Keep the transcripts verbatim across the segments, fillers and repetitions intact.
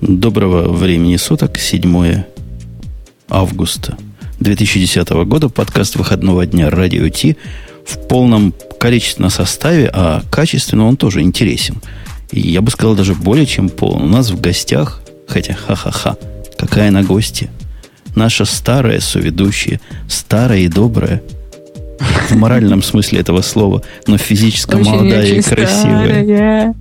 Доброго времени суток, седьмое августа две тысячи десятого года, подкаст выходного дня «Радио-Т» в полном количественном составе, а качественно он тоже интересен. И я бы сказал, даже более чем полный. У нас в гостях, хотя ха-ха-ха, какая на гости, наша старая соведущая, старая и добрая, в моральном смысле этого слова, но физически очень молодая очень и красивая. Старая.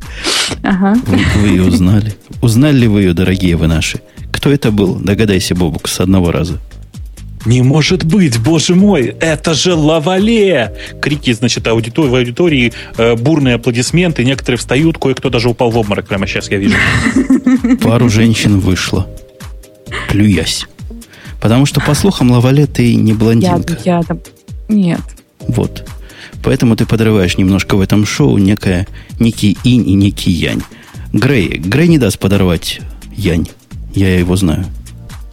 Ага. Вы, вы ее узнали. Узнали ли вы ее, дорогие вы наши? Кто это был? Догадайся, Бобук, с одного раза. Не может быть, боже мой, это же Лавале! Крики, значит, аудитор- в аудитории, э, бурные аплодисменты, некоторые встают, кое-кто даже упал в обморок прямо сейчас, я вижу. Пару женщин вышло, плюясь. Потому что, по слухам, Лавале, ты не блондинка. Я, я... Нет. Вот. Поэтому ты подрываешь немножко в этом шоу некое, некий инь и некий янь. Грей. Грей не даст подорвать янь. Я его знаю.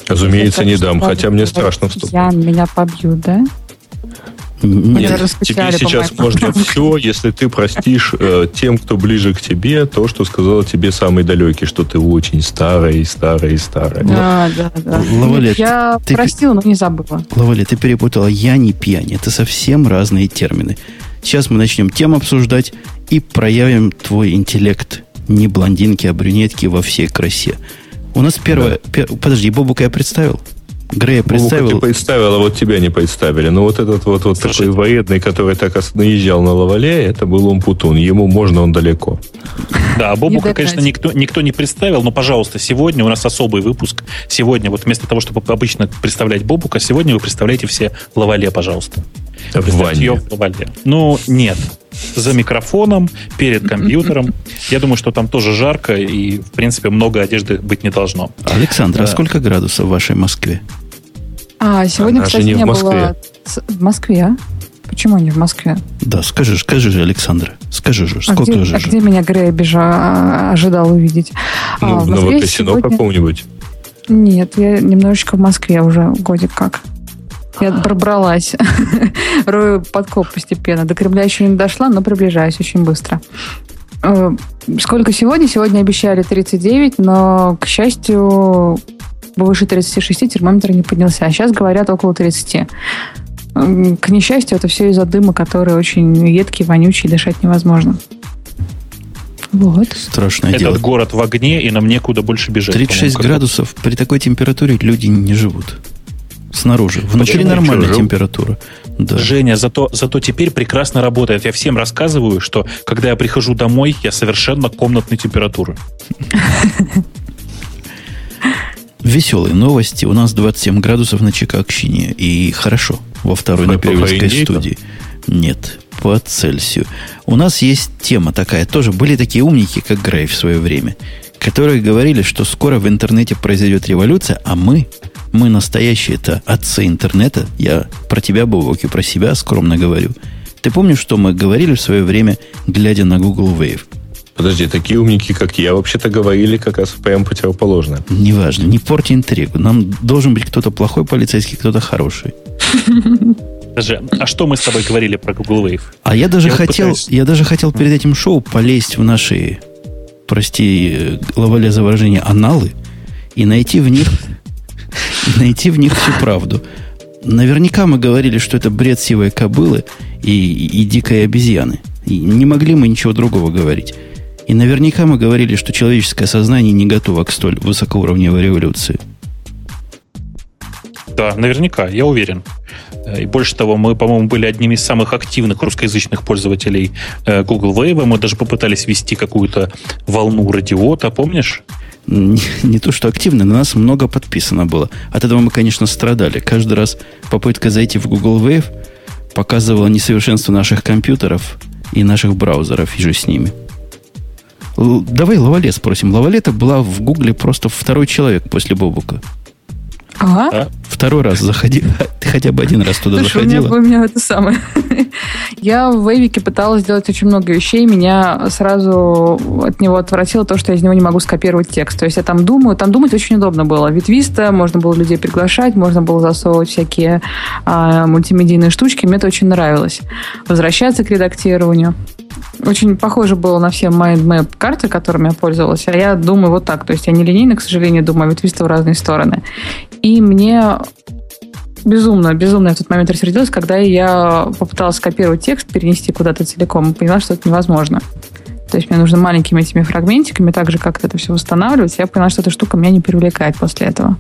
Разумеется, я не дам, хотя мне страшно вступить. Ян, меня побьют, да? Нет, тебе сейчас можно все, если ты простишь э, тем, кто ближе к тебе, то, что сказал тебе самый далекий, что ты очень старая, старая, старая. Да, да, да. Лавале, я ты, простила, но не забыла. Лавале, ты перепутала янь и пьянь. Это совсем разные термины. Сейчас мы начнем тему обсуждать и проявим твой интеллект не блондинки, а брюнетки во всей красе. У нас первое... Да. Пер... Подожди, Бобука я представил? Грея представил? Бобука ты представил, а вот тебя не представили. Но вот этот вот, вот такой военный, который так наезжал на Лавале, это был Умпутун. Ему можно, он далеко. Да, Бобука, конечно, никто, никто не представил, но, пожалуйста, сегодня у нас особый выпуск. Сегодня, вот вместо того, чтобы обычно представлять Бобука, сегодня вы представляете все Лавале, пожалуйста. Представьте ее в Лавале. Ну, нет. За микрофоном, перед компьютером. Я думаю, что там тоже жарко, и, в принципе, много одежды быть не должно. Александр, да. А сколько градусов в вашей Москве? А, сегодня, Она кстати, не, не было... В Москве, а? Почему не в Москве? Да, скажи, скажи же, Александр. Скажи же, сколько а где, же. А где меня Грея бежа ожидал увидеть? Ну, а, в Новокосино сегодня... каком-нибудь. Нет, я немножечко в Москве уже годик как. Я пробралась. Рою подкоп постепенно. До Кремля еще не дошла, но приближаюсь очень быстро. Сколько сегодня? Сегодня обещали тридцать девять, но, к счастью, выше тридцати шести термометр не поднялся. А сейчас говорят около тридцати. К несчастью, это все из-за дыма, который очень едкий, вонючий, дышать невозможно. Вот. Страшное Этот дело. Этот город в огне, и нам некуда больше бежать. тридцать шесть градусов. Как-то. При такой температуре люди не живут. Снаружи. Внутри Почему? Нормальная Почему? Температура. Да. Женя, зато, зато теперь прекрасно работает. Я всем рассказываю, что когда я прихожу домой, я совершенно комнатной температуры. Веселые новости. У нас двадцать семь градусов на Чикагщине. И хорошо. Во второй на Перевельской студии. Нет. По Цельсию. У нас есть тема такая. Тоже были такие умники, как Грей в свое время, которые говорили, что скоро в интернете произойдет революция, а мы... Мы настоящие-то отцы интернета. Я про тебя, Бобок, и про себя скромно говорю. Ты помнишь, что мы говорили в свое время, глядя на Google Wave? Подожди, такие умники, как я, вообще-то говорили как раз прямо противоположное. Неважно, не порти интригу. Нам должен быть кто-то плохой полицейский, кто-то хороший. Даже, а что мы с тобой говорили про Google Wave? А я даже я хотел, пытаюсь... я даже хотел перед этим шоу полезть в наши, прости, Лавале за выражение, аналы и найти в них... Найти в них всю правду. Наверняка мы говорили, что это бред сивой кобылы и, и, и дикой обезьяны. И не могли мы ничего другого говорить. И наверняка мы говорили, что человеческое сознание не готово к столь высокоуровневой революции. Да, наверняка, я уверен. И больше того, мы, по-моему, были одними из самых активных русскоязычных пользователей Google Wave. Мы даже попытались вести какую-то волну радиота, помнишь? Не, не то, что активно, на нас много подписано было. От этого мы, конечно, страдали. Каждый раз попытка зайти в Google Wave показывала несовершенство наших компьютеров и наших браузеров, и же с ними. Л- давай Лавале спросим. Лавале-то была в Гугле просто второй человек после Бобука. Ага. А? Второй раз заходила. Ты хотя бы один раз туда Слушай, заходила. У меня, у меня это самое. Я в Вейвике пыталась сделать очень много вещей. Меня сразу от него отвратило то, что я из него не могу скопировать текст. То есть я там думаю. Там думать очень удобно было. Ветвисто, можно было людей приглашать, можно было засовывать всякие а, мультимедийные штучки. Мне это очень нравилось. Возвращаться к редактированию. Очень похоже было на все mindmap карты, которыми я пользовалась, а я думаю вот так. То есть я не линейно, к сожалению, думаю, а ветвисто в разные стороны. И мне безумно, безумно я в тот момент рассердилась, когда я попыталась скопировать текст, перенести куда-то целиком, и поняла, что это невозможно. То есть мне нужно маленькими этими фрагментиками также как-то это все восстанавливать. Я поняла, что эта штука меня не привлекает после этого.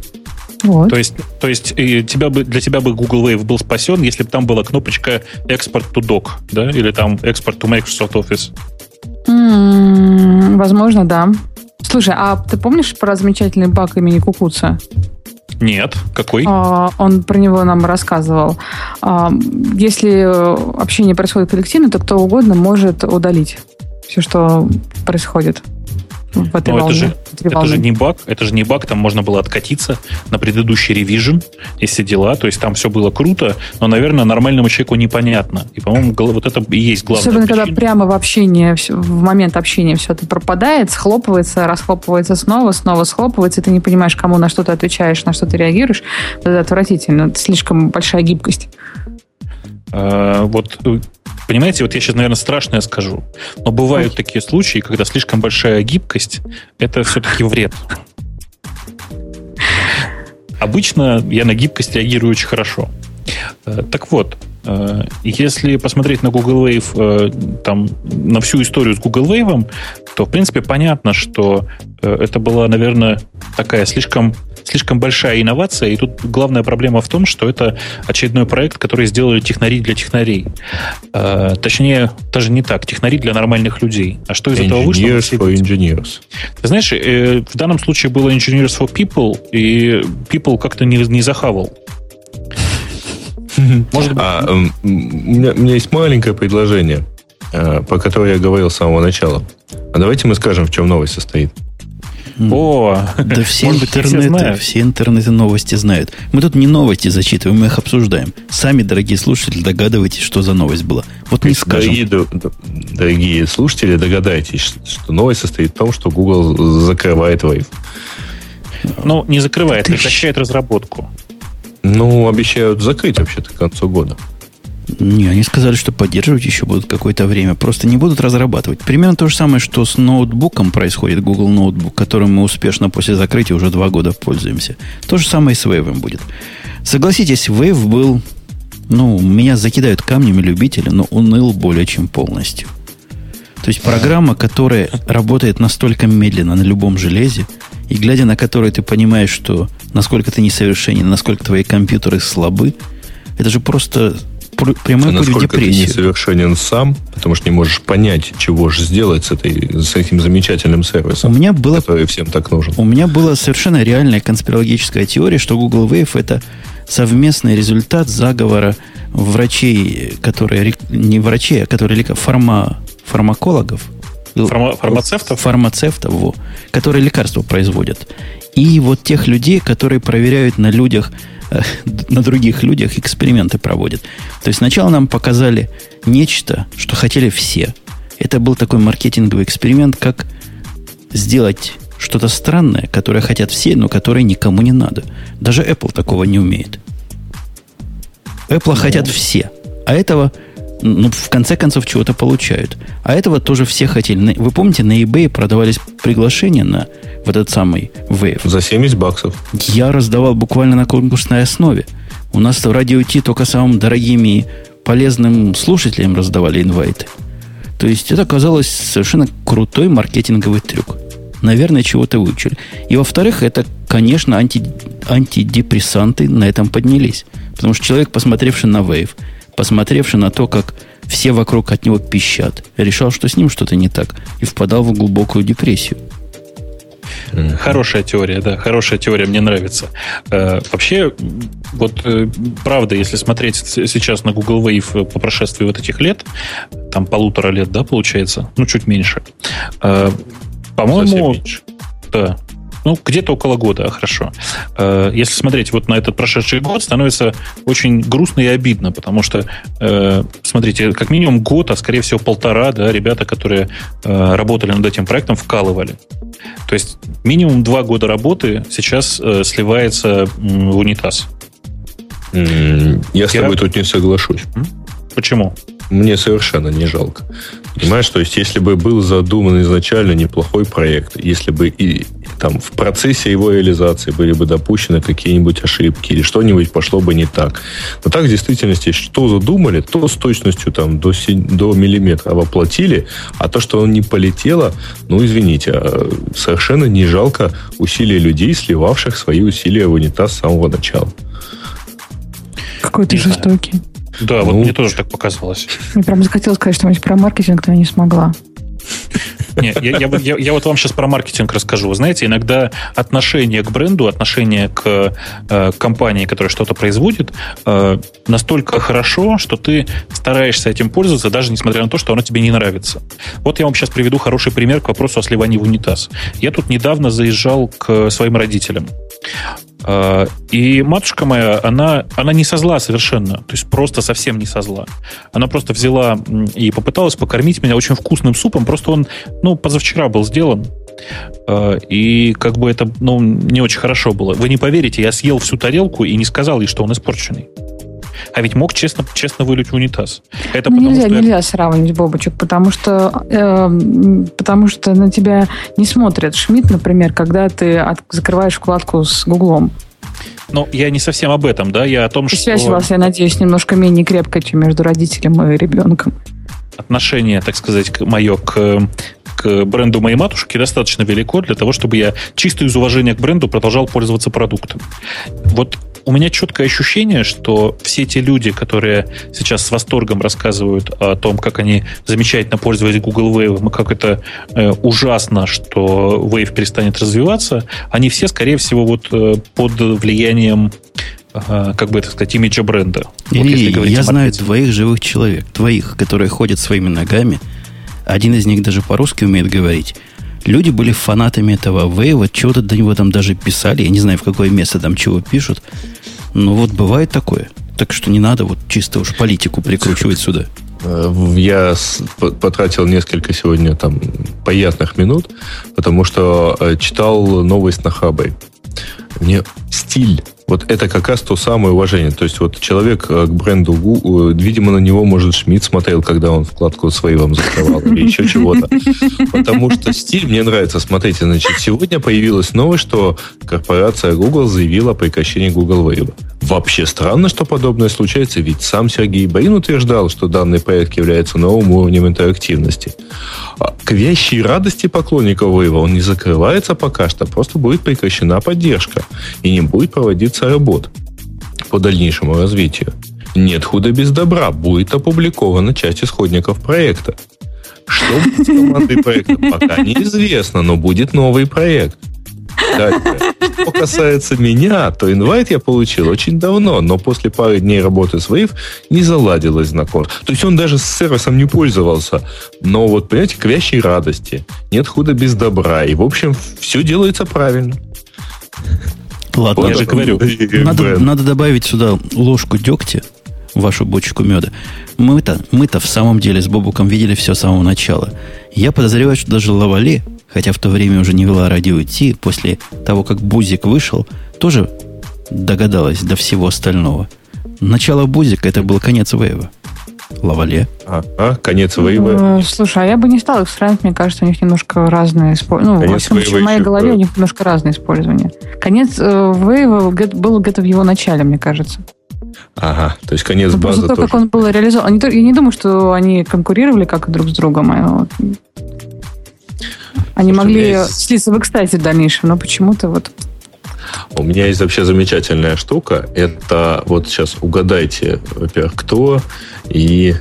Вот. То есть, то есть тебя бы, для тебя бы Google Wave был спасен, если бы там была кнопочка Export to Doc, да? Или там Export to Microsoft Office. М-м, возможно, да. Слушай, а ты помнишь про замечательный баг имени Кукуца? Нет. Какой? А, он про него нам рассказывал. А, если общение происходит коллективно, то кто угодно может удалить все, что происходит. В этой волне, это, же, в этой это же не баг, это же не баг, там можно было откатиться на предыдущий ревижн и все дела, то есть там все было круто, но, наверное, нормальному человеку непонятно. И, по-моему, вот это и есть главное. Особенно, причина. Когда прямо в общении, в момент общения все это пропадает, схлопывается, расхлопывается снова, снова схлопывается, и ты не понимаешь, кому на что ты отвечаешь, на что ты реагируешь. Это отвратительно, это слишком большая гибкость. А, вот... Понимаете, вот я сейчас, наверное, страшное скажу, но бывают Ой. такие случаи, когда слишком большая гибкость – это все-таки вред. Обычно я на гибкость реагирую очень хорошо. Так вот, если посмотреть на Google Wave, там, на всю историю с Google Wave, то, в принципе, понятно, что это была, наверное, такая слишком... Слишком большая инновация, и тут главная проблема в том, что это очередной проект, который сделали технари для технарей. Э, точнее, даже не так, технари для нормальных людей. А что из engineers этого вышло? Engineers for engineers. Ты знаешь, э, в данном случае было engineers for people, и people как-то не, не захавал. Может быть... а, у, меня, у меня есть маленькое предложение, по которому я говорил с самого начала. А давайте мы скажем, в чем новость состоит. О, да все интернеты, все интернеты новости знают. Мы тут не новости зачитываем, мы их обсуждаем. Сами, дорогие слушатели, догадывайтесь, что за новость была. Вот не скажем. Дорогие, дорогие слушатели, догадайтесь, что новость состоит в том, что Google закрывает Wave. Ну, не закрывает, прекращает разработку. Ну, обещают закрыть вообще-то к концу года. Не, они сказали, что поддерживать еще будут какое-то время. Просто не будут разрабатывать. Примерно то же самое, что с ноутбуком происходит, Google ноутбук, которым мы успешно после закрытия уже два года пользуемся. То же самое и с Wave будет. Согласитесь, Wave был... Ну, меня закидают камнями любители, но уныл более чем полностью. То есть программа, которая работает настолько медленно на любом железе, и глядя на которую ты понимаешь, что насколько ты несовершенен, насколько твои компьютеры слабы, это же просто... Прямой а насколько ты несовершенен сам, потому что не можешь понять, чего же сделать с, этой, с этим замечательным сервисом, у меня было, который всем так нужен. У меня была совершенно реальная конспирологическая теория, что Google Wave – это совместный результат заговора врачей, которые не врачей, а которые фарма, фармакологов, Фарма, фармацевтов, фармацевтов во, которые лекарства производят. И вот тех людей, которые проверяют на людях, на других людях эксперименты проводят. То есть сначала нам показали нечто, что хотели все. Это был такой маркетинговый эксперимент, как сделать что-то странное, которое хотят все, но которое никому не надо. Даже Apple такого не умеет. Apple ну. хотят все. А этого, ну, в конце концов, чего-то получают. А этого тоже все хотели. Вы помните, на eBay продавались приглашения на вот этот самый Wave. За семьдесят баксов. Я раздавал буквально на конкурсной основе. У нас в Radio-T только самым дорогим и полезным слушателям раздавали инвайты. То есть это оказалось совершенно крутой маркетинговый трюк. Наверное, чего-то выучили. И во-вторых, это, конечно, анти... антидепрессанты на этом поднялись. Потому что человек, посмотревший на Wave, посмотревший на то, как все вокруг от него пищат, решал, что с ним что-то не так, и впадал в глубокую депрессию. Хорошая теория, да, хорошая теория, мне нравится. Вообще, вот правда, если смотреть сейчас на Google Wave по прошествии вот этих лет, там полутора лет, да, получается, ну, чуть меньше, по-моему... Меньше. Да. Ну, где-то около года, хорошо. Если смотреть вот на этот прошедший год, становится очень грустно и обидно, потому что, смотрите, как минимум год, а скорее всего полтора, да, ребята, которые работали над этим проектом, вкалывали. То есть минимум два года работы сейчас сливается в унитаз. Я с тобой Я... тут не соглашусь. Почему? мне совершенно не жалко. Понимаешь, то есть, если бы был задуман изначально неплохой проект, если бы и там в процессе его реализации были бы допущены какие-нибудь ошибки или что-нибудь пошло бы не так. Но так в действительности, что задумали, то с точностью там до, до миллиметра воплотили, а то, что он не полетело, ну, извините, совершенно не жалко усилия людей, сливавших свои усилия в унитаз с самого начала. Какой ты жестокий. Да, ну, вот мне тоже так показалось. Мне прям захотелось сказать что-нибудь про маркетинг, но я не смогла. Нет, я, я, я, я вот вам сейчас про маркетинг расскажу. Вы знаете, иногда отношение к бренду, отношение к э, компании, которая что-то производит, э, настолько хорошо, что ты стараешься этим пользоваться, даже несмотря на то, что оно тебе не нравится. Вот я вам сейчас приведу хороший пример к вопросу о сливании в унитаз. Я тут недавно заезжал к своим родителям. И матушка моя, она, она не со зла совершенно, то есть просто совсем не со зла. Она просто взяла и попыталась покормить меня очень вкусным супом, просто он, ну, позавчера был сделан. И как бы это, ну, не очень хорошо было. Вы не поверите, я съел всю тарелку и не сказал ей, что он испорченный. А ведь мог честно, честно вылить в унитаз. Это ну, потому, нельзя, что нельзя я... сравнивать, Бобочек, потому что, э, потому что на тебя не смотрят Шмидт, например, когда ты от, закрываешь вкладку с Гуглом. Ну, я не совсем об этом, да, я о том, и что... Связь у вас, я надеюсь, немножко менее крепкая, чем между родителем и ребенком. Отношение, так сказать, мое к... к бренду моей матушки достаточно велико для того, чтобы я чисто из уважения к бренду продолжал пользоваться продуктом. Вот у меня четкое ощущение, что все те люди, которые сейчас с восторгом рассказывают о том, как они замечательно пользовались Google Wave, и как это э, ужасно, что Wave перестанет развиваться, они все, скорее всего, вот э, под влиянием Uh, как бы это сказать, имиджа бренда. Не, вот, если говорить, я знаю двоих живых человек, твоих, которые ходят своими ногами. Один из них даже по-русски умеет говорить. Люди были фанатами этого Вейва, чего-то до него там даже писали. Я не знаю, в какое место там чего пишут. Но вот бывает такое. Так что не надо вот чисто уж политику прикручивать сюда. Я потратил несколько сегодня там приятных минут, потому что читал новость на Хабре. Мне стиль. Вот это как раз то самое уважение. То есть вот человек к бренду, видимо, на него, может, Шмидт смотрел, когда он вкладку свои вам закрывал или еще чего-то. Потому что стиль мне нравится. Смотрите, значит, сегодня появилась новость, что корпорация Google заявила о прекращении Google Wave. Вообще странно, что подобное случается, ведь сам Сергей Брин утверждал, что данный проект является новым уровнем интерактивности. К вящей радости поклонников Wave он не закрывается пока что, просто будет прекращена поддержка и не будет проводиться работ по дальнейшему развитию. Нет худа без добра, будет опубликована часть исходников проекта. Что будет с командой проекта, пока неизвестно, но будет новый проект. Что касается меня, то инвайт я получил очень давно, но после пары дней работы с Wave не заладилось знакомство. То есть он даже с сервисом не пользовался. Но вот, понимаете, к вящей радости. Нет худа без добра. И, в общем, все делается правильно. Ладно, вот я же говорю. Надо, надо добавить сюда ложку дегтя, вашу бочку меда. Мы-то, мы-то в самом деле с Бобуком видели все с самого начала. Я подозреваю, что даже Лавале, хотя в то время уже не вела радио-T, после того, как Бузик вышел, тоже догадалась до всего остального. Начало Бузика – это был конец Вейва. Лавале. А, а конец Вейва. Слушай, а я бы не стала их сравнивать. Мне кажется, у них немножко разное использование. Ну, конец во всем, в моей голове да. У них немножко разное использование. Конец Вейва был где-то в его начале, мне кажется. Ага, то есть конец базы тоже. Просто то, как он был реализован. Я не думаю, что они конкурировали как друг с другом. А Они Слушай, могли есть... слиться в экстазе в дальнейшем, но почему-то вот... У меня есть вообще замечательная штука. Это вот сейчас угадайте, во-первых, кто и...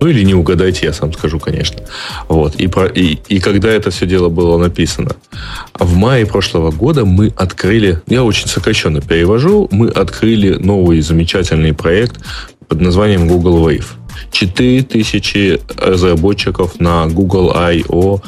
Ну, или не угадайте, я сам скажу, конечно. Вот. И, про... и, и когда это все дело было написано. В мае прошлого года мы открыли... Я очень сокращенно перевожу. Мы открыли новый замечательный проект под названием Google Wave. четыре тысячи разработчиков на Google ай о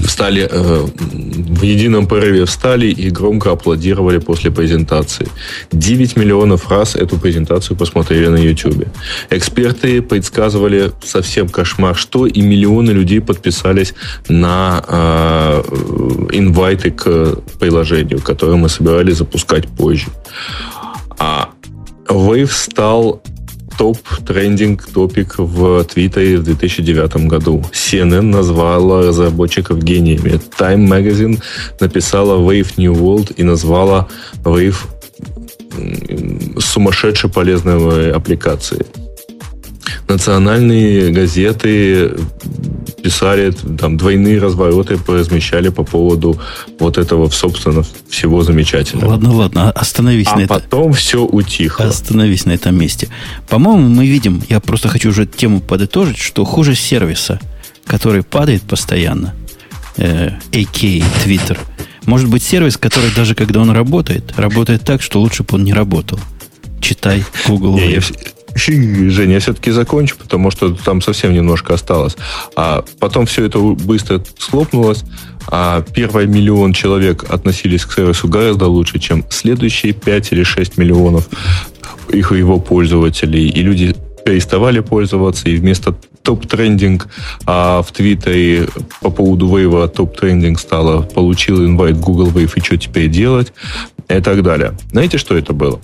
встали, э, в едином порыве встали и громко аплодировали после презентации. девять миллионов раз эту презентацию посмотрели на YouTube. Эксперты предсказывали совсем кошмар, что и миллионы людей подписались на э, инвайты к приложению, которое мы собирались запускать позже. А Wave стал... топ-трендинг-топик в Твиттере в две тысячи девятом году. си эн эн назвала разработчиков гениями. Time Magazine написала Wave New World и назвала Wave сумасшедше полезной аппликацией. Национальные газеты писали там двойные развороты, размещали по поводу вот этого, собственно, всего замечательного. Ладно, ладно, остановись а на этом. А потом это... все утихло. Остановись на этом месте. По-моему, мы видим, я просто хочу уже тему подытожить, что хуже сервиса, который падает постоянно, э, а.к.а. Twitter, может быть сервис, который даже когда он работает, работает так, что лучше бы он не работал. Читай Google Wave. Женя, я все-таки закончу, потому что там совсем немножко осталось. А потом все это быстро схлопнулось. А первые миллион человек относились к сервису гораздо лучше, чем следующие пять или шесть миллионов их его пользователей. И люди переставали пользоваться, и вместо топ-трендинг а в Твиттере по поводу Wave топ-трендинг стало «Получил инвайт Google Wave, и что теперь делать?» и так далее. Знаете, что это было?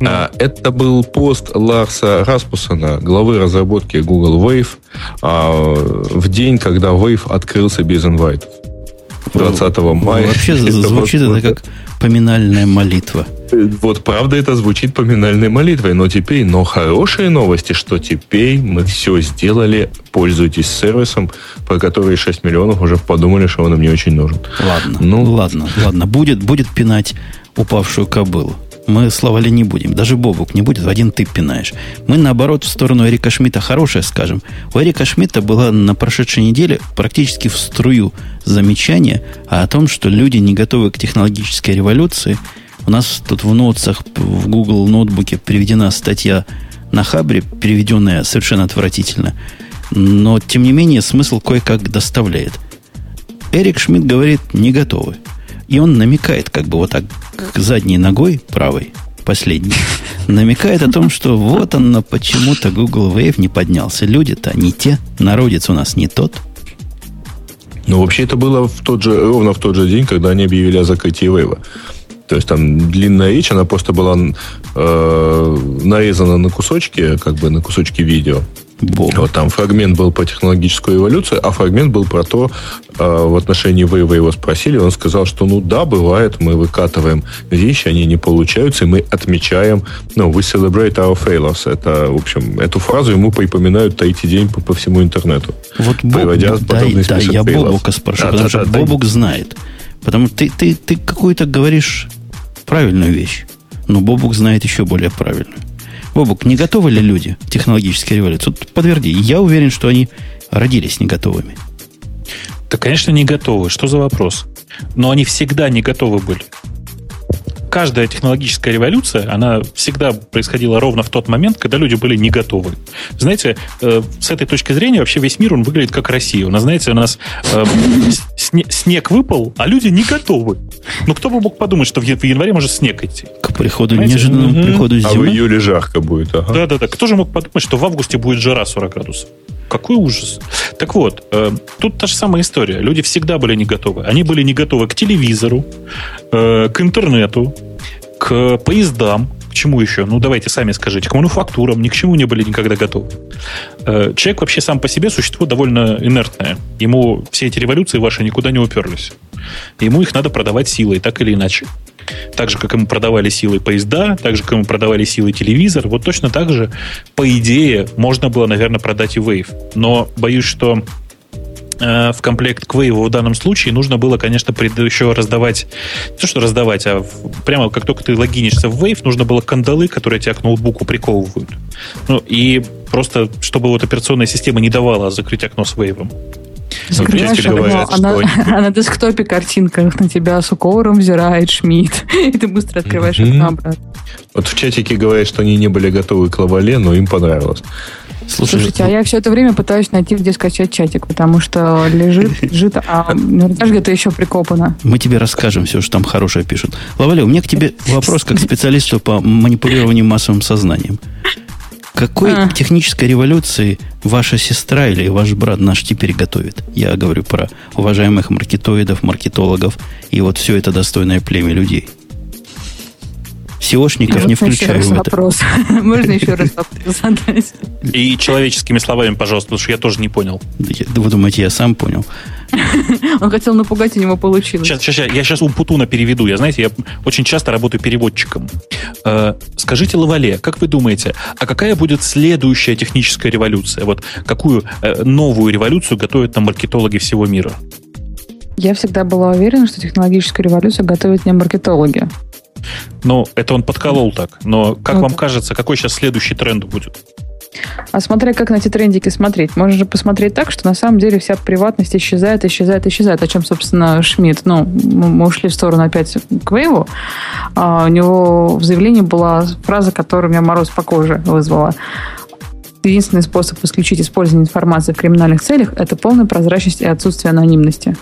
Mm. Это был пост Ларса Распуссена, главы разработки Google Wave, в день, когда Wave открылся без инвайтов. двадцатого мая. Вообще звучит это как поминальная молитва. Вот правда это звучит поминальной молитвой, но теперь, но хорошие новости, что теперь мы все сделали, пользуйтесь сервисом, про который шесть миллионов уже подумали, что он им не очень нужен. Ладно, ну, ладно, ладно, будет, будет пинать упавшую кобылу. Мы слова ли не будем. Даже Бобук не будет, один ты пинаешь. Мы, наоборот, в сторону Эрика Шмидта хорошее скажем. У Эрика Шмидта было на прошедшей неделе практически в струю замечание о том, что люди не готовы к технологической революции. У нас тут в ноутсах, в Google ноутбуке приведена статья на Хабре, переведенная совершенно отвратительно. Но, тем не менее, смысл кое-как доставляет. Эрик Шмидт говорит, не готовы. И он намекает, как бы вот так, задней ногой, правой, последней, намекает о том, что вот оно, почему-то Google Wave не поднялся. Люди-то не те, народец у нас не тот. Ну, вообще, это было в тот же, ровно в тот же день, когда они объявили о закрытии Wave. То есть, там длинная речь, она просто была э, нарезана на кусочки, как бы на кусочки видео. Бог. Вот там фрагмент был про технологическую эволюцию, а фрагмент был про то, э, в отношении вы, вы его спросили, он сказал, что ну да, бывает, мы выкатываем вещи, они не получаются, и мы отмечаем, ну, we celebrate our failures. Это, в общем, эту фразу ему припоминают третий день по, по всему интернету. Вот Бобук, дай, дай, я failures. Бобука спрошу, да, потому да, что да, Бобук дай. знает. Потому что ты, ты, ты какую-то говоришь правильную вещь, но Бобук знает еще более правильную. Бобук, не готовы ли люди к технологической революции? Вот подтверди, я уверен, что они родились не готовыми. Да, конечно, не готовы. Что за вопрос? Но они всегда не готовы были. Каждая технологическая революция, она всегда происходила ровно в тот момент, когда люди были не готовы. Знаете, э, с этой точки зрения вообще весь мир, он выглядит как Россия. У нас, знаете, у нас э, сне, снег выпал, а люди не готовы. Ну, кто бы мог подумать, что в, в январе может снег идти? К приходу, неожиданному mm-hmm. приходу зимы. А в июле жарко будет. Ага. Да-да-да. Кто же мог подумать, что в августе будет жара сорок градусов? Какой ужас. Так вот, э, тут та же самая история. Люди всегда были не готовы. Они были не готовы к телевизору, э, к интернету, к поездам, к чему еще? Ну, давайте сами скажите. К мануфактурам ни к чему не были никогда готовы. Э, человек вообще сам по себе существо довольно инертное. Ему все эти революции ваши никуда не уперлись. Ему их надо продавать силой, так или иначе. Так же, как ему продавали силой поезда, так же, как ему продавали силой телевизор. Вот точно так же, по идее, можно было, наверное, продать и Wave. Но боюсь, что э, в комплект к Wave в данном случае нужно было, конечно, пред... еще раздавать... Не то, что раздавать, а в... прямо как только ты логинишься в Wave, нужно было кандалы, которые тебя к ноутбуку приковывают. Ну, и просто, чтобы вот операционная система не давала закрыть окно с Wave. Закрываешь окно, а на десктопе картинка на тебя с укором взирает Шмидт. И ты быстро открываешь mm-hmm. окно обратно. Вот в чатике говорят, что они не были готовы к лавале, но им понравилось. Слушай, Слушайте, ну... а я все это время пытаюсь найти, где скачать чатик, потому что лежит, лежит, а наверняка где-то еще прикопано. Мы тебе расскажем все, что там хорошее пишут. Лавале, у меня к тебе вопрос как специалисту по манипулированию массовым сознанием. Какой а. технической революции ваша сестра или ваш брат наш теперь готовит? Я говорю про уважаемых маркетоидов, маркетологов и вот все это достойное племя людей. сеошников не включаю в это. Можно еще раз вопрос задать? И человеческими словами, пожалуйста, потому что я тоже не понял. Вы думаете, я сам понял? Он хотел напугать, у него получилось. Сейчас, сейчас, я сейчас у Путуна переведу. Я, знаете, я очень часто работаю переводчиком. Э, скажите, Лавале, как вы думаете, а какая будет следующая техническая революция? Вот какую э, новую революцию готовят нам маркетологи всего мира? Я всегда была уверена, что технологическую революцию готовят не маркетологи. Ну, это он подколол так. Но как вот вам кажется, какой сейчас следующий тренд будет? А смотря как на эти трендики смотреть. Можно же посмотреть так, что на самом деле вся приватность исчезает, исчезает, исчезает. О чем, собственно, Шмидт. Ну, мы ушли в сторону опять к Вейву. А у него в заявлении была фраза, которая меня мороз по коже вызвала. Единственный способ исключить использование информации в криминальных целях – это полная прозрачность и отсутствие анонимности.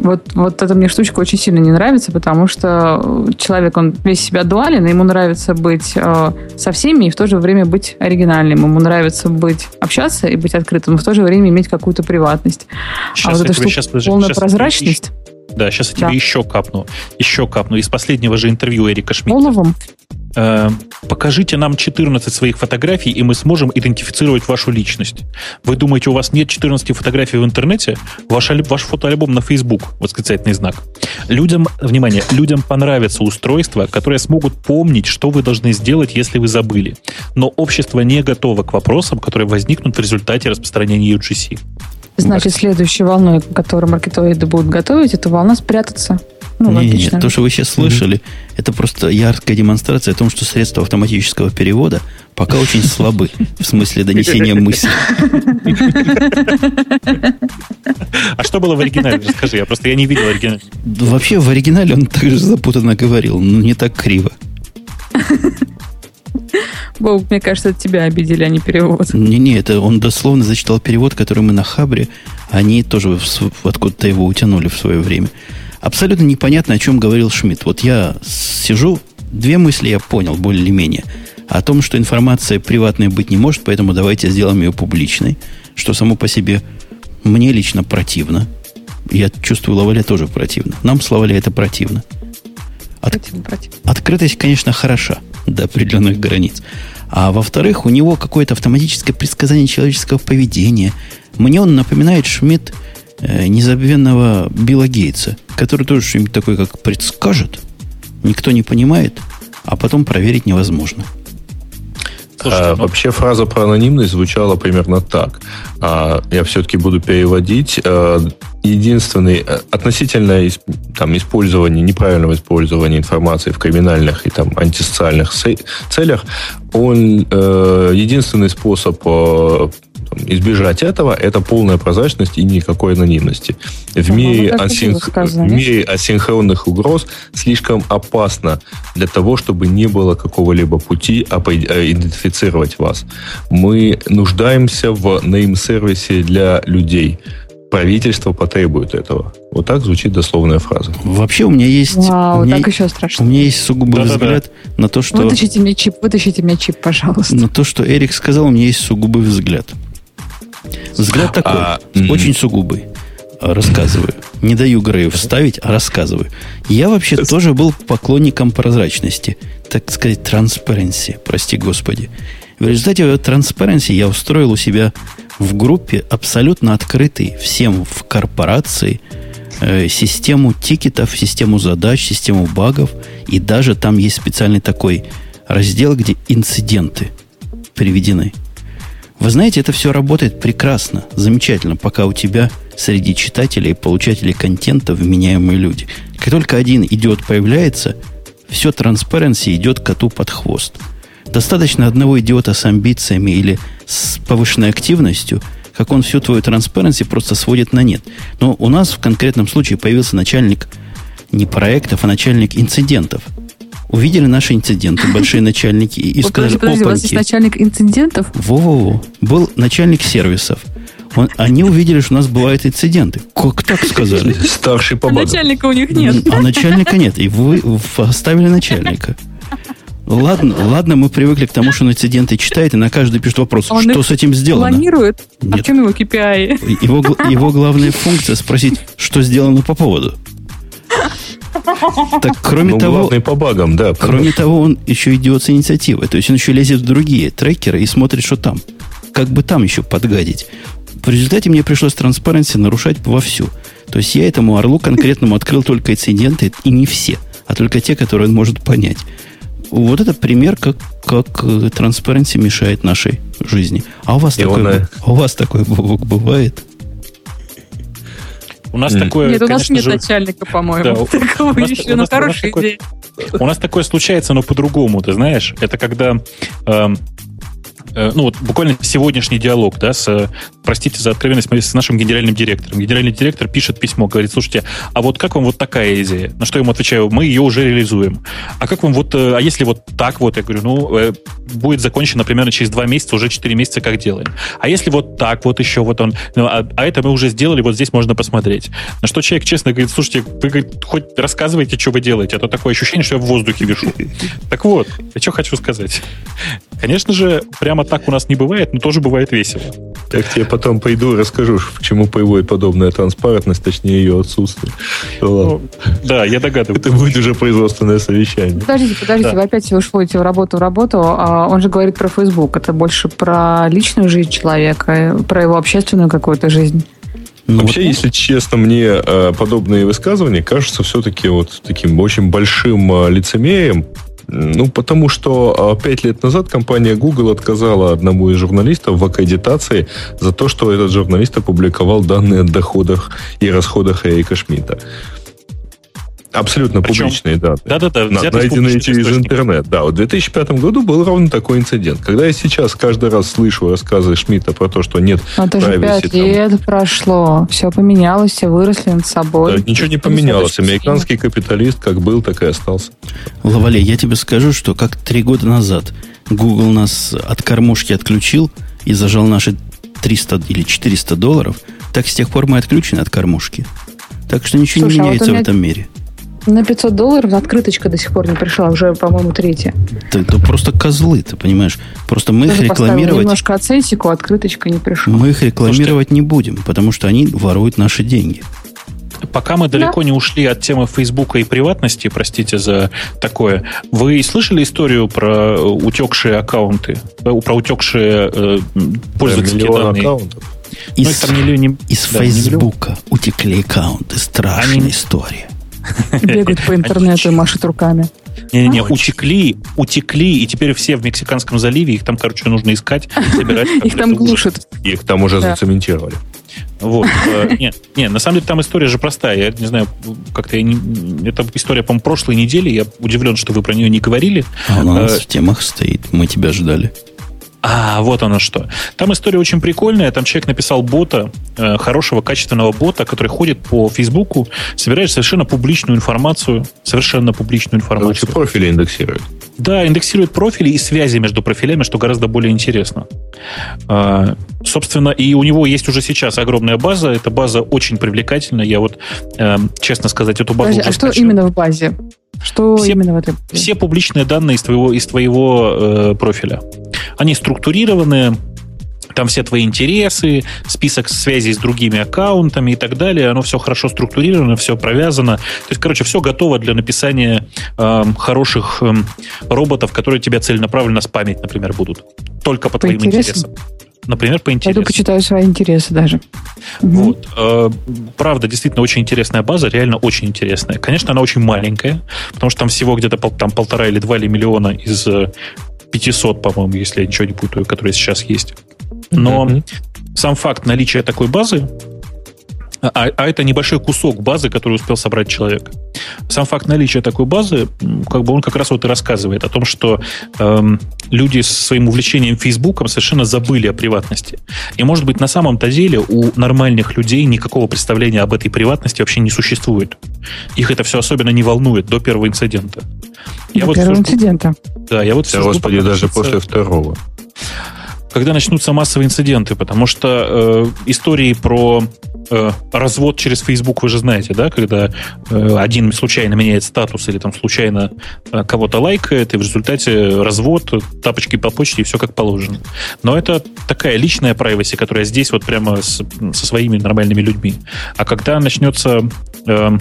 Вот, вот эта мне штучка очень сильно не нравится, потому что человек, он весь себя дуален, и ему нравится быть э, со всеми и в то же время быть оригинальным. Ему нравится быть, общаться и быть открытым, и в то же время иметь какую-то приватность. Сейчас а вот эта штука, сейчас, полная сейчас прозрачность... Еще, да, сейчас я да. тебе еще капну. Еще капну. Из последнего же интервью Эрика Шмидта. Половым? Покажите нам четырнадцать своих фотографий, и мы сможем идентифицировать вашу личность. Вы думаете, у вас нет четырнадцати фотографий в интернете? Ваш, ваш фотоальбом на Facebook, восклицательный знак. Людям, внимание, людям понравится устройство, которое смогут помнить, что вы должны сделать, если вы забыли. Но общество не готово к вопросам, которые возникнут в результате распространения ю джи си. Значит, следующей волной, которую маркетологи будут готовить, это волна спрятаться. Ну, нет, логично. Нет, то, что вы сейчас слышали, mm-hmm. это просто яркая демонстрация о том, что средства автоматического перевода пока очень слабы в смысле донесения мысли. А что было в оригинале? Расскажи, я просто я не видел оригинал. Вообще в оригинале он так же запутанно говорил, но не так криво. Бог, мне кажется, от тебя обидели, а не перевод. Не-не, это он дословно зачитал перевод, который мы на Хабре. Они тоже откуда-то его утянули в свое время. Абсолютно непонятно, о чем говорил Шмидт. Вот я сижу, две мысли я понял, более-менее. О том, что информация приватной быть не может, поэтому давайте сделаем ее публичной. Что само по себе мне лично противно. Я чувствую, Лавале тоже противно. Нам с Лавале это противно. От... Противно, противно. Открытость, конечно, хороша до определенных границ. А во-вторых, у него какое-то автоматическое предсказание человеческого поведения. Мне он напоминает Шмидт незабвенного Билла Гейтса, который тоже что-нибудь такое, как предскажет, никто не понимает, а потом проверить невозможно. Слушайте, а, ну... Вообще фраза про анонимность звучала примерно так. А, я все-таки буду переводить. А, единственный, относительно там, использования, неправильного использования информации в криминальных и там, антисоциальных целях, он э, единственный способ э, избежать этого, это полная прозрачность и никакой анонимности. В, ну, мире, асинх... в мире асинхронных угроз слишком опасно для того, чтобы не было какого-либо пути идентифицировать вас. Мы нуждаемся в нейм-сервисе для людей. Правительство потребует этого. Вот так звучит дословная фраза. Вообще у меня есть... Вау, у меня так е... еще страшно. У меня есть сугубый Да-да-да. взгляд на то, что... Вытащите мне чип, вытащите мне чип, пожалуйста. На то, что Эрик сказал, у меня есть сугубый взгляд. Взгляд такой, а, очень м-м. сугубый. Рассказываю. Не даю Грею вставить, а рассказываю. Я вообще Это... тоже был поклонником прозрачности. Так сказать, транспаренси, прости господи. В результате транспаренси я устроил у себя в группе абсолютно открытый всем в корпорации э, систему тикетов, систему задач, систему багов. И даже там есть специальный такой раздел, где инциденты приведены. Вы знаете, это все работает прекрасно, замечательно, пока у тебя среди читателей и получателей контента вменяемые люди. Как только один идиот появляется, все транспаренси идет коту под хвост. Достаточно одного идиота с амбициями или с повышенной активностью, как он всю твою транспаренси просто сводит на нет. Но у нас в конкретном случае появился начальник не проектов, а начальник инцидентов. Увидели наши инциденты, большие начальники, и сказали, опаньки. Подожди, у вас есть начальник инцидентов? Во-во-во. Был начальник сервисов. Он, они увидели, что у нас бывают инциденты. Как так сказали? Старший по баду. А начальника у них нет. А начальника нет. И вы оставили начальника. Ладно, ладно, мы привыкли к тому, что он инциденты читает, и на каждый пишет вопрос, он что с этим сделано. Планирует? Нет. А в чем его кей пи ай? Его, его главная функция спросить, что сделано по поводу. Так, кроме ну, того, по багам, да, кроме того, он еще идет с инициативой. То есть он еще лезет в другие трекеры и смотрит, что там. Как бы там еще подгадить. В результате мне пришлось транспаренси нарушать вовсю. То есть я этому орлу конкретному открыл только инциденты, и не все, а только те, которые он может понять. Вот это пример, как, как транспаренси мешает нашей жизни. А у вас такое, а у вас такой бывает? У нас mm. такое, нет, у нас нет же... начальника, по-моему. Да, такого у нас, еще, у нас, но хорошая идея. У нас такое случается, но по-другому, ты знаешь. Это когда... Э, э, ну, вот буквально сегодняшний диалог, да, с... Простите за откровенность, с нашим генеральным директором. Генеральный директор пишет письмо, говорит: слушайте, а вот как вам вот такая идея? На что я ему отвечаю: мы ее уже реализуем. А как вам вот, а если вот так вот, я говорю, ну, будет закончено примерно через два месяца, уже четыре месяца как делаем. А если вот так вот еще вот он, ну, а, а это мы уже сделали, вот здесь можно посмотреть. На что человек честно говорит: слушайте, вы, говорит, хоть рассказывайте, что вы делаете, а то такое ощущение, что я в воздухе вешу. Так вот, я что хочу сказать. Конечно же, прямо так у нас не бывает, но тоже бывает весело. Так тебе потом пойду и расскажу, к чему приводит подобная транспарентность, точнее ее отсутствие. Ну, да, я догадываюсь. Это будет уже производственное совещание. Подождите, подождите, да. Вы опять ушлете в работу, в работу. Он же говорит про Facebook. Это больше про личную жизнь человека, про его общественную какую-то жизнь. Ну, вообще, вот. Если честно, мне подобные высказывания кажутся все-таки вот таким очень большим лицемерием. Ну, потому что пять лет назад компания Google отказала одному из журналистов в аккредитации за то, что этот журналист опубликовал данные о доходах и расходах Эрика Шмидта. Абсолютно Причем, публичные данные. Да-да-да, найденные через источник. Интернет. Да, вот в две тысячи пятом году был ровно такой инцидент. Когда я сейчас каждый раз слышу рассказы Шмидта про то, что нет privacy. Это же пять лет прошло. Все поменялось, все выросли над собой. Да, ничего не поменялось. Американский капиталист как был, так и остался. Лавале, я тебе скажу, что как три года назад Google нас от кормушки отключил и зажал наши триста или четыреста долларов, так с тех пор мы отключены от кормушки. Так что ничего Слушай, не меняется а вот меня... в этом мире. На пятьсот долларов открыточка до сих пор не пришла. Уже, по-моему, третья. Да, да просто козлы, ты понимаешь. Просто мы Тоже их рекламировать... немножко оценку, открыточка не пришла. Мы их рекламировать Слушайте. не будем, потому что они воруют наши деньги. Пока мы далеко да. не ушли от темы Фейсбука и приватности, простите за такое, вы слышали историю про утекшие аккаунты? Про утекшие э, пользовательские да, данные? Аккаунтов. Из, там не, не, из да, Фейсбука не утекли аккаунты. Страшная они... история. Бегают по интернету и машут руками. Не-не-не, утекли, утекли, и теперь все в Мексиканском заливе, их там, короче, нужно искать, собирать. Их там глушат. Их там уже зацементировали. Вот. Не, не, на самом деле там история же простая. Я не знаю, как-то я не... Это история, по-моему, прошлой недели. Я удивлен, что вы про нее не говорили. Она у нас в темах стоит. Мы тебя ждали. А, вот оно что. Там история очень прикольная. Там человек написал бота, э, хорошего, качественного бота, который ходит по Фейсбуку, собирает совершенно публичную информацию, совершенно публичную информацию. Короче, профили индексирует. Да, индексирует профили и связи между профилями, что гораздо более интересно. Э, собственно, и у него есть уже сейчас огромная база. Эта база очень привлекательная. Я вот, э, честно сказать, эту базу... Подожди, уже а скачу. Что именно в базе? Что все, именно в этой... Все публичные данные из твоего, из твоего э, профиля. Они структурированы, там все твои интересы, список связей с другими аккаунтами и так далее. Оно все хорошо структурировано, все провязано. То есть, короче, все готово для написания э, хороших э, роботов, которые тебя целенаправленно спамить, например, будут. Только по, по твоим интересам. интересам. Например, по интересам. Я почитаю свои интересы даже. Вот. Mm-hmm. Правда, действительно, очень интересная база, реально очень интересная. Конечно, она очень маленькая, потому что там всего где-то пол, там, полтора или два или миллиона из пятисот, по-моему, если я ничего не путаю, которые сейчас есть. Но mm-hmm. сам факт наличия такой базы, а, а это небольшой кусок базы, который успел собрать человек. Сам факт наличия такой базы, как бы он как раз вот и рассказывает о том, что эм, люди со своим увлечением Фейсбуком совершенно забыли о приватности. И, может быть, на самом-то деле у нормальных людей никакого представления об этой приватности вообще не существует. Их это все особенно не волнует до первого инцидента. Я до вот первого жду... инцидента? Да, я вот да, все Господи, жду, даже начнется... после второго. Когда начнутся массовые инциденты, потому что э, истории про... развод через Facebook, вы же знаете, да, когда один случайно меняет статус или там случайно кого-то лайкает, и в результате развод, тапочки по почте и все как положено. Но это такая личная privacy, которая здесь вот прямо с, со своими нормальными людьми. А когда начнется э,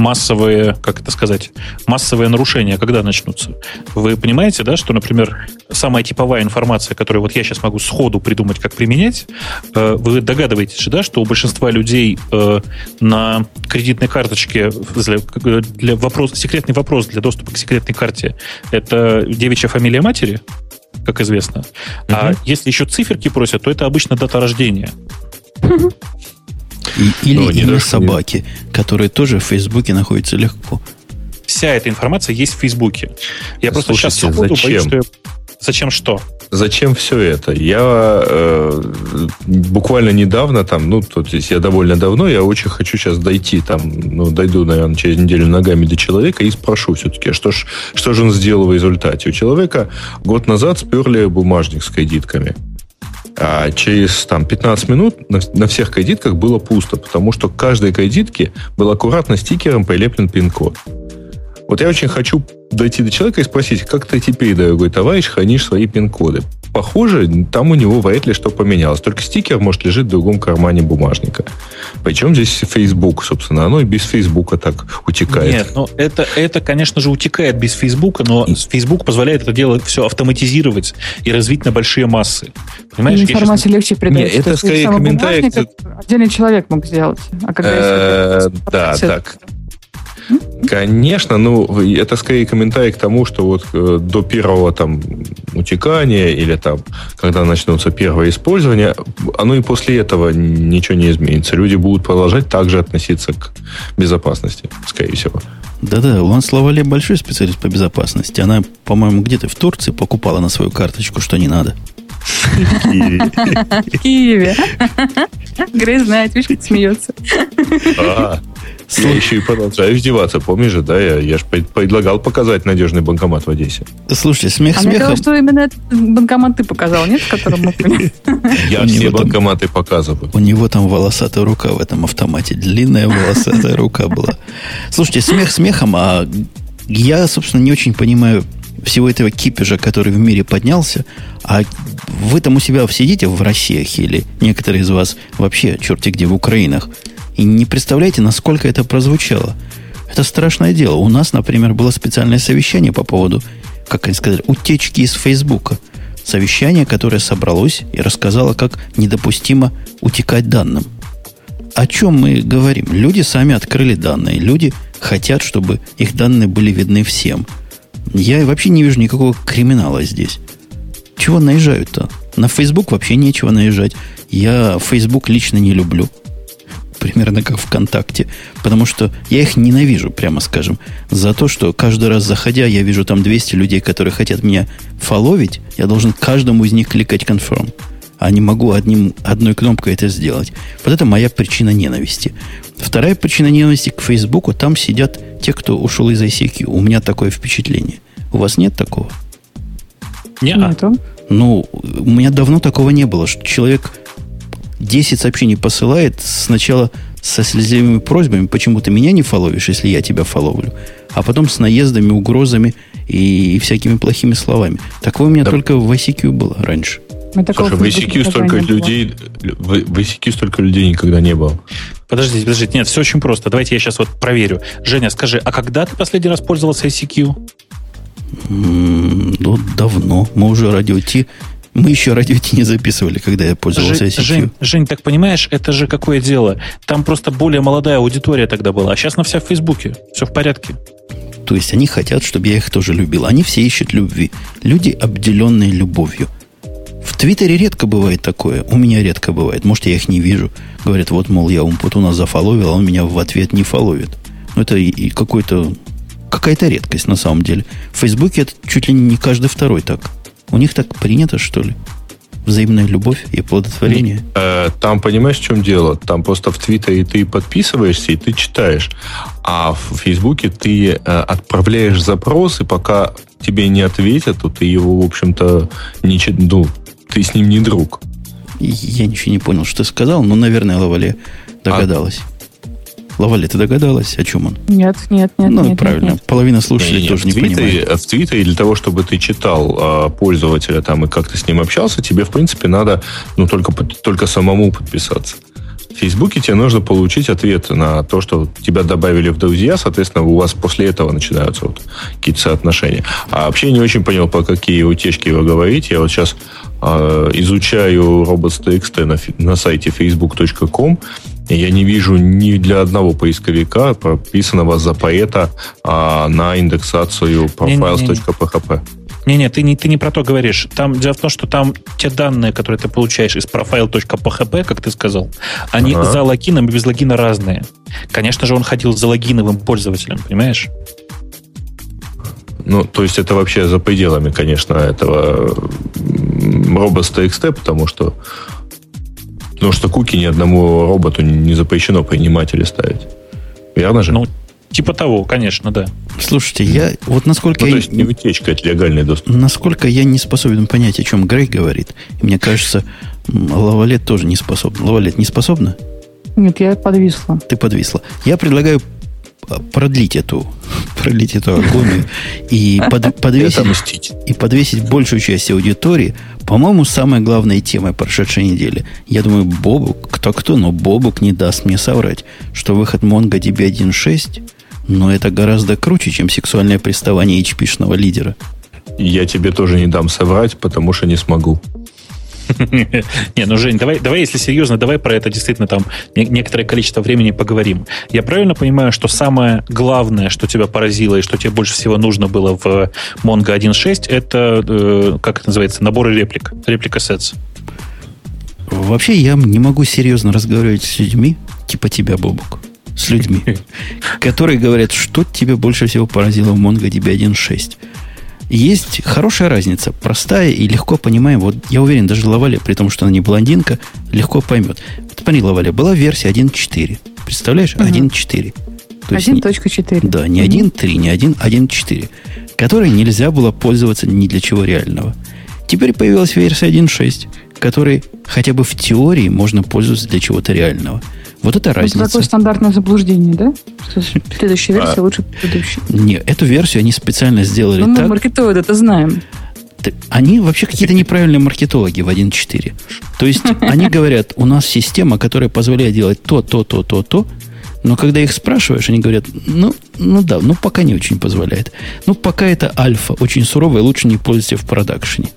массовые, как это сказать, массовые нарушения когда начнутся? Вы понимаете, да, что, например, самая типовая информация, которую вот я сейчас могу сходу придумать, как применять, вы догадываетесь, да, что у большинства людей на кредитной карточке для, для вопрос, секретный вопрос для доступа к секретной карте — это девичья фамилия матери, как известно. Uh-huh. А если еще циферки просят, то это обычно дата рождения. Uh-huh. И, или ну, имя собаки, нет, которые тоже в Фейсбуке находятся легко. Вся эта информация есть в Фейсбуке. Я просто Слушайте, сейчас сходу боюсь, что я... Зачем что? Зачем все это? Я э, буквально недавно, там, ну, то есть я довольно давно, я очень хочу сейчас дойти, там, ну, дойду, наверное, через неделю ногами до человека и спрошу все-таки, что ж, что же он сделал в результате. У человека год назад сперли бумажник с кредитками. А через там, пятнадцать минут на, на всех кредитках было пусто, потому что к каждой кредитке был аккуратно стикером прилеплен пин-код. Вот я очень хочу дойти до человека и спросить, как ты теперь, дорогой товарищ, хранишь свои пин-коды? Похоже, там у него вряд ли что поменялось. Только стикер может лежать в другом кармане бумажника. Причем здесь Facebook, собственно. Оно и без Фейсбука так утекает. Нет, ну это, это, конечно же, утекает без Фейсбука, но Facebook позволяет это дело все автоматизировать и развить на большие массы. Понимаешь? Информация сейчас... легче передается. Нет, это скорее комментарий... Это... Отдельный человек мог сделать. А когда да, так... Конечно, ну, это скорее комментарий к тому, что вот э, до первого там утекания или там, когда начнутся первые использования, оно и после этого ничего не изменится. Люди будут продолжать также относиться к безопасности, скорее всего. Да-да, у нас Лавале большой специалист по безопасности. Она, по-моему, где-то в Турции покупала на свою карточку, что не надо. В Киеве. Грей знает, видишь, как смеется. Я еще и продолжаю издеваться, помнишь же, да? Я, я же предлагал показать надежный банкомат в Одессе. Слушай, смех а смехом... А мне казалось, что именно этот банкомат ты показал, нет? В котором мы... Я все банкоматы показываю. У него там волосатая рука в этом автомате. Длинная волосатая рука была. Слушайте, смех смехом, а я, собственно, не очень понимаю всего этого кипежа, который в мире поднялся. А вы там у себя сидите в Россиях или некоторые из вас вообще, черти где, в Украинах, и не представляете, насколько это прозвучало. Это страшное дело. У нас, например, было специальное совещание по поводу, как они сказали, утечки из Фейсбука. Совещание, которое собралось и рассказало, как недопустимо утекать данным. О чем мы говорим? Люди сами открыли данные. Люди хотят, чтобы их данные были видны всем. Я вообще не вижу никакого криминала здесь. Чего наезжают-то? На Facebook вообще нечего наезжать. Я Facebook лично не люблю. Примерно как ВКонтакте. Потому что я их ненавижу, прямо скажем. За то, что каждый раз заходя, я вижу там двести людей, которые хотят меня фоловить. Я должен каждому из них кликать confirm. А не могу одним, одной кнопкой это сделать. Вот это моя причина ненависти. Вторая причина ненависти к Фейсбуку. Там сидят те, кто ушел из ай си кью. У меня такое впечатление. У вас нет такого? Нет. Ну, у меня давно такого не было, что человек десять сообщений посылает сначала со слезливыми просьбами, почему ты меня не фоловишь, если я тебя фоловлю, а потом с наездами, угрозами и всякими плохими словами. Такое у меня да. только в ай си кью было раньше. Слушай, в ай си кью столько людей, в ай си кью столько людей никогда не было. Подождите, подождите, нет, все очень просто. Давайте я сейчас вот проверю. Женя, скажи, а когда ты последний раз пользовался ай си кью? М-м, ну, давно. Мы уже Radio-T. Мы еще Radio-T не записывали, когда я пользовался ай си кью. Жень, Жень, так понимаешь, это же какое дело? Там просто более молодая аудитория тогда была, а сейчас на вся в Фейсбуке. Все в порядке. То есть они хотят, чтобы я их тоже любил. Они все ищут любви. Люди, обделенные любовью. В Твиттере редко бывает такое. У меня редко бывает. Может, я их не вижу. Говорят, вот, мол, я Умпутуна зафоловил, а он меня в ответ не фоловит. Ну, это и, и какой-то... Какая-то редкость на самом деле. В Фейсбуке это чуть ли не каждый второй так. У них так принято, что ли? Взаимная любовь и оплодотворение. Там, понимаешь, в чем дело? Там просто в Твиттере ты подписываешься и ты читаешь. А в Фейсбуке ты отправляешь запрос, и пока тебе не ответят, то ты его, в общем-то, не читаешь. Ну, ты с ним не друг. Я ничего не понял, что ты сказал, но, наверное, Лавале догадалась. А... Лавале, ты догадалась, о чем он? Нет, нет, нет. Ну, нет, правильно. Нет. Половина слушателей нет, тоже нет, не Твиттере, понимает. В Твиттере для того, чтобы ты читал э, пользователя там и как-то с ним общался, тебе, в принципе, надо ну, только, только самому подписаться. В В Фейсбуке тебе нужно получить ответ на то, что тебя добавили в друзья, соответственно, у вас после этого начинаются вот какие-то соотношения. А вообще не очень понял, про какие утечки вы говорите. Я вот сейчас э, изучаю robots.txt на, на сайте фейсбук точка ком. Я не вижу ни для одного поисковика прописанного запрета а, на индексацию profiles.php. Не-не, ты не, ты не про то говоришь. Там, дело в том, что там те данные, которые ты получаешь из profile.php, как ты сказал, они ага. за логином и без логина разные. Конечно же, он ходил за логиновым пользователем, понимаешь? Ну, то есть это вообще за пределами, конечно, этого robots.txt, потому что Потому что куки ни одному роботу не запрещено принимать или ставить. Верно же? Ну, типа того, конечно, да. Слушайте, я... Вот насколько ну, я... То есть не утечка, это легальный доступ. Насколько я не способен понять, о чем Грей говорит. Мне кажется, Лавалет тоже не способна. Лавалет не способна? Нет, я подвисла. Ты подвисла. Я предлагаю продлить эту продлить эту агонию и подвесить и подвесить большую часть аудитории, по-моему, самой главной темой прошедшей недели. Я думаю, Бобук, кто-кто, но Бобук не даст мне соврать, что выход MongoDB один шесть, но это гораздо круче, чем сексуальное приставание эйч пи-шного лидера. Я тебе тоже не дам соврать, потому что не смогу. Не, ну, Жень, давай, давай, если серьезно, давай про это действительно там некоторое количество времени поговорим. Я правильно понимаю, что самое главное, что тебя поразило и что тебе больше всего нужно было в Mongo один шесть, это, э, как это называется, наборы реплик, реплика sets? Вообще, я не могу серьезно разговаривать с людьми, типа тебя, Бобок, с людьми, которые говорят, что тебе больше всего поразило в MongoDB один шесть. Есть хорошая разница, простая и легко понимаем. Вот я уверен, даже Лавале, при том, что она не блондинка, легко поймет. Вот смотри, Лавале, была версия один четыре. Представляешь? Угу. один четыре. один точка четыре. Да, не один три, не один, один четыре. Которой нельзя было пользоваться ни для чего реального. Теперь появилась версия один шесть, которой хотя бы в теории можно пользоваться для чего-то реального. Вот это разница. Это такое стандартное заблуждение, да? Что следующая версия а... лучше предыдущей. Нет, эту версию они специально сделали ну, так. Ну, маркетологи это знаем. Они вообще какие-то неправильные маркетологи в один четыре. То есть они говорят, у нас система, которая позволяет делать то, то, то, то, то. Но когда их спрашиваешь, они говорят, ну, ну да, ну пока не очень позволяет. Ну пока это альфа, очень суровая, лучше не пользуйтесь в продакшене.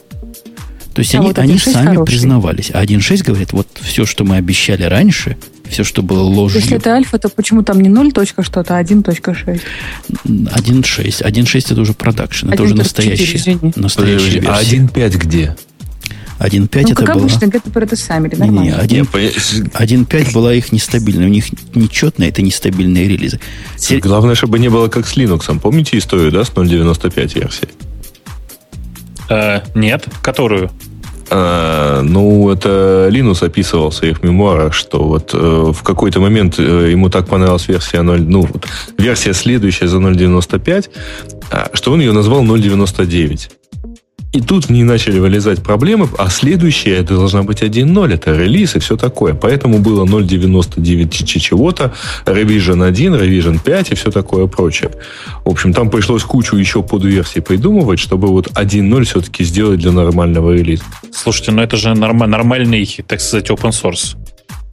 То есть а они, вот они сами хороший. Признавались. А один шесть говорит, вот все, что мы обещали раньше, все, что было ложью. Если это альфа, то почему там не ноль что-то, а один шесть? один шесть. один шесть это уже продакшн, это уже настоящее. настоящее а один пять где? один пять ну, это было... Ну, как обычно, где-то про это сами, или нормально? один пять была их нестабильная. У них нечетные, это нестабильные релизы. Главное, чтобы не было как с Linux. Помните историю, да, с ноль девяносто пять версии? Нет, которую? А, ну, это Линус описывал в своих мемуарах, что вот э, в какой-то момент э, ему так понравилась версия ноль, ну, вот, версия следующая за ноль девяносто пять, что он ее назвал ноль девяносто девять. И тут не начали вылезать проблемы, а следующая это должна быть один ноль, это релиз и все такое. Поэтому было ноль девяносто девять чего-то, Revision один, Revision пять и все такое прочее. В общем, там пришлось кучу еще подверсий придумывать, чтобы вот один ноль все-таки сделать для нормального релиза. Слушайте, ну это же норм- нормальный, так сказать, open source.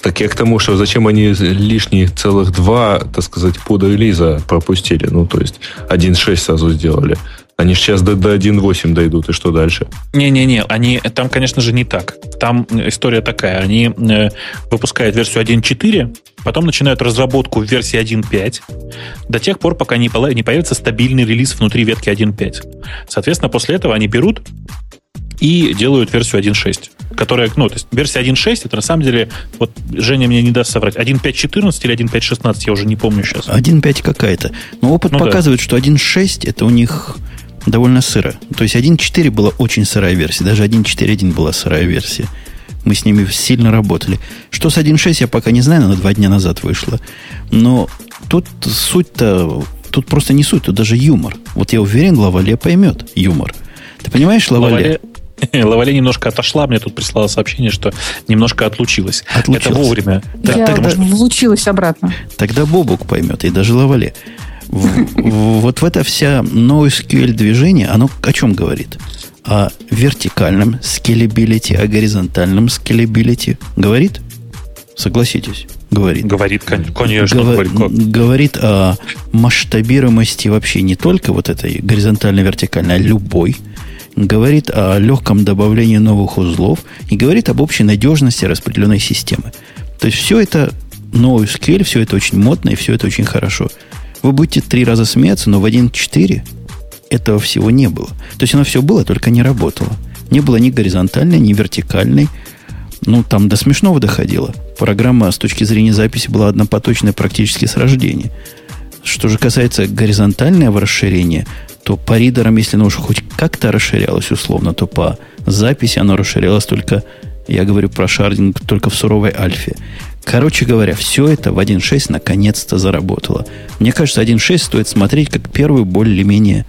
Так я к тому, что зачем они лишние целых два, так сказать, под релиза пропустили. Ну, то есть один шесть сразу сделали. Они же сейчас до, до один восемь дойдут, и что дальше? Не-не-не, они там, конечно же, не так. Там история такая. Они э, выпускают версию один четыре, потом начинают разработку в версии один пять до тех пор, пока не, не появится стабильный релиз внутри ветки один пять. Соответственно, после этого они берут и делают версию один шесть, которая, ну, то есть версия один шесть, это на самом деле, вот Женя мне не даст соврать, один пять четырнадцать или один пять шестнадцать, я уже не помню сейчас. один пять какая-то. Но опыт ну, показывает, да. что один шесть это у них... довольно сыро. То есть один четыре была очень сырая версия. Даже один четыре один была сырая версия. Мы с ними сильно работали. Что с один шесть я пока не знаю, она два дня назад вышла. Но тут суть-то... Тут просто не суть, тут даже юмор. Вот я уверен, Лавале поймет юмор. Ты понимаешь, Лавале? Лавале, Лавале немножко отошла. Мне тут прислало сообщение, что немножко отлучилась. отлучилась. Это вовремя. Да, я тогда... влучилась обратно. Тогда Бобук поймет, и даже Лавале. Вот в это вся NoSQL движение, оно о чем говорит? О вертикальном scalability, о горизонтальном scalability. Говорит? Согласитесь. Говорит. Говорит, конечно, Говор, говорит. Говорит о масштабируемости вообще не только вот этой горизонтально-вертикальной, а любой. Говорит о легком добавлении новых узлов и говорит об общей надежности распределенной системы. То есть все это NoSQL, все это очень модно и все это очень хорошо. Вы будете три раза смеяться, но в один точка четыре этого всего не было. То есть оно все было, только не работало. Не было ни горизонтальной, ни вертикальной. Ну, там до смешного доходило. Программа с точки зрения записи была однопоточная практически с рождения. Что же касается горизонтального расширения, то по ридерам, если оно уж хоть как-то расширялось условно, то по записи оно расширялось только, я говорю про шардинг, только в суровой альфе. Короче говоря, все это в один точка шесть наконец-то заработало. Мне кажется, один точка шесть стоит смотреть как первую более-менее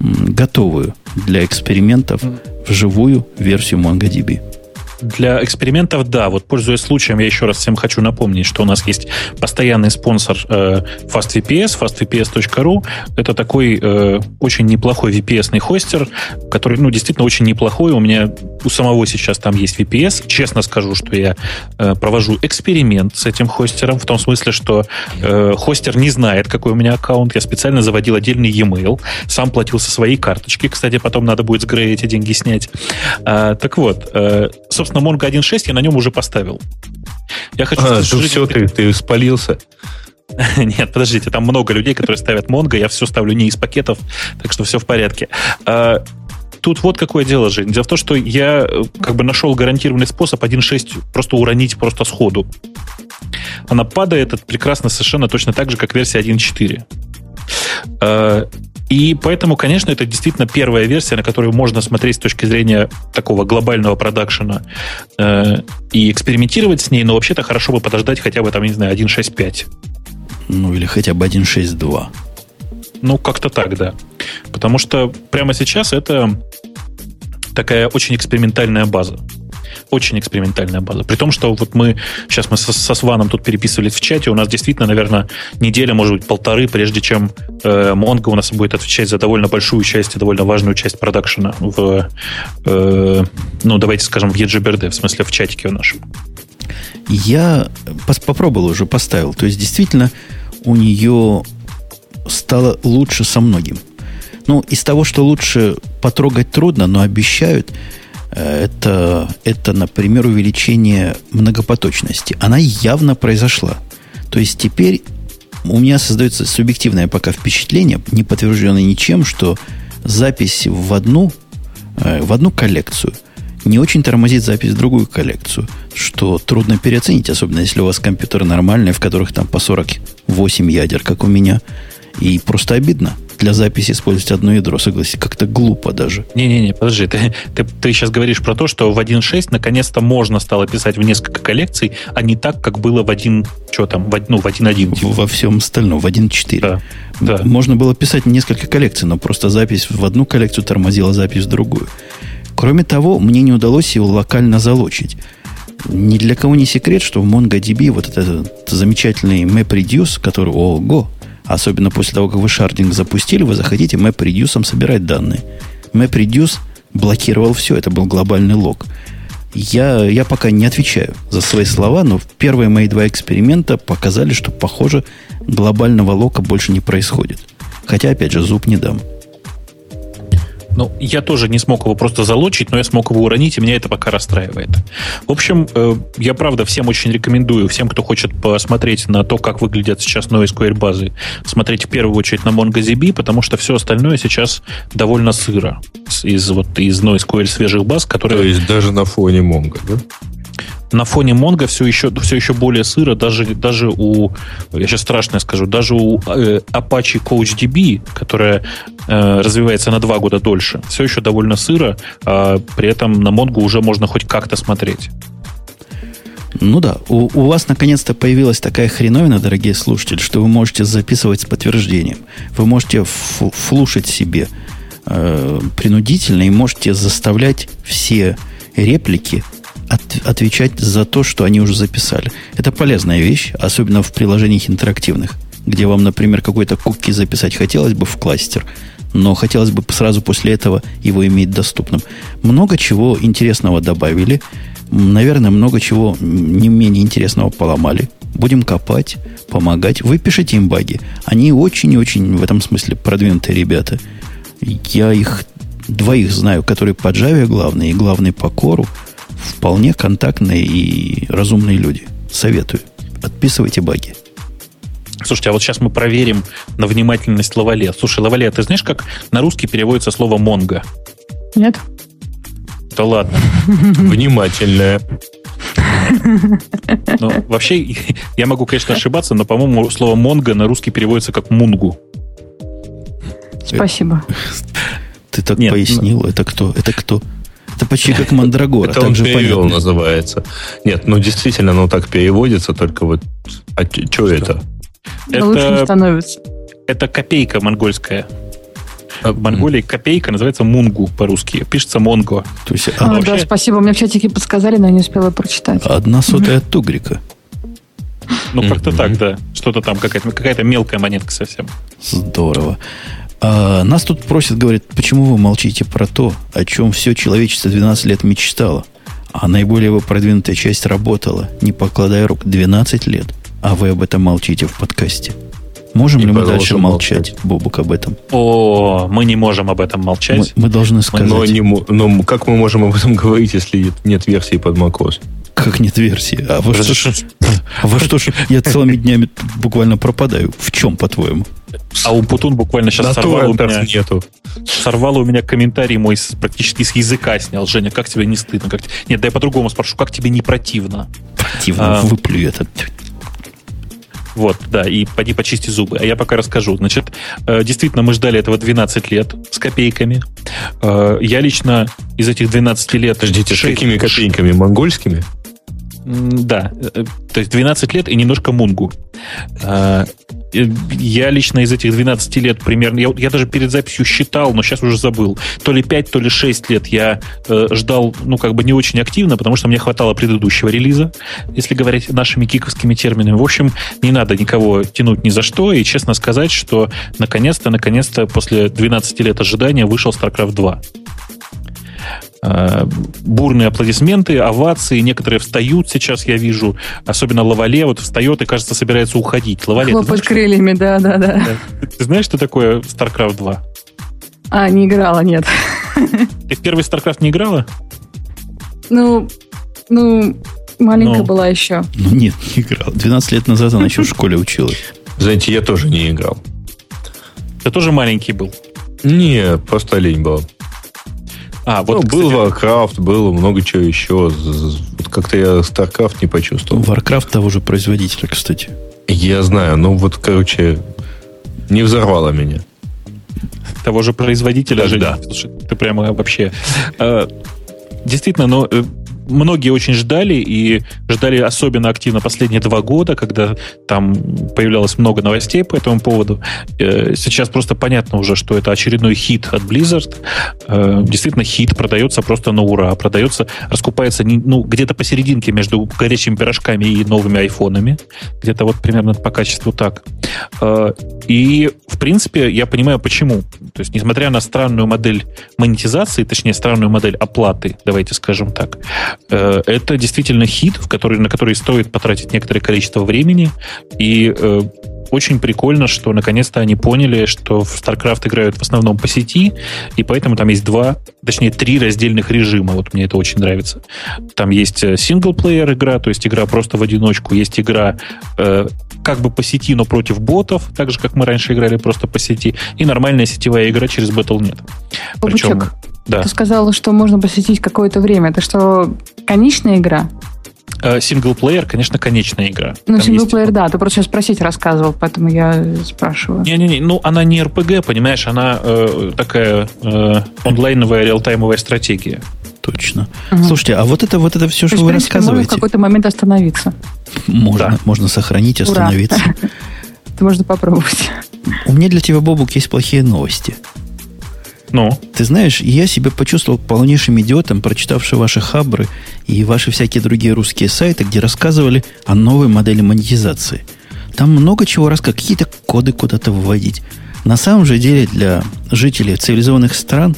готовую для экспериментов вживую версию MongoDB. Для экспериментов, да. Вот, пользуясь случаем, я еще раз всем хочу напомнить, что у нас есть постоянный спонсор э, FastVPS, fastvps точка ru. Это такой э, очень неплохой ви пи эс-ный хостер, который, ну, действительно очень неплохой. У меня у самого сейчас там есть ви пи эс. Честно скажу, что я э, провожу эксперимент с этим хостером, в том смысле, что э, хостер не знает, какой у меня аккаунт. Я специально заводил отдельный e-mail, сам платил со своей карточки. Кстати, потом надо будет с Грея эти деньги снять. А, так вот, э, собственно, на Mongo один точка шесть я на нем уже поставил. Я хочу... А, ну все, ты, ты спалился. Нет, подождите, там много людей, которые ставят Mongo, я все ставлю не из пакетов, так что все в порядке. А, тут вот какое дело, Жень. Дело в том, что я как бы нашел гарантированный способ один точка шесть просто уронить просто сходу. Она падает, это прекрасно совершенно точно так же, как версия один точка четыре. А, И поэтому, конечно, это действительно первая версия, на которую можно смотреть с точки зрения такого глобального продакшена э, и экспериментировать с ней, но вообще-то хорошо бы подождать хотя бы, там, не знаю, один точка шесть пять. Ну, или хотя бы один точка шесть два. Ну, как-то так, да. Потому что прямо сейчас это такая очень экспериментальная база. Очень экспериментальная база. При том, что вот мы сейчас мы со, со Сваном тут переписывались в чате, у нас действительно, наверное, неделя, может быть, полторы, прежде чем э, Mongo у нас будет отвечать за довольно большую часть и довольно важную часть продакшена в, э, ну, давайте скажем, в EGBRD, в смысле, в чатике в нашем. Я пос- попробовал уже, поставил. То есть, действительно, у нее стало лучше со многим. Ну, из того, что лучше потрогать трудно, но обещают... Это, это, например, увеличение многопоточности. Она явно произошла. То есть теперь у меня создается субъективное пока впечатление, не подтвержденное ничем, что запись в одну, в одну коллекцию не очень тормозит запись в другую коллекцию, что трудно переоценить, особенно если у вас компьютеры нормальные, в которых там по сорок восемь ядер, как у меня, и просто обидно. Для записи использовать одно ядро, согласись, как-то глупо даже. Не-не-не, подожди, ты, ты, ты сейчас говоришь про то, что в один точка шесть наконец-то можно стало писать в несколько коллекций, а не так, как было в один, что там, в, ну, в один точка один. Типа. Во всем остальном, в один точка четыре. Да, да. Можно было писать в несколько коллекций, но просто запись в одну коллекцию тормозила запись в другую. Кроме того, мне не удалось его локально залочить. Ни для кого не секрет, что в MongoDB вот этот замечательный MapReduce, который, ого, особенно после того, как вы шардинг запустили, вы захотите MapReduce собирать данные. MapReduce блокировал все. Это был глобальный лог. Я, я пока не отвечаю за свои слова, но первые мои два эксперимента показали, что, похоже, глобального лока больше не происходит. Хотя, опять же, зуб не дам. Ну, я тоже не смог его просто залочить, но я смог его уронить, и меня это пока расстраивает. В общем, я, правда, всем очень рекомендую, всем, кто хочет посмотреть на то, как выглядят сейчас NoSQL-базы, смотреть в первую очередь на MongoDB, потому что все остальное сейчас довольно сыро из, вот, из NoSQL свежих баз, которые... То есть даже на фоне Mongo, да? На фоне Mongo все еще, все еще более сыро, даже, даже у, я сейчас страшное скажу, даже у э, Apache CouchDB, которая э, развивается на два года дольше, все еще довольно сыро, а при этом на Mongo уже можно хоть как-то смотреть. Ну да, у, у вас наконец-то появилась такая хреновина, дорогие слушатели, что вы можете записывать с подтверждением. Вы можете ф- флушить себе э, принудительно и можете заставлять все реплики От, отвечать за то, что они уже записали. Это полезная вещь, особенно в приложениях интерактивных, где вам, например, какой-то куки записать хотелось бы в кластер, но хотелось бы сразу после этого его иметь доступным. Много чего интересного добавили, наверное, много чего не менее интересного поломали. будем копать, помогать. Вы пишите им баги. Они очень-очень в этом смысле продвинутые ребята. Я их двоих знаю, которые по Java главные и главные по кору. Вполне контактные и разумные люди. Советую. Отписывайте баги. Слушайте, а вот сейчас мы проверим на внимательность Лавале. Слушай, Лавале, ты знаешь, как на русский переводится слово «монго»? Нет. Да ладно. Внимательное. Ну, вообще, я могу, конечно, ошибаться, но, по-моему, слово «монго» на русский переводится как «мунгу». Спасибо. Ты так Нет, пояснил. Ну... Это кто? Это кто? Это почти как Мандрагора. Это он перевел, понятно. Называется. Нет, ну, действительно, оно так переводится, только вот... А что это? Это... Лучше не становится. Это копейка монгольская. В Монголии копейка называется мунгу по-русски. Пишется монго. То есть, а, а, вообще... Да, спасибо. Мне в чатике подсказали, но я не успела прочитать. Одна сотая от тугрика. Ну, как-то так, да. Что-то там, какая-то, какая-то мелкая монетка совсем. Здорово. А, нас тут просят, говорят, почему вы молчите про то, о чем все человечество двенадцать лет мечтало, а наиболее его продвинутая часть работала, не покладая рук, двенадцать лет. А вы об этом молчите в подкасте. Можем и ли мы дальше молчать, молчать, Бобук, об этом? О, мы не можем об этом молчать. Мы, мы должны сказать. Но, не, но как мы можем об этом говорить, если нет версии под macOS? Как нет версии? А во что ж, во что ж я целыми днями буквально пропадаю? В чем, по-твоему? А у Путун буквально сейчас сорвал у меня... Нету. Сорвал у меня комментарий мой практически с языка снял. Женя, как тебе не стыдно? Как... Нет, да я по-другому спрошу. Как тебе не противно? Противно, а... выплюю это... Вот, да, и поди почисти зубы. А я пока расскажу. Значит, действительно, мы ждали этого двенадцать лет с копейками. Я лично из этих двенадцати лет... Подождите, с какими копейками? Монгольскими? Да, то есть двенадцать лет и немножко мунгу. Я лично из этих двенадцати лет примерно... Я, я даже перед записью считал, но сейчас уже забыл. То ли пять, то ли шесть лет я э, ждал, ну, как бы не очень активно, потому что мне хватало предыдущего релиза, если говорить нашими гиковскими терминами. В общем, не надо никого тянуть ни за что. И честно сказать, что наконец-то, наконец-то после двенадцати лет ожидания вышел StarCraft два. Бурные аплодисменты, овации. Некоторые встают сейчас, я вижу. Особенно Лавале вот встает и, кажется, собирается уходить. Лавале, хлопать крыльями, да-да-да. Ты знаешь, что такое StarCraft два? А, не играла, нет. Ты в первый StarCraft не играла? Ну, ну маленькая ну, была еще. Ну, нет, не играла. двенадцать лет назад она еще в школе училась. Знаете, я тоже не играл. Ты тоже маленький был? Не, просто лень была. А, вот, ну, кстати, был Warcraft, было много чего еще. Вот как-то я StarCraft не почувствовал. Warcraft того же производителя, кстати. Я знаю, ну вот, короче, не взорвало меня. Того же производителя же. Да. Слушай, ты прямо вообще... Действительно, но... Многие очень ждали, и ждали особенно активно последние два года, когда там появлялось много новостей по этому поводу. Сейчас просто понятно уже, что это очередной хит от Blizzard. Действительно, хит продается просто на ура. Продается, раскупается ну, где-то посерединке между горячими пирожками и новыми айфонами. Где-то вот примерно по качеству так. И, в принципе, я понимаю, почему. То есть, несмотря на странную модель монетизации, точнее, странную модель оплаты, давайте скажем так, это действительно хит, в который, на который стоит потратить некоторое количество времени. И э, очень прикольно, что наконец-то они поняли, что в StarCraft играют в основном по сети, и поэтому там есть два, точнее три раздельных режима. Вот мне это очень нравится. Там есть синглплеер игра, то есть игра просто в одиночку. Есть игра э, как бы по сети, но против ботов, так же, как мы раньше играли просто по сети. И нормальная сетевая игра через Battle.net. Причем... Да. Ты сказала, что можно посвятить какое-то время. Это что, конечная игра? Э, синглплеер, конечно, конечная игра. Ну, там синглплеер, есть... да. Ты просто сейчас спросить рассказывал, поэтому я спрашиваю. Не-не-не, ну, она не эр пи джи, понимаешь, она э, такая э, онлайновая, реалтаймовая стратегия. Точно. Угу. Слушайте, а вот это, вот это все, что вы рассказываете... Можно в какой-то момент остановиться. Можно, да. Можно сохранить, остановиться. Ура. Это можно попробовать. У меня для тебя, Бобук, есть плохие новости. Ну? Ты знаешь, я себя почувствовал полнейшим идиотом, прочитавший ваши хабры и ваши всякие другие русские сайты, где рассказывали о новой модели монетизации. Там много чего рассказывали, какие-то коды куда-то выводить. На самом же деле для жителей цивилизованных стран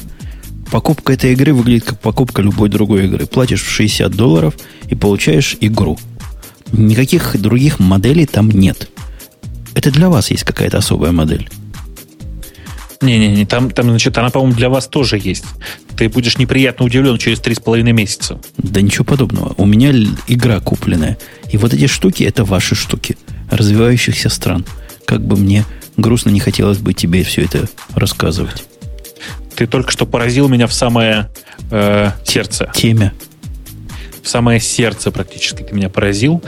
покупка этой игры выглядит как покупка любой другой игры. Платишь шестьдесят долларов и получаешь игру. Никаких других моделей там нет. Это для вас есть какая-то особая модель? Не-не-не, там, там, значит, она, по-моему, для вас тоже есть. Ты будешь неприятно удивлен через три с половиной месяца. Да ничего подобного. У меня игра купленная. И вот эти штуки, это ваши штуки развивающихся стран. Как бы мне грустно не хотелось бы тебе все это рассказывать. Ты только что поразил меня в самое э, сердце. Темя. В самое сердце практически ты меня поразил.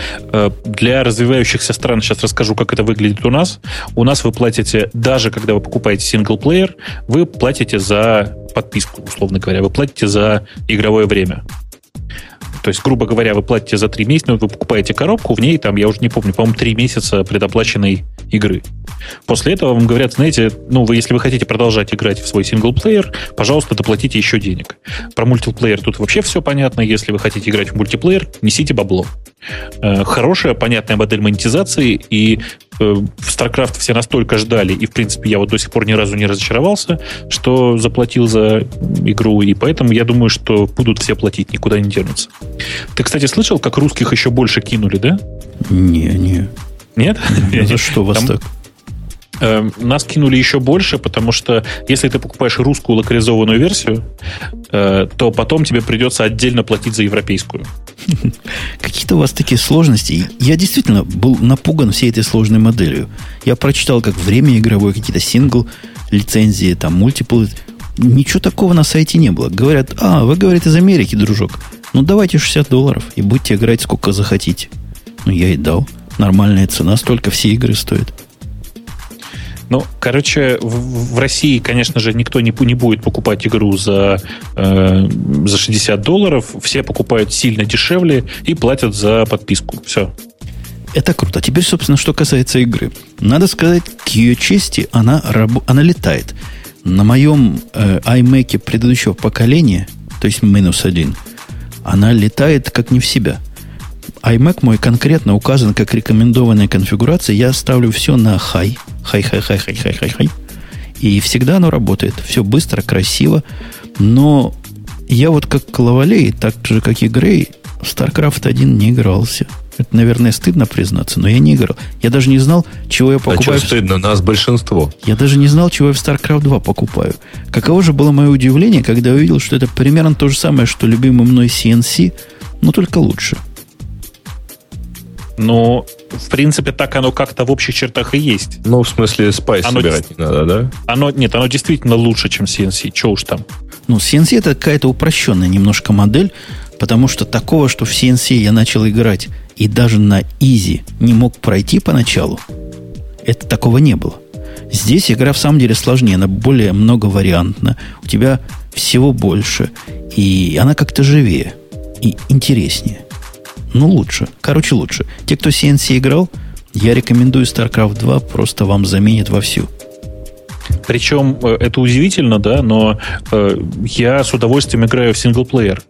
Для развивающихся стран, сейчас расскажу, как это выглядит у нас. У нас вы платите, даже когда вы покупаете синглплеер, вы платите за подписку, условно говоря. Вы платите за игровое время. То есть, грубо говоря, вы платите за три месяца, но вы покупаете коробку, в ней, там, я уже не помню, по-моему, три месяца предоплаченной игры. После этого вам говорят, знаете, ну, вы, если вы хотите продолжать играть в свой синглплеер, пожалуйста, доплатите еще денег. Про мультиплеер тут вообще все понятно. Если вы хотите играть в мультиплеер, несите бабло. Хорошая, понятная модель монетизации, и в StarCraft все настолько ждали, и, в принципе, я вот до сих пор ни разу не разочаровался, что заплатил за игру, и поэтому я думаю, что будут все платить, никуда не денутся. Ты, кстати, слышал, как русских еще больше кинули, да? Не, не. Нет? Ну, за что вас там... так? Нас кинули еще больше, потому что если ты покупаешь русскую локализованную версию, то потом тебе придется отдельно платить за европейскую. Какие-то у вас такие сложности. Я действительно был напуган всей этой сложной моделью. Я прочитал, как время игровое, какие-то сингл, лицензии, там, мультипл. Ничего такого на сайте не было. Говорят, а, вы, говорит, из Америки, дружок. Ну, давайте шестьдесят долларов и будете играть сколько захотите. Ну, я и дал. Нормальная цена, столько все игры стоят. Ну, короче, в, в России, конечно же, никто не, не будет покупать игру за, э, за шестьдесят долларов. Все покупают сильно дешевле и платят за подписку. Все. Это круто. А теперь, собственно, что касается игры. Надо сказать, к ее чести, она, раб- она летает. На моем э, iMac предыдущего поколения, то есть минус один, она летает как не в себя. iMac мой конкретно указан как рекомендованная конфигурация. Я ставлю все на хай. Хай-хай-хай-хай-хай-хай-хай. И всегда оно работает. Все быстро, красиво. Но я вот как Лавалей, так же, как и Грей, в StarCraft один не игрался. Это, наверное, стыдно признаться, но я не играл. Я даже не знал, чего я покупаю. А что стыдно? Нас большинство. Я даже не знал, чего я в StarCraft два покупаю. Каково же было мое удивление, когда я увидел, что это примерно то же самое, что любимый мной си эн си, но только лучше. Но, в принципе, так оно как-то в общих чертах и есть. Ну, в смысле, спайс оно собирать дес... не надо, да? Оно, нет, оно действительно лучше, чем си эн си. Че уж там. Ну, си эн си это какая-то упрощенная немножко модель, потому что такого, что в си эн си я начал играть и даже на изи не мог пройти поначалу, это такого не было. Здесь игра, в самом деле, сложнее. Она более многовариантна. У тебя всего больше. И она как-то живее. И интереснее. Ну, лучше. Короче, лучше. Те, кто си эн си играл, я рекомендую StarCraft два, просто вам заменит вовсю. Причем, это удивительно, да, но э, я с удовольствием играю в синглплеер.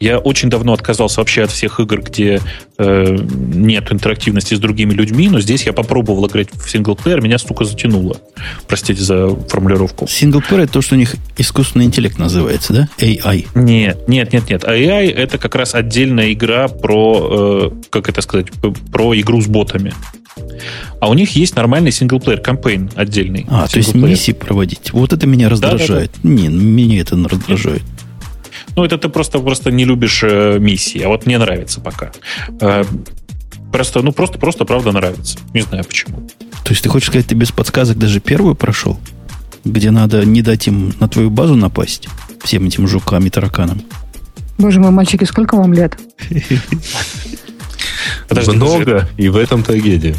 Я очень давно отказался вообще от всех игр, где э, нет интерактивности с другими людьми, но здесь я попробовал играть в синглплеер, меня, сука, затянуло. Простите за формулировку. Синглплеер — это то, что у них искусственный интеллект называется, да? эй ай. Нет, нет, нет, нет. эй ай — это как раз отдельная игра про, э, как это сказать, про игру с ботами. А у них есть нормальный синглплеер, кампейн отдельный. А, то есть миссии проводить. Вот это меня раздражает. Да, да, да. Не, меня это раздражает. Ну, это ты просто, просто не любишь э, миссии. А вот мне нравится пока. Э, просто, ну, просто, просто, правда, нравится. Не знаю, почему. То есть ты хочешь сказать, ты без подсказок даже первую прошел? Где надо не дать им на твою базу напасть? Всем этим жукам и тараканам? Боже мой, мальчики, сколько вам лет? Подожди, много, даже... и в этом трагедия.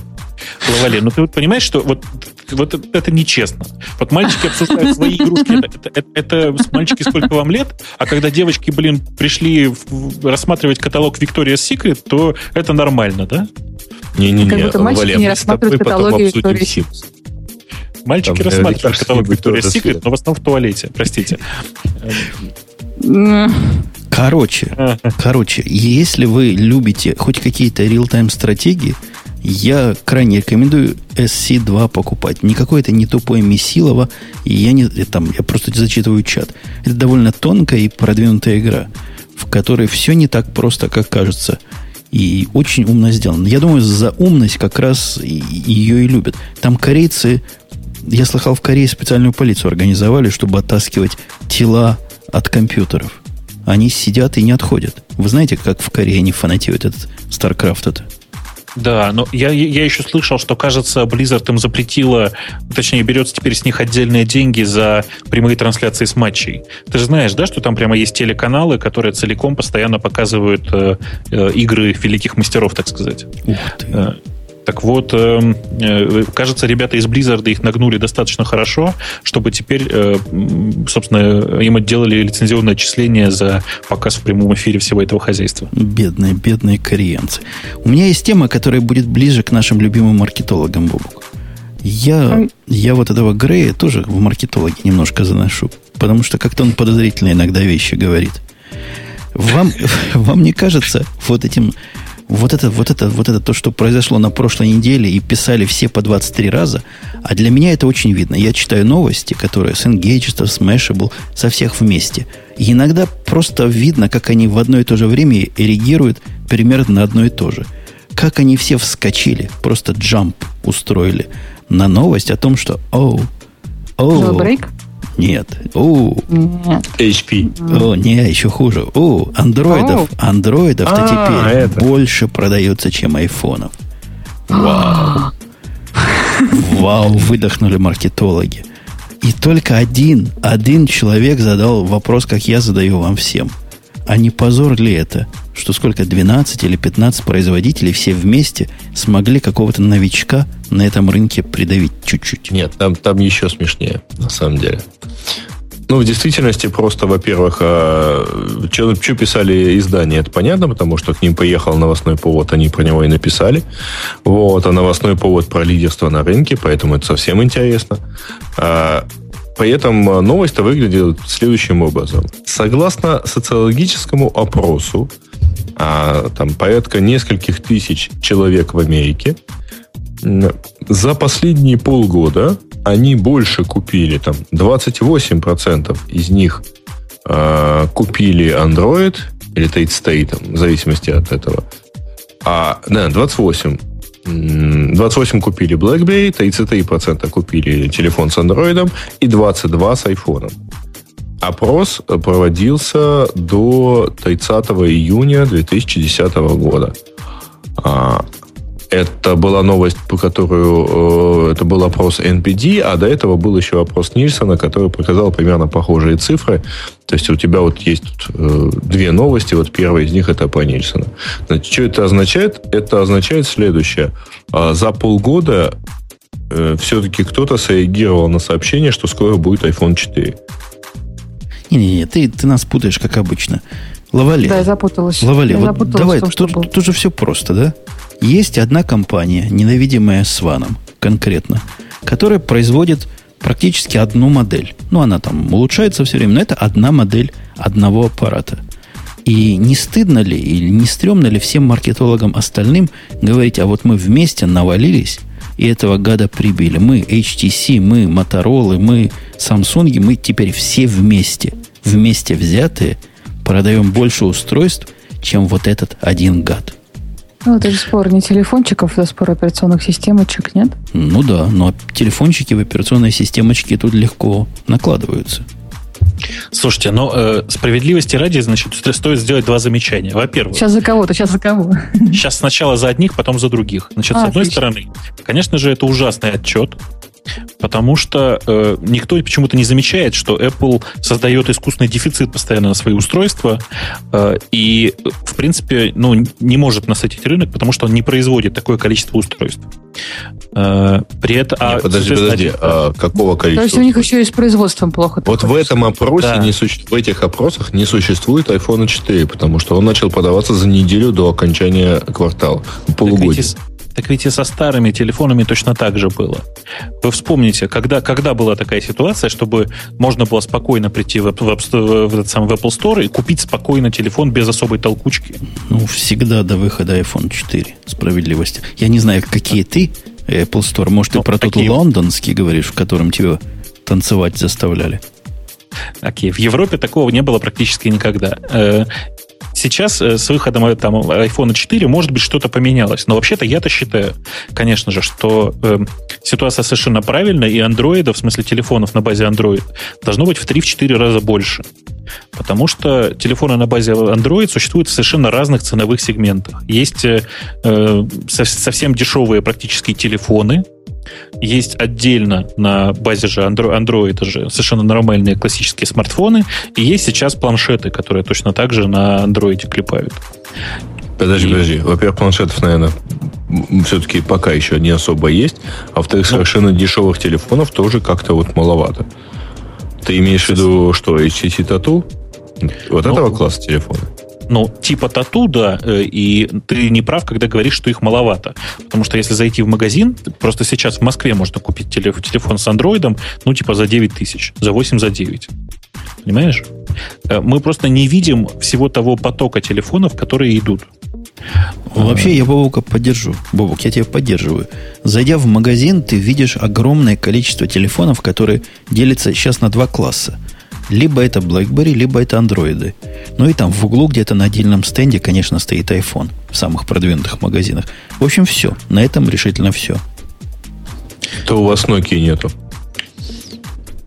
Лавале, ну ты вот понимаешь, что вот, вот это нечестно. Вот мальчики обсуждают свои игрушки. Это, это, это мальчики, сколько вам лет? А когда девочки, блин, пришли в, рассматривать каталог Victoria's Secret, то это нормально, да? Не-не-не, как будто мальчики не рассматривают каталоги Victoria's Secret. Мальчики там рассматривают каталог Victoria's Secret, но в основном в туалете, простите. Короче, короче, если вы любите хоть какие-то real-time стратегии, я крайне рекомендую эс си два покупать. Никакое это не тупое месилово. И я, не, там, я просто зачитываю чат. Это довольно тонкая и продвинутая игра, в которой все не так просто, как кажется. И очень умно сделано. Я думаю, за умность как раз ее и любят. Там корейцы, я слыхал, в Корее специальную полицию организовали, чтобы оттаскивать тела от компьютеров. Они сидят и не отходят. Вы знаете, как в Корее они фанатеют этот StarCraft это? Да, но я, я еще слышал, что, кажется, Blizzard им запретила, точнее, берется теперь с них отдельные деньги за прямые трансляции с матчей. Ты же знаешь, да, что там прямо есть телеканалы, которые целиком постоянно показывают э, э, игры великих мастеров, так сказать. Ух ты. Так вот, кажется, ребята из Blizzard их нагнули достаточно хорошо, чтобы теперь, собственно, им отделали лицензионное отчисление за показ в прямом эфире всего этого хозяйства. Бедные, бедные кореянцы. У меня есть тема, которая будет ближе к нашим любимым маркетологам, Бобок. Я, я вот этого Грея тоже в маркетологи немножко заношу, потому что как-то он подозрительно иногда вещи говорит. Вам, вам не кажется вот этим... Вот это, вот это, вот это то, что произошло на прошлой неделе и писали все по двадцать три раза, а для меня это очень видно. Я читаю новости, которые с Engadget, с Mashable, со всех вместе. И иногда просто видно, как они в одно и то же время реагируют примерно на одно и то же. Как они все вскочили, просто джамп устроили на новость о том, что оу, оу. Нет. О, эйч пи. О, не, еще хуже. О, андроидов. Андроидов-то теперь это. больше продается, чем айфонов. Вау. Вау, выдохнули маркетологи. И только один, один человек задал вопрос, как я задаю вам всем. А не позор ли это, что сколько, двенадцать или пятнадцать производителей все вместе смогли какого-то новичка на этом рынке придавить чуть-чуть? Нет, там, там еще смешнее, на самом деле. Ну, в действительности просто, во-первых, что писали издания, это понятно, потому что к ним поехал новостной повод, они про него и написали. Вот, а новостной повод про лидерство на рынке, поэтому это совсем интересно. При этом новость-то выглядит следующим образом. Согласно социологическому опросу, а, там порядка нескольких тысяч человек в Америке, за последние полгода они больше купили, там, двадцать восемь процентов из них а, купили Android, или State, в зависимости от этого. А, да, двадцать восемь процентов двадцать восемь купили BlackBerry, тридцать три процента купили телефон с Android и двадцать два процента с iPhone. Опрос проводился до тридцатого июня две тысячи десятого года. Это была новость, по которой это был опрос эн пи ди, а до этого был еще опрос Nielsen, который показал примерно похожие цифры. То есть у тебя вот есть две новости, вот первая из них это по Nielsen. Значит, что это означает? Это означает следующее. За полгода все-таки кто-то среагировал на сообщение, что скоро будет айфон четыре. Не-не-не, ты, ты нас путаешь, как обычно. Лавале. Да, я запуталась. Лавале, я вот запуталась давай, том, тут, тут, тут же все просто, да? Есть одна компания, ненавидимая Сваном конкретно, которая производит практически одну модель. Ну, она там улучшается все время, но это одна модель одного аппарата. И не стыдно ли или не стремно ли всем маркетологам остальным говорить, а вот мы вместе навалились и этого гада прибили. Мы эйч ти си, мы Motorola, мы Samsung, мы теперь все вместе, вместе взятые, продаем больше устройств, чем вот этот один гад. Ну, это же спор не телефончиков, это спор операционных системочек, нет? Ну да, но телефончики в операционные системочки тут легко накладываются. Слушайте, но э, справедливости ради, значит, стоит сделать два замечания. Во-первых... Сейчас за кого-то, сейчас за кого? Сейчас сначала за одних, потом за других. Значит, а, с одной отлично. стороны, конечно же, это ужасный отчет, потому что э, никто почему-то не замечает, что Apple создает искусственный дефицит постоянно на свои устройства э, и, в принципе, ну, не может насытить рынок, потому что он не производит такое количество устройств. Э, при этом... Не, а, подожди, подожди. А какого количества? То есть у них еще и с производством плохо. Вот в этом опросе, да. не суще... в этих опросах не существует айфон четыре, потому что он начал продаваться за неделю до окончания квартала, полугодия. Так ведь и со старыми телефонами точно так же было. Вы вспомните, когда, когда была такая ситуация, чтобы можно было спокойно прийти в, в, в, в этот самый в Apple Store и купить спокойно телефон без особой толкучки? Ну, всегда до выхода айфон четыре. Справедливости. Я не знаю, какие ты Apple Store. Может, ну, ты про тот такие... лондонский говоришь, в котором тебя танцевать заставляли? Окей. В Европе такого не было практически никогда. Сейчас э, с выходом там, айфон четыре, может быть, что-то поменялось. Но вообще-то я-то считаю, конечно же, что э, ситуация совершенно правильная, и андроида, в смысле телефонов на базе Android, должно быть в три-четыре раза больше. Потому что телефоны на базе Android существуют в совершенно разных ценовых сегментах. Есть э, со- совсем дешевые практически телефоны, есть отдельно на базе же Android же совершенно нормальные классические смартфоны, и есть сейчас планшеты, которые точно так же на Android клепают. Подожди, и... подожди. Во-первых, планшетов, наверное, все-таки пока еще не особо есть, а во-вторых, совершенно ну... дешевых телефонов тоже как-то вот маловато. Ты имеешь в виду, что эйч ти ти Tattoo? Вот ну... этого класса телефона? Ну, типа тату, да, и ты не прав, когда говоришь, что их маловато. Потому что если зайти в магазин, просто сейчас в Москве можно купить телефон с андроидом, ну, типа за девять тысяч, за восемь, за девять. Понимаешь? Мы просто не видим всего того потока телефонов, которые идут. Вообще, я Бобука поддержу. Бобук, я тебя поддерживаю. Зайдя в магазин, ты видишь огромное количество телефонов, которые делятся сейчас на два класса. Либо это BlackBerry, либо это андроиды. Ну и там в углу где-то на отдельном стенде, конечно, стоит iPhone в самых продвинутых магазинах. В общем, все. На этом решительно все. То у вас Nokia нету.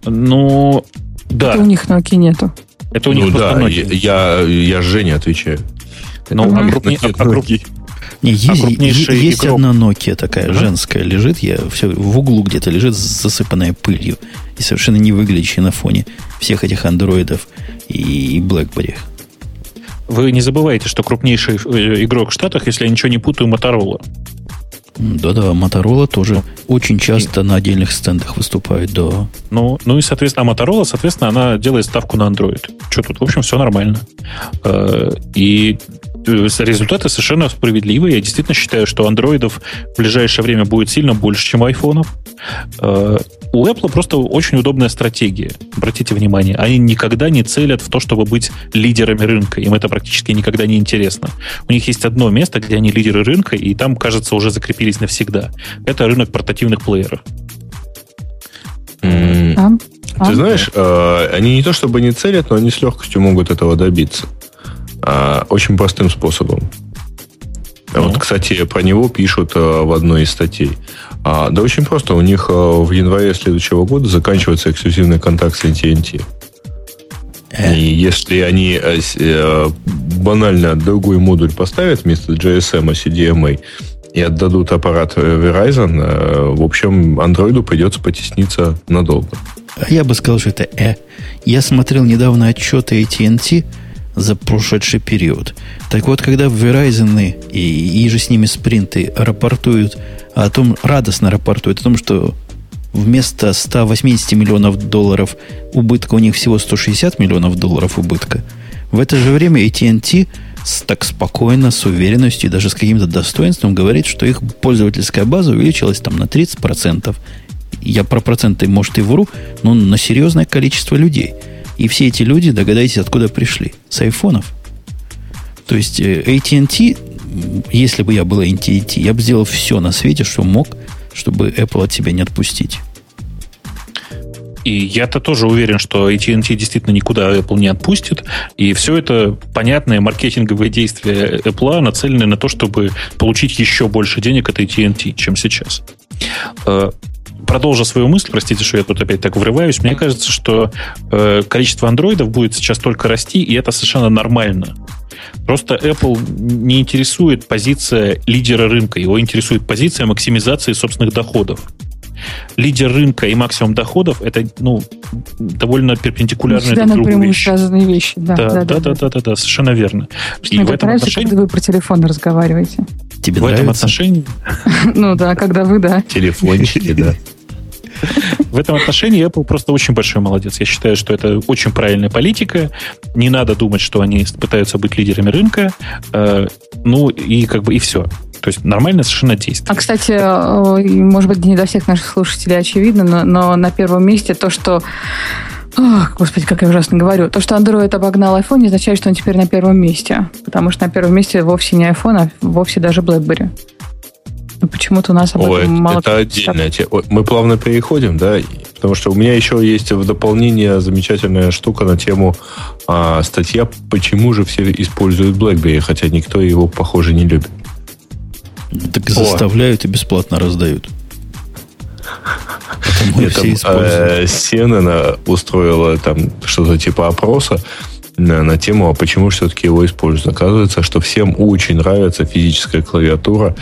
Ну, да. Это у них Nokia нету. Это у них ну, да, Nokia. Я, я Жене отвечаю. Ну, а крупнее... Не, есть, а есть одна Nokia такая, ага. женская, лежит, я все, в углу где-то лежит, засыпанная пылью. И совершенно не выглядящая на фоне всех этих андроидов и, и BlackBerry. Вы не забывайте, что крупнейший игрок в Штатах, если я ничего не путаю, Motorola. Да-да, Motorola тоже ну, очень часто и... на отдельных стендах выступает, да. Ну, ну и, соответственно, а Motorola, соответственно, она делает ставку на Android. Что тут, в общем, все нормально. И... результаты совершенно справедливые. Я действительно считаю, что андроидов в ближайшее время будет сильно больше, чем айфонов. У Apple просто очень удобная стратегия. Обратите внимание, они никогда не целят в то, чтобы быть лидерами рынка. Им это практически никогда не интересно. У них есть одно место, где они лидеры рынка, и там, кажется, уже закрепились навсегда. Это рынок портативных плееров. Mm. А? Ты знаешь, они не то чтобы не целят, но они с легкостью могут этого добиться. Очень простым способом. Ну. Вот, кстати, про него пишут в одной из статей. Да очень просто. У них в январе следующего года заканчивается эксклюзивный контракт с эй ти энд ти. И если они банально другой модуль поставят вместо джи эс эм и си ди эм эй и отдадут аппарат Verizon, в общем, андроиду придется потесниться надолго. Я бы сказал, что это э. Я смотрел недавно отчеты эй ти энд ти за прошедший период. Так вот, когда Verizon и, и же с ними спринты рапортуют о том, радостно рапортуют о том, что вместо сто восемьдесят миллионов долларов убытка у них всего сто шестьдесят миллионов долларов убытка, в это же время эй ти энд ти так спокойно, с уверенностью и даже с каким-то достоинством говорит, что их пользовательская база увеличилась там на тридцать процентов. Я про проценты, может, и вру, но на серьезное количество людей. И все эти люди, догадайтесь, откуда пришли? С айфонов. То есть эй ти энд ти, если бы я был эй ти энд ти, я бы сделал все на свете, что мог, чтобы Apple от себя не отпустить. И я-то тоже уверен, что эй ти энд ти действительно никуда Apple не отпустит. И все это понятные маркетинговые действия Apple нацелены на то, чтобы получить еще больше денег от эй ти энд ти, чем сейчас. Продолжу свою мысль, простите, что я тут опять так врываюсь. Мне кажется, что э, количество андроидов будет сейчас только расти, и это совершенно нормально. Просто Apple не интересует позиция лидера рынка, его интересует позиция максимизации собственных доходов. Лидер рынка и максимум доходов — это ну, довольно перпендикулярные друг другу напрямую вещи. Связанные вещи. Да, да, да, да, да, да, да, да, да совершенно верно. И мне в этом нравится, отношении... когда вы про телефон разговариваете. Тебе в нравится? Этом отношении... Ну да, когда вы, да. Телефончики, да. В этом отношении Apple просто очень большой молодец. Я считаю, что это очень правильная политика. Не надо думать, что они пытаются быть лидерами рынка. Ну и как бы и все. То есть нормально совершенно действует. А, кстати, может быть, не для всех наших слушателей очевидно, но, но на первом месте то, что... Ох, господи, как я ужасно говорю. То, что Android обогнал iPhone, не означает, что он теперь на первом месте. Потому что на первом месте вовсе не iPhone, а вовсе даже BlackBerry. Почему-то у нас об этом Ой, мало... Это отдельная тема. Мы плавно переходим, да, потому что у меня еще есть в дополнение замечательная штука на тему а, статья «Почему же все используют BlackBerry, хотя никто его, похоже, не любит». Так и заставляют О. и бесплатно раздают. Сенена устроила там что-то типа опроса на, на тему, а почему все-таки его используют. Оказывается, что всем очень нравится физическая клавиатура,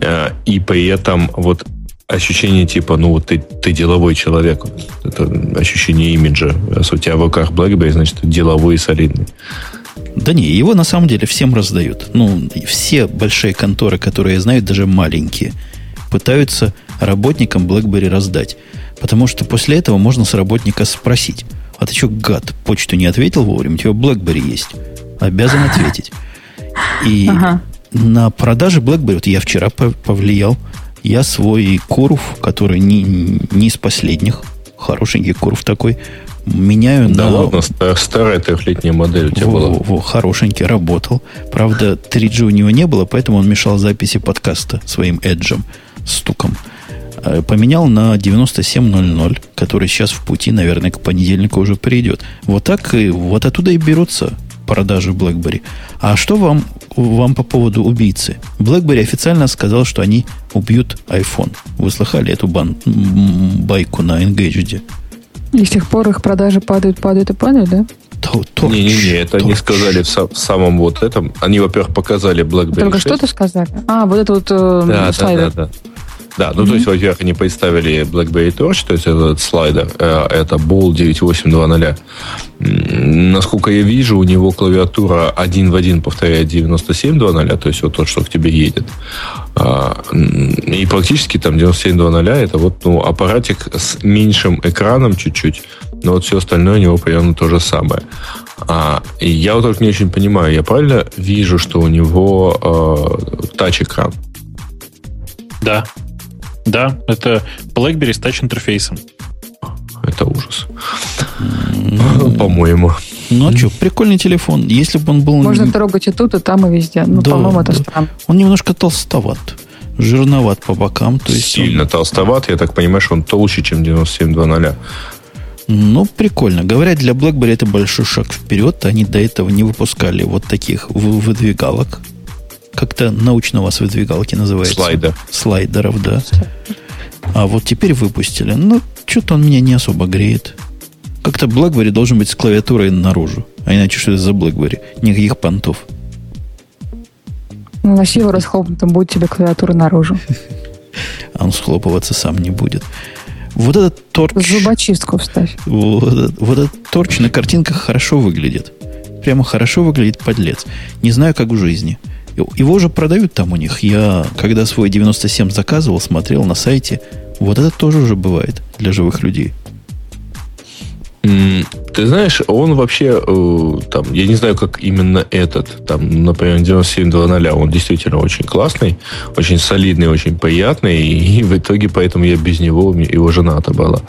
э, и при этом вот ощущение типа, ну вот ты, ты деловой человек, это ощущение имиджа. Раз у тебя в руках BlackBerry, значит, деловой и солидный. Да не, его на самом деле всем раздают. Ну, все большие конторы, которые я знаю, даже маленькие, пытаются работникам BlackBerry раздать. Потому что после этого можно с работника спросить: а ты что, гад, почту не ответил вовремя? У тебя BlackBerry есть. Обязан ответить. И ага. на продаже BlackBerry, вот я вчера повлиял, я свой Куров, который не, не из последних, хорошенький Куров такой, меняю да на... Да ладно, старая трехлетняя модель у тебя во, была. Во, хорошенький, работал. Правда, три джи у него не было, поэтому он мешал записи подкаста своим Edge'ем, стуком. Поменял на девяносто семь ноль ноль, который сейчас в пути, наверное, к понедельнику уже придет. Вот так и вот оттуда и берутся продажи BlackBerry. А что вам, вам по поводу убийцы? BlackBerry официально сказал, что они убьют iPhone. Вы слыхали эту бан- байку на Engaged? И с тех пор их продажи падают, падают и падают, да? Не-не-не, это торч. Они сказали в, сам, в самом вот этом. Они, во-первых, показали BlackBerry Только шесть. Что-то сказали? А, вот это вот э, да, слайдер. Да, да, да. Да, ну mm-hmm. то есть, во-первых, они представили BlackBerry Torch, то есть этот слайдер, это Ball девять восемь два ноль. Насколько я вижу, у него клавиатура один в один повторяет девяносто семь двадцать, то есть вот тот, что к тебе едет. И практически там девяносто семь двадцать это вот ну, аппаратик с меньшим экраном чуть-чуть, но вот все остальное у него примерно то же самое. А, и я вот только не очень понимаю, я правильно вижу, что у него тач-экран? Да. Да, это BlackBerry с тач-интерфейсом. Это ужас. Ну, по-моему. Ну, а что, прикольный телефон. Если бы он был... Можно трогать и тут, и там, и везде. Ну, да, по-моему, это да. странно. Он немножко толстоват. Жирноват по бокам. То есть Сильно он... толстоват. Я так понимаю, что он толще, чем девяносто семь двадцать. Ну, прикольно. Говорят, для BlackBerry это большой шаг вперед. Они до этого не выпускали вот таких выдвигалок. Как-то научно у вас выдвигалки называется. Слайдер. Слайдеров, да. А вот теперь выпустили. Ну, что-то он меня не особо греет. Как-то BlackBerry должен быть с клавиатурой наружу. А иначе что это за BlackBerry? Никаких понтов. Ну, носи его расхлопнутым, будет тебе клавиатура наружу. А он схлопываться сам не будет. Вот этот торч... Зубочистку вставь. Вот, вот этот торч на картинках хорошо выглядит. Прямо хорошо выглядит, подлец. Не знаю, как в жизни. Его же продают там у них. Я, когда свой девяносто семь заказывал, смотрел на сайте. Вот это тоже уже бывает для живых людей. Ты знаешь, он вообще там, я не знаю, как именно этот там, например, девяносто семь двадцать. Он действительно очень классный, очень солидный, очень приятный. И в итоге поэтому я без него, его жена-то была.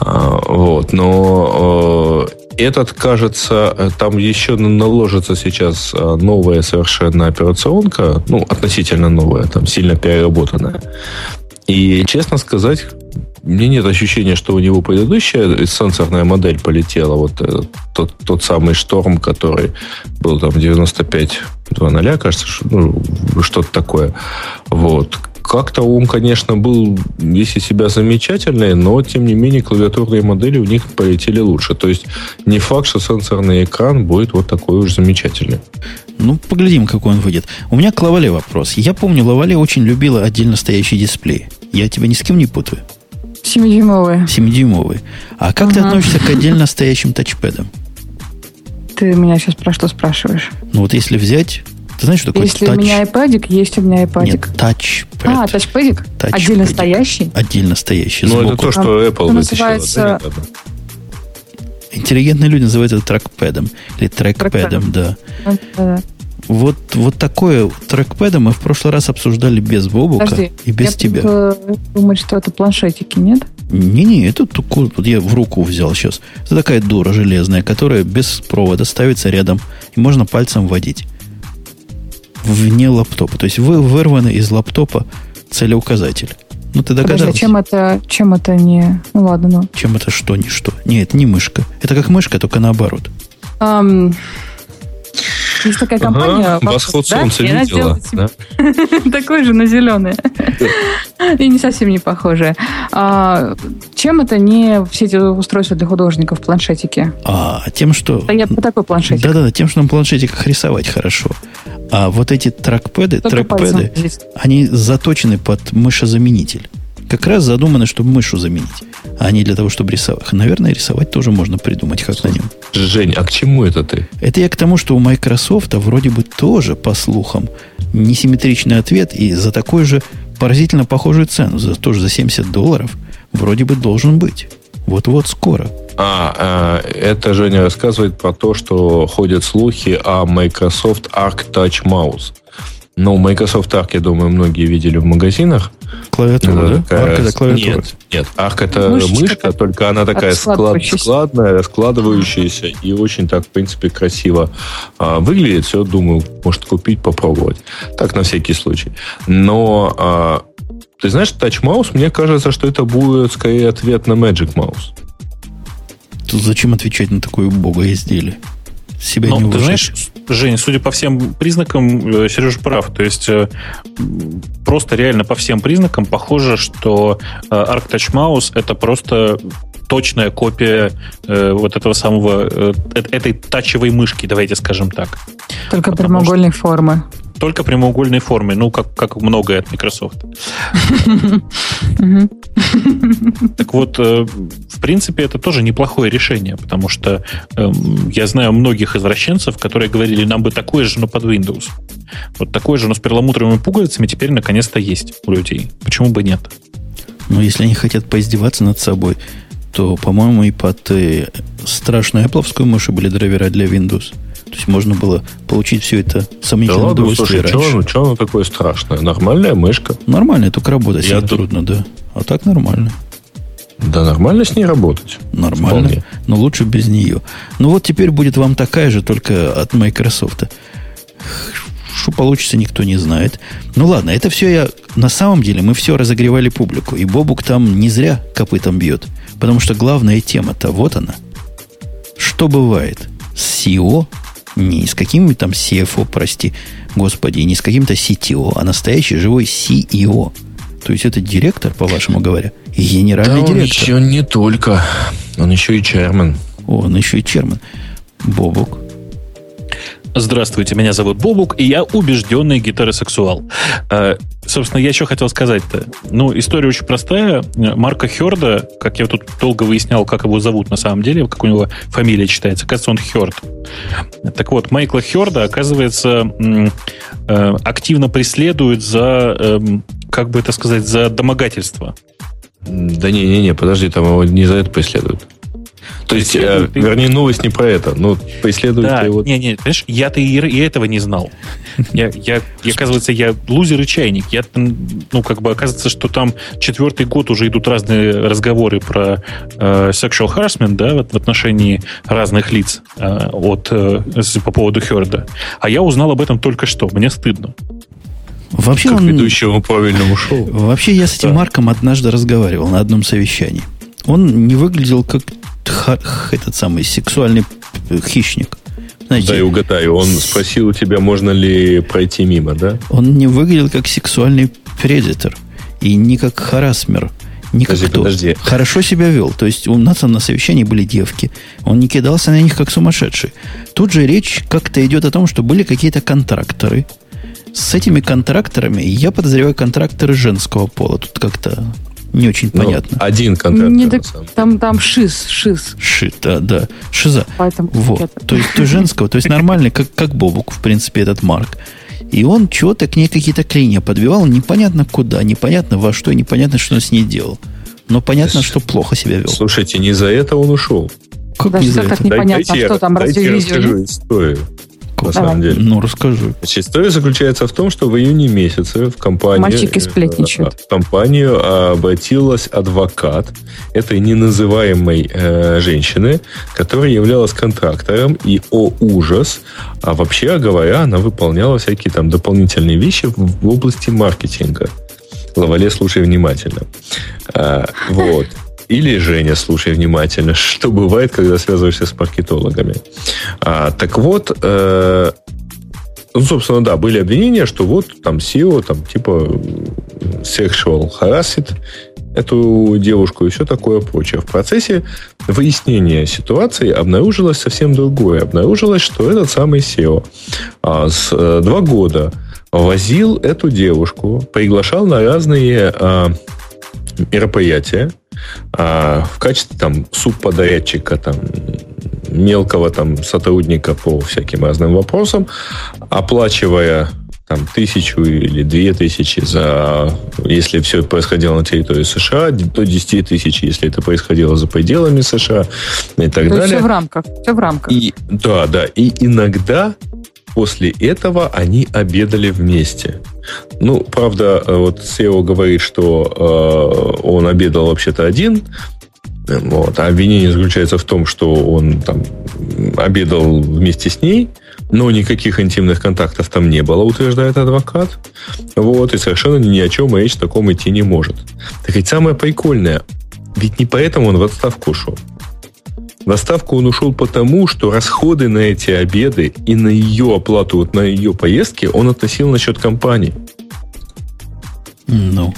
Вот, но этот, кажется, там еще наложится сейчас новая совершенно операционка, ну, относительно новая, там, сильно переработанная. И, честно сказать, мне нет ощущения, что у него предыдущая сенсорная модель полетела, вот тот, тот самый шторм, который был там девяносто пять двадцать, кажется, ну, что-то такое. Вот. Как-то он, конечно, был, если себя замечательный, но, тем не менее, клавиатурные модели у них полетели лучше. То есть, не факт, что сенсорный экран будет вот такой уж замечательный. Ну, поглядим, какой он выйдет. У меня к Лавале вопрос. Я помню, Лавале очень любила отдельно стоящий дисплей. Я тебя ни с кем не путаю. Семидюймовые. Семидюймовые. А как ага. ты относишься к отдельно стоящим тачпэдам? Ты меня сейчас про что спрашиваешь? Ну, вот если взять... Ты знаешь, что такое Если тач... у меня iPadик, есть у меня iPadик. Нет, тачпэд. А, тачпэдик? Тач-пэдик. Отдельно стоящий? Отдельно стоящий. Ну, это то, что Apple это вытащила. Называется... Да, интеллигентные люди называют это трекпэдом. Или трекпэдом, да. Да. Вот, вот такое трекпэдом мы в прошлый раз обсуждали без Бобука. Подожди, и без я тебя. Я думаю, что это планшетики, нет? Не-не, это только, вот я в руку взял сейчас. Это такая дура железная, которая без провода ставится рядом. И можно пальцем водить. Вне лаптопа. То есть вы вырваны из лаптопа целеуказатель. Ну, ты догадался? Подожди, чем это, чем это не... Ну, ладно, ну. Чем это что, не что? Нет, не мышка. Это как мышка, только наоборот. Um... Есть такая компания, восход солнца видела. Такой же, но зеленый. И не совсем не похожая. Чем это не все эти устройства для художников, планшетики? А тем, что... Я по такой планшетик. Да-да-да, тем, что на планшетиках рисовать хорошо. А вот эти трекпэды, трекпэды, они заточены под мышезаменитель. Как раз задуманы, чтобы мышу заменить, а не для того, чтобы рисовать. Наверное, рисовать тоже можно придумать, как на нем. Жень, а к чему это ты? Это я к тому, что у Microsoft вроде бы тоже, по слухам, несимметричный ответ, и за такую же поразительно похожую цену, за тоже за семьдесят долларов, вроде бы должен быть. Вот-вот скоро. А, это Женя рассказывает про то, что ходят слухи о Microsoft Arc Touch Mouse. Ну, Microsoft Arc, я думаю, многие видели в магазинах. Клавиатура, да? Arc это клавиатура. Нет, нет, Arc это мышечка, мышка, только она такая склад, складная, раскладывающаяся, ага. И очень так, в принципе, красиво а, выглядит. Все, думаю, может купить, попробовать. Так, на всякий случай. Но, а, ты знаешь, Touch Mouse, мне кажется, что это будет скорее ответ на Magic Mouse. Тут зачем отвечать на такое убогое изделие? Себя но, не ты знаешь, Жень, судя по всем признакам, Сережа прав. То есть, просто реально по всем признакам похоже, что Arc Touch Mouse это просто точная копия вот этого самого, этой тачевой мышки, давайте скажем так. Только потому прямоугольной что... формы. Только прямоугольной формы, ну, как, как многое от Microsoft. Так вот, в принципе, это тоже неплохое решение, потому что я знаю многих извращенцев, которые говорили, нам бы такое же, но под Windows. Вот такое же, но с перламутровыми пуговицами теперь наконец-то есть у людей. Почему бы нет? Ну, если они хотят поиздеваться над собой, то, по-моему, и под страшную Apple-овскую мышь были драйвера для Windows. То есть можно было получить все это сомнительное да удовольствие ладно, слушай, раньше. Что оно такое страшное? Нормальная мышка. Нормальная, только работать Я с ней ду... трудно, да. А так нормально. Да нормально с ней работать. Нормально, вполне. Но лучше без нее. Ну вот теперь будет вам такая же, только от Microsoft. Что получится, никто не знает. Ну ладно, это все я... На самом деле мы все разогревали публику. И Бобук там не зря копытом бьет. Потому что главная тема-то вот она. Что бывает с си и о... Не с каким там си эф о, прости, господи, не с каким-то си ти о, а настоящий живой си и о. То есть это директор, по-вашему говоря, и генеральный да, директор. Он еще не только. Он еще и чермен. О, он еще и чермен. Бобук. Здравствуйте, меня зовут Бобук, и я убежденный гетеросексуал. Собственно, я еще хотел сказать-то. Ну, история очень простая. Марка Хёрда, как я тут долго выяснял, как его зовут на самом деле, как у него фамилия читается, кажется, он Хёрд. Так вот, Майкла Хёрда, оказывается, активно преследуют за, как бы это сказать, за домогательство. Да не-не-не, подожди, там его не за это преследуют. То есть, э, вернее, новость не про это. Ну, поисследуйте да, его. Не, не, понимаешь, я-то и, и этого не знал. Я, я, я, оказывается, я лузер и чайник. Я, ну, как бы, оказывается, что там четвертый год уже идут разные разговоры про э, sexual harassment, да, в, в отношении разных лиц э, от, э, по поводу Хёрда. А я узнал об этом только что. Мне стыдно. Вообще как он... ведущему правильному шоу. Вообще, я с этим да. Марком однажды разговаривал на одном совещании. Он не выглядел как этот самый сексуальный хищник. Знаете, да, и угадаю. Он спросил у тебя, можно ли пройти мимо, да? Он не выглядел как сексуальный предатор. И не как харасмер. Не подожди, как кто. Подожди. Хорошо себя вел. То есть у нас на совещании были девки. Он не кидался на них как сумасшедший. Тут же речь как-то идет о том, что были какие-то контракторы. С этими контракторами, я подозреваю, контракторы женского пола. Тут как-то... Не очень ну, понятно. Один контракт. Не, так, там, там шиз, шиз. Ши, да, да. Шиза. Поэтому вот. Это... То есть, то женского, то есть нормальный, как, как Бобук, в принципе, этот Марк. И он чего-то к ней какие-то клинья подбивал, непонятно куда, непонятно во что, непонятно, что он с ней делал. Но понятно, что плохо себя вел. Слушайте, не за это он ушел. Как да, не за это? Так непонятно, дайте, что там разве историю. На самом деле. Ну, расскажи. Значит, история заключается в том, что в июне месяце в компанию... Мальчики сплетничают. В компанию обратилась адвокат этой неназываемой э, женщины, которая являлась контрактором, и, о ужас, а вообще говоря, она выполняла всякие там дополнительные вещи в, в области маркетинга. Лавале, слушай внимательно. А, вот. Или, Женя, слушай внимательно, что бывает, когда связываешься с маркетологами. А, так вот, э, ну, собственно, да, были обвинения, что вот там си и о, там, типа, sexual harassment эту девушку и все такое прочее. В процессе выяснения ситуации обнаружилось совсем другое. Обнаружилось, что этот самый си и о а, с а, два года возил эту девушку, приглашал на разные а, мероприятия а, в качестве там субподрядчика, там, мелкого там сотрудника по всяким разным вопросам, оплачивая там тысячу или две тысячи за, если все это происходило на территории США, до десяти тысяч, если это происходило за пределами США и так далее. Все в рамках, все в рамках. И, да, да. И иногда после этого они обедали вместе. Ну, правда, вот си и о говорит, что э, он обедал вообще-то один. Вот. А обвинение заключается в том, что он там обедал вместе с ней, но никаких интимных контактов там не было, утверждает адвокат. Вот. И совершенно ни о чем речь в таком идти не может. Так ведь самое прикольное, ведь не поэтому он в отставку ушел. В отставку он ушел потому, что расходы на эти обеды и на ее оплату, вот на ее поездки он относил на счет компании. Ну... No.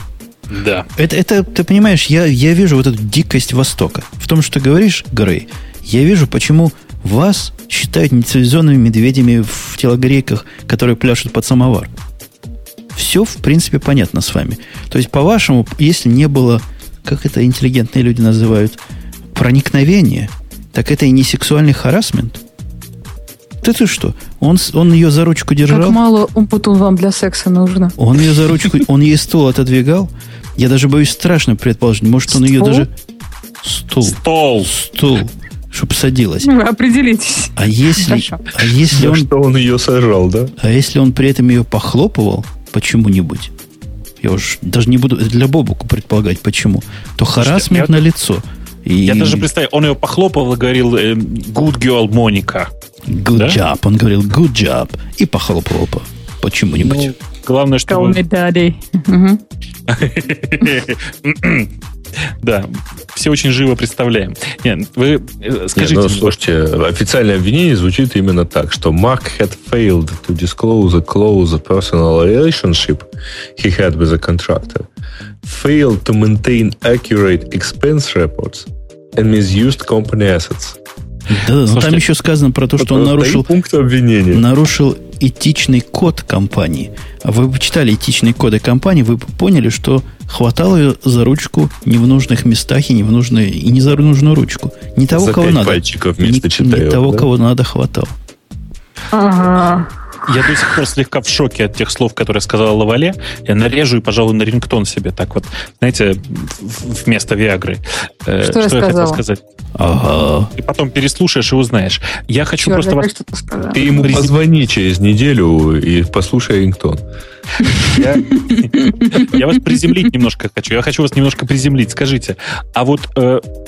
Да. Это, это, ты понимаешь, я, я вижу вот эту дикость Востока. В том, что ты говоришь, Грей, я вижу, почему вас считают нецивилизованными медведями в телогрейках, которые пляшут под самовар. Все, в принципе, понятно с вами. То есть, по-вашему, если не было, как это интеллигентные люди называют, проникновения, так это и не сексуальный харассмент. Ты ты что? Он, он ее за ручку держал. Как мало умпутун вам для секса нужно. Он ее за ручку, он ей стул отодвигал. Я даже боюсь страшно предположить. Может, он стул? Ее даже... Стул. Стол. Стул. Чтоб садилась. Ну, определитесь. А если, а если он... что он ее сажал, да? А если он при этом ее похлопывал почему-нибудь, я уж даже не буду для Бобуку предполагать, почему, то харассмент я... на лицо. И... Я даже представляю, он ее похлопывал и говорил «Good girl, Monica». Good да? job. Он говорил good job. И похлопал по почему-нибудь. Ну, главное, что... Call me daddy. Да, все очень живо представляем. Нет, вы скажите... Нет, ну, слушайте, официальное обвинение звучит именно так, что Mark had failed to disclose a close personal relationship he had with a contractor, failed to maintain accurate expense reports and misused company assets. Да, но слушайте, там еще сказано про то, что он нарушил, нарушил этичный код компании. А вы почитали этичные коды компании, вы поняли, что хватало ее за ручку не в нужных местах и не в нужную, и не за нужную ручку. Не того, за кого пять надо. Пальчиков вместо не, читаю, не того, да? Кого надо, хватал. Ага. Я до сих пор слегка в шоке от тех слов, которые сказала Лавале. Я нарежу и, пожалуй, на рингтон себе так вот, знаете, вместо Виагры. Что, что я сказала? хотел сказать? Ага. Ты потом переслушаешь и узнаешь. Я хочу Черт, просто я вас... Что-то ты ему резюме... позвони через неделю и послушай рингтон. Я вас приземлить немножко хочу. Я хочу вас немножко приземлить. Скажите, а вот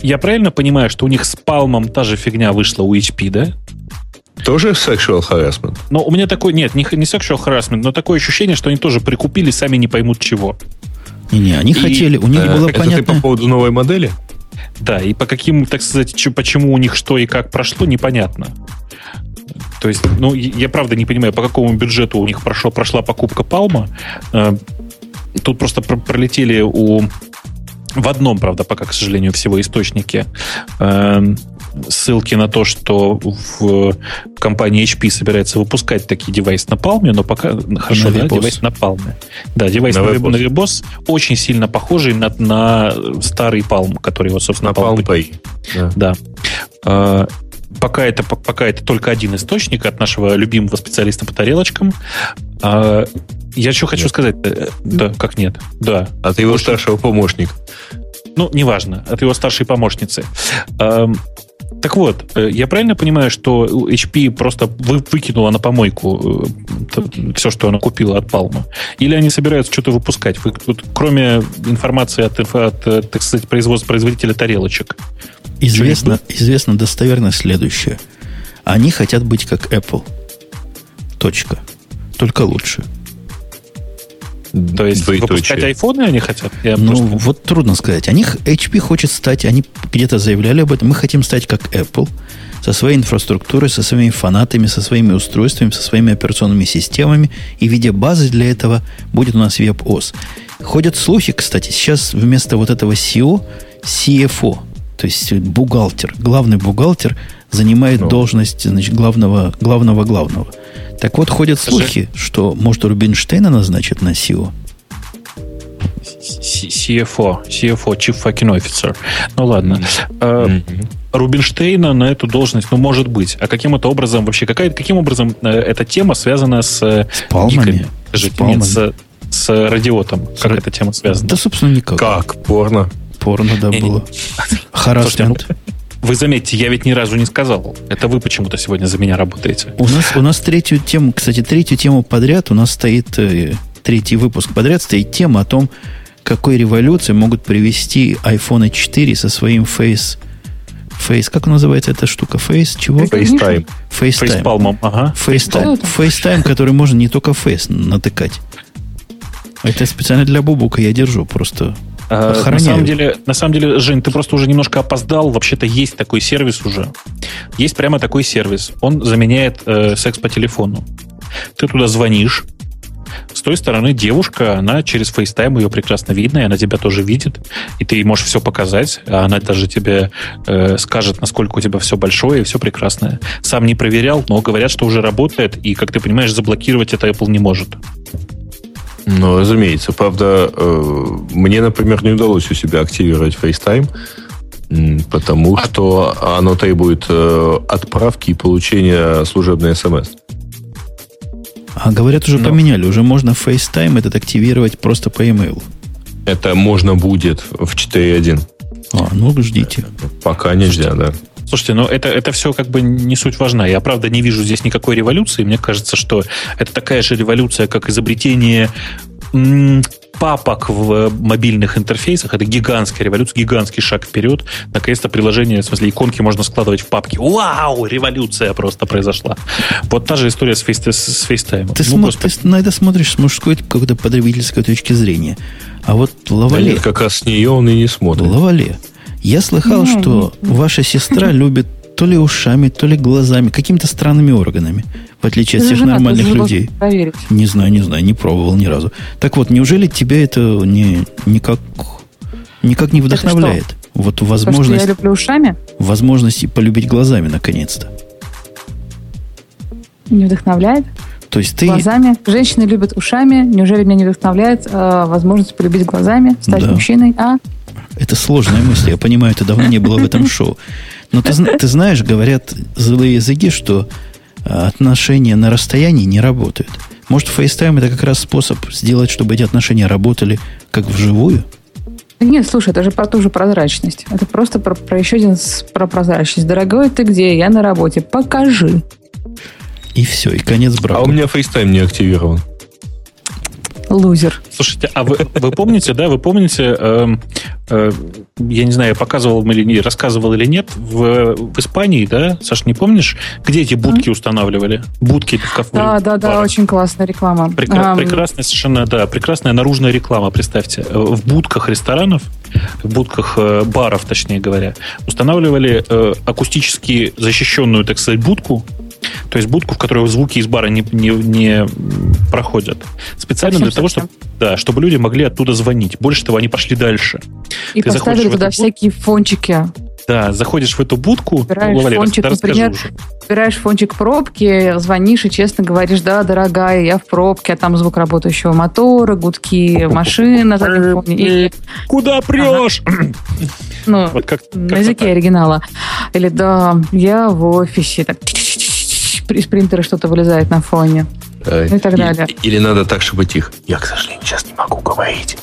я правильно понимаю, что у них с Palm'ом та же фигня вышла у эйч пи, да? Тоже sexual harassment? Но у меня такой... Нет, не, не sexual harassment, но такое ощущение, что они тоже прикупили, сами не поймут чего. Не-не, они и, хотели, у них э, было это понятно... Это ты по поводу новой модели? Да, и по каким, так сказать, ч, почему у них что и как прошло, непонятно. То есть, ну, я правда не понимаю, по какому бюджету у них прошло, прошла покупка Palm'а. Э, тут просто пр- пролетели у... В одном, правда, пока, к сожалению, всего источнике э, ссылки на то, что в компании эйч пи собирается выпускать такие девайсы на Palm'е, но пока... Хорошо, на да, девайс на Palm'е. Да, девайс на, на WebOS очень сильно похожий на, на старый Palm, который вот, собственно, на Palm Pay. Да. да. Пока это, пока это только один источник от нашего любимого специалиста по тарелочкам. А, я что хочу нет. сказать? Да, как нет? Да. От его Очень... старшего помощника. Ну, неважно. От его старшей помощницы. А, так вот, я правильно понимаю, что эйч пи просто выкинула на помойку все, что она купила от Palm'а? Или они собираются что-то выпускать? Вы, вот, кроме информации от, от, так сказать, производства, производителя тарелочек. Известно, известно достоверно следующее. Они хотят быть как Apple. Точка. Только лучше. То есть выпускать айфоны они хотят? Я ну, просто... вот трудно сказать. О них эйч пи хочет стать, они где-то заявляли об этом, мы хотим стать как Apple, со своей инфраструктурой, со своими фанатами, со своими устройствами, со своими операционными системами, и в виде базы для этого будет у нас WebOS. Ходят слухи, кстати, сейчас вместо вот этого си и о, си эф о, то есть бухгалтер, главный бухгалтер, занимает ну. должность, значит, главного, главного, главного. Так вот, ходят слухи, Скажи. что, может, Рубинштейна назначат на си и о? си эф о, си эф о, Chief Fucking Officer. Ну, ладно. Mm-hmm. Uh, Рубинштейна на эту должность, ну, может быть. А каким это образом вообще, какая, каким образом эта тема связана с... С палмами. С, палмами. с, с радиотом. С как р... эта тема связана? Да, собственно, никак. Как? Порно. Порно, да, было. Харассмент. Вы заметьте, я ведь ни разу не сказал. Это вы почему-то сегодня за меня работаете. У нас, у нас третью тему, кстати, третью тему подряд, у нас стоит, третий выпуск подряд стоит тема о том, какой революции могут привести iPhone четыре со своим Face... Face, как называется эта штука? Face, чего? FaceTime. FaceTime. FaceTime, ага. FaceTime, FaceTime, который можно не только Face натыкать. Это специально для Бубука я держу, просто... На самом деле, на самом деле, Жень, ты просто уже немножко опоздал. Вообще-то есть такой сервис уже. Есть прямо такой сервис. Он заменяет э, секс по телефону. Ты туда звонишь. С той стороны девушка, она через FaceTime, ее прекрасно видно, и она тебя тоже видит. И ты ей можешь все показать. А она даже тебе э, скажет, насколько у тебя все большое и все прекрасное. Сам не проверял, но говорят, что уже работает. И, как ты понимаешь, заблокировать это Apple не может. Ну, разумеется. Правда, мне, например, не удалось у себя активировать FaceTime, потому что оно требует отправки и получения служебной эс эм эс. А говорят, уже Но. поменяли. Уже можно FaceTime этот активировать просто по e-mail. Это можно будет в четыре точка один. А, ну, ждите. Пока нельзя, да. Слушайте, ну это, это все как бы не суть важна. Я, правда, не вижу здесь никакой революции. Мне кажется, что это такая же революция, как изобретение м- папок в мобильных интерфейсах. Это гигантская революция, гигантский шаг вперед. Наконец-то приложение, в смысле иконки можно складывать в папки. Вау, революция просто произошла. Вот та же история с, фейс, с FaceTime. Ты, ну, см- просто... ты на это смотришь с мужской какой-то потребительской точки зрения. А вот Лавале... Да нет, как раз с нее он и не смотрит. Лавале. Я слыхал, mm-hmm. что ваша сестра любит то ли ушами, то ли глазами, какими-то странными органами, в отличие Ты от всех нормальных людей. Проверить. Не знаю, не знаю, не пробовал ни разу. Так вот, неужели тебя это не, никак, никак не вдохновляет? Вот возможность, то, что я люблю ушами? Возможность полюбить глазами, наконец-то. Не вдохновляет? То есть ты... Глазами. Женщины любят ушами. Неужели меня не вдохновляет э, возможность полюбить глазами, стать да. мужчиной? А? Это сложная мысль. Я понимаю, это давно не было в этом шоу. Но ты, ты знаешь, говорят злые языки, что отношения на расстоянии не работают. Может, FaceTime это как раз способ сделать, чтобы эти отношения работали как вживую? Нет, слушай, это же про ту же прозрачность. Это просто про, про еще один про прозрачность. Дорогой, ты где? Я на работе. Покажи. И все, и конец браку. А у меня FaceTime не активирован. Лузер. Слушайте, а вы, вы помните, да, вы помните, э, э, я не знаю, я показывал или не, рассказывал или нет, в, в Испании, да, Саш, не помнишь, где эти будки mm-hmm. устанавливали? Будки в кафе. Да, да, да, очень классная реклама. Прекра- um... Прекрасная совершенно, да, прекрасная наружная реклама, представьте. В будках ресторанов, в будках э, баров, точнее говоря, устанавливали э, акустически защищенную, так сказать, будку. То есть будку, в которой звуки из бара не, не, не проходят. Специально совсем, для того, чтобы, да, чтобы люди могли оттуда звонить. Больше того, они пошли дальше. И ты поставили туда всякие будку, фончики. Да, заходишь в эту будку. Убираешь ну, фончик, например, убираешь фончик пробки, звонишь и честно говоришь, да, дорогая, я в пробке, а там звук работающего мотора, гудки машин на телефоне. И... Куда прешь? Ага. Ну, вот как, как на языке так. оригинала. Или да, я в офисе. Так. Из принтера что-то вылезает на фоне. Э, и так далее. Или, или надо так, чтобы тихо. Я, к сожалению, сейчас не могу говорить.